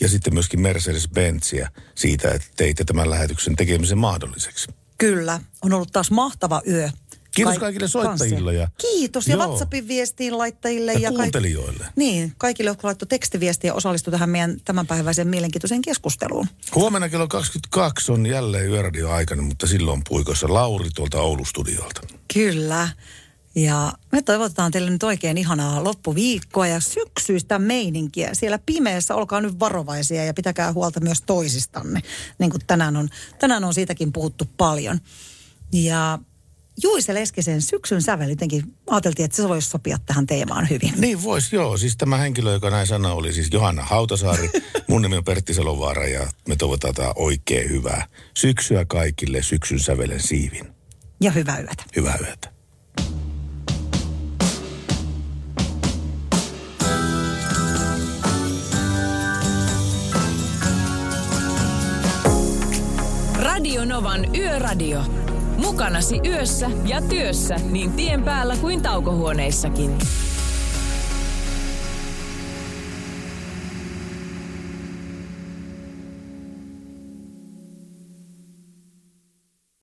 ja sitten myöskin Mercedes-Benziä siitä, että teitte tämän lähetyksen tekemisen mahdolliseksi. Kyllä. On ollut taas mahtava yö. Kiitos kaikille soittajille. Kiitos ja WhatsAppin viestiin laittajille. Ja kuuntelijoille. Niin, kaikille, jotka laittoi tekstiviestiä ja osallistu tähän meidän tämänpäiväiseen mielenkiintoiseen keskusteluun. Huomenna kello 22 on jälleen yöradioaikana, mutta silloin puikossa Lauri tuolta Oulustudiolta. Kyllä. Ja me toivotetaan teille nyt oikein ihanaa loppuviikkoa ja syksyistä meininkiä. Siellä pimeässä olkaa nyt varovaisia ja pitäkää huolta myös toisistanne. Niin kuin tänään on siitäkin puhuttu paljon. Ja... Juise Leskisen syksyn sävel jotenkin ajateltiin, että se voisi sopia tähän teemaan hyvin. Niin voisi, joo. Siis tämä henkilö, joka näin sanoi, oli siis Johanna Hautasaari. Mun nimi on Pertti Salovaara ja me toivotaan oikein hyvää syksyä kaikille syksyn sävelen siivin. Ja hyvää yötä. Hyvää yötä. Radio Novan Yöradio. Mukanasi yössä ja työssä niin tien päällä kuin taukohuoneissakin.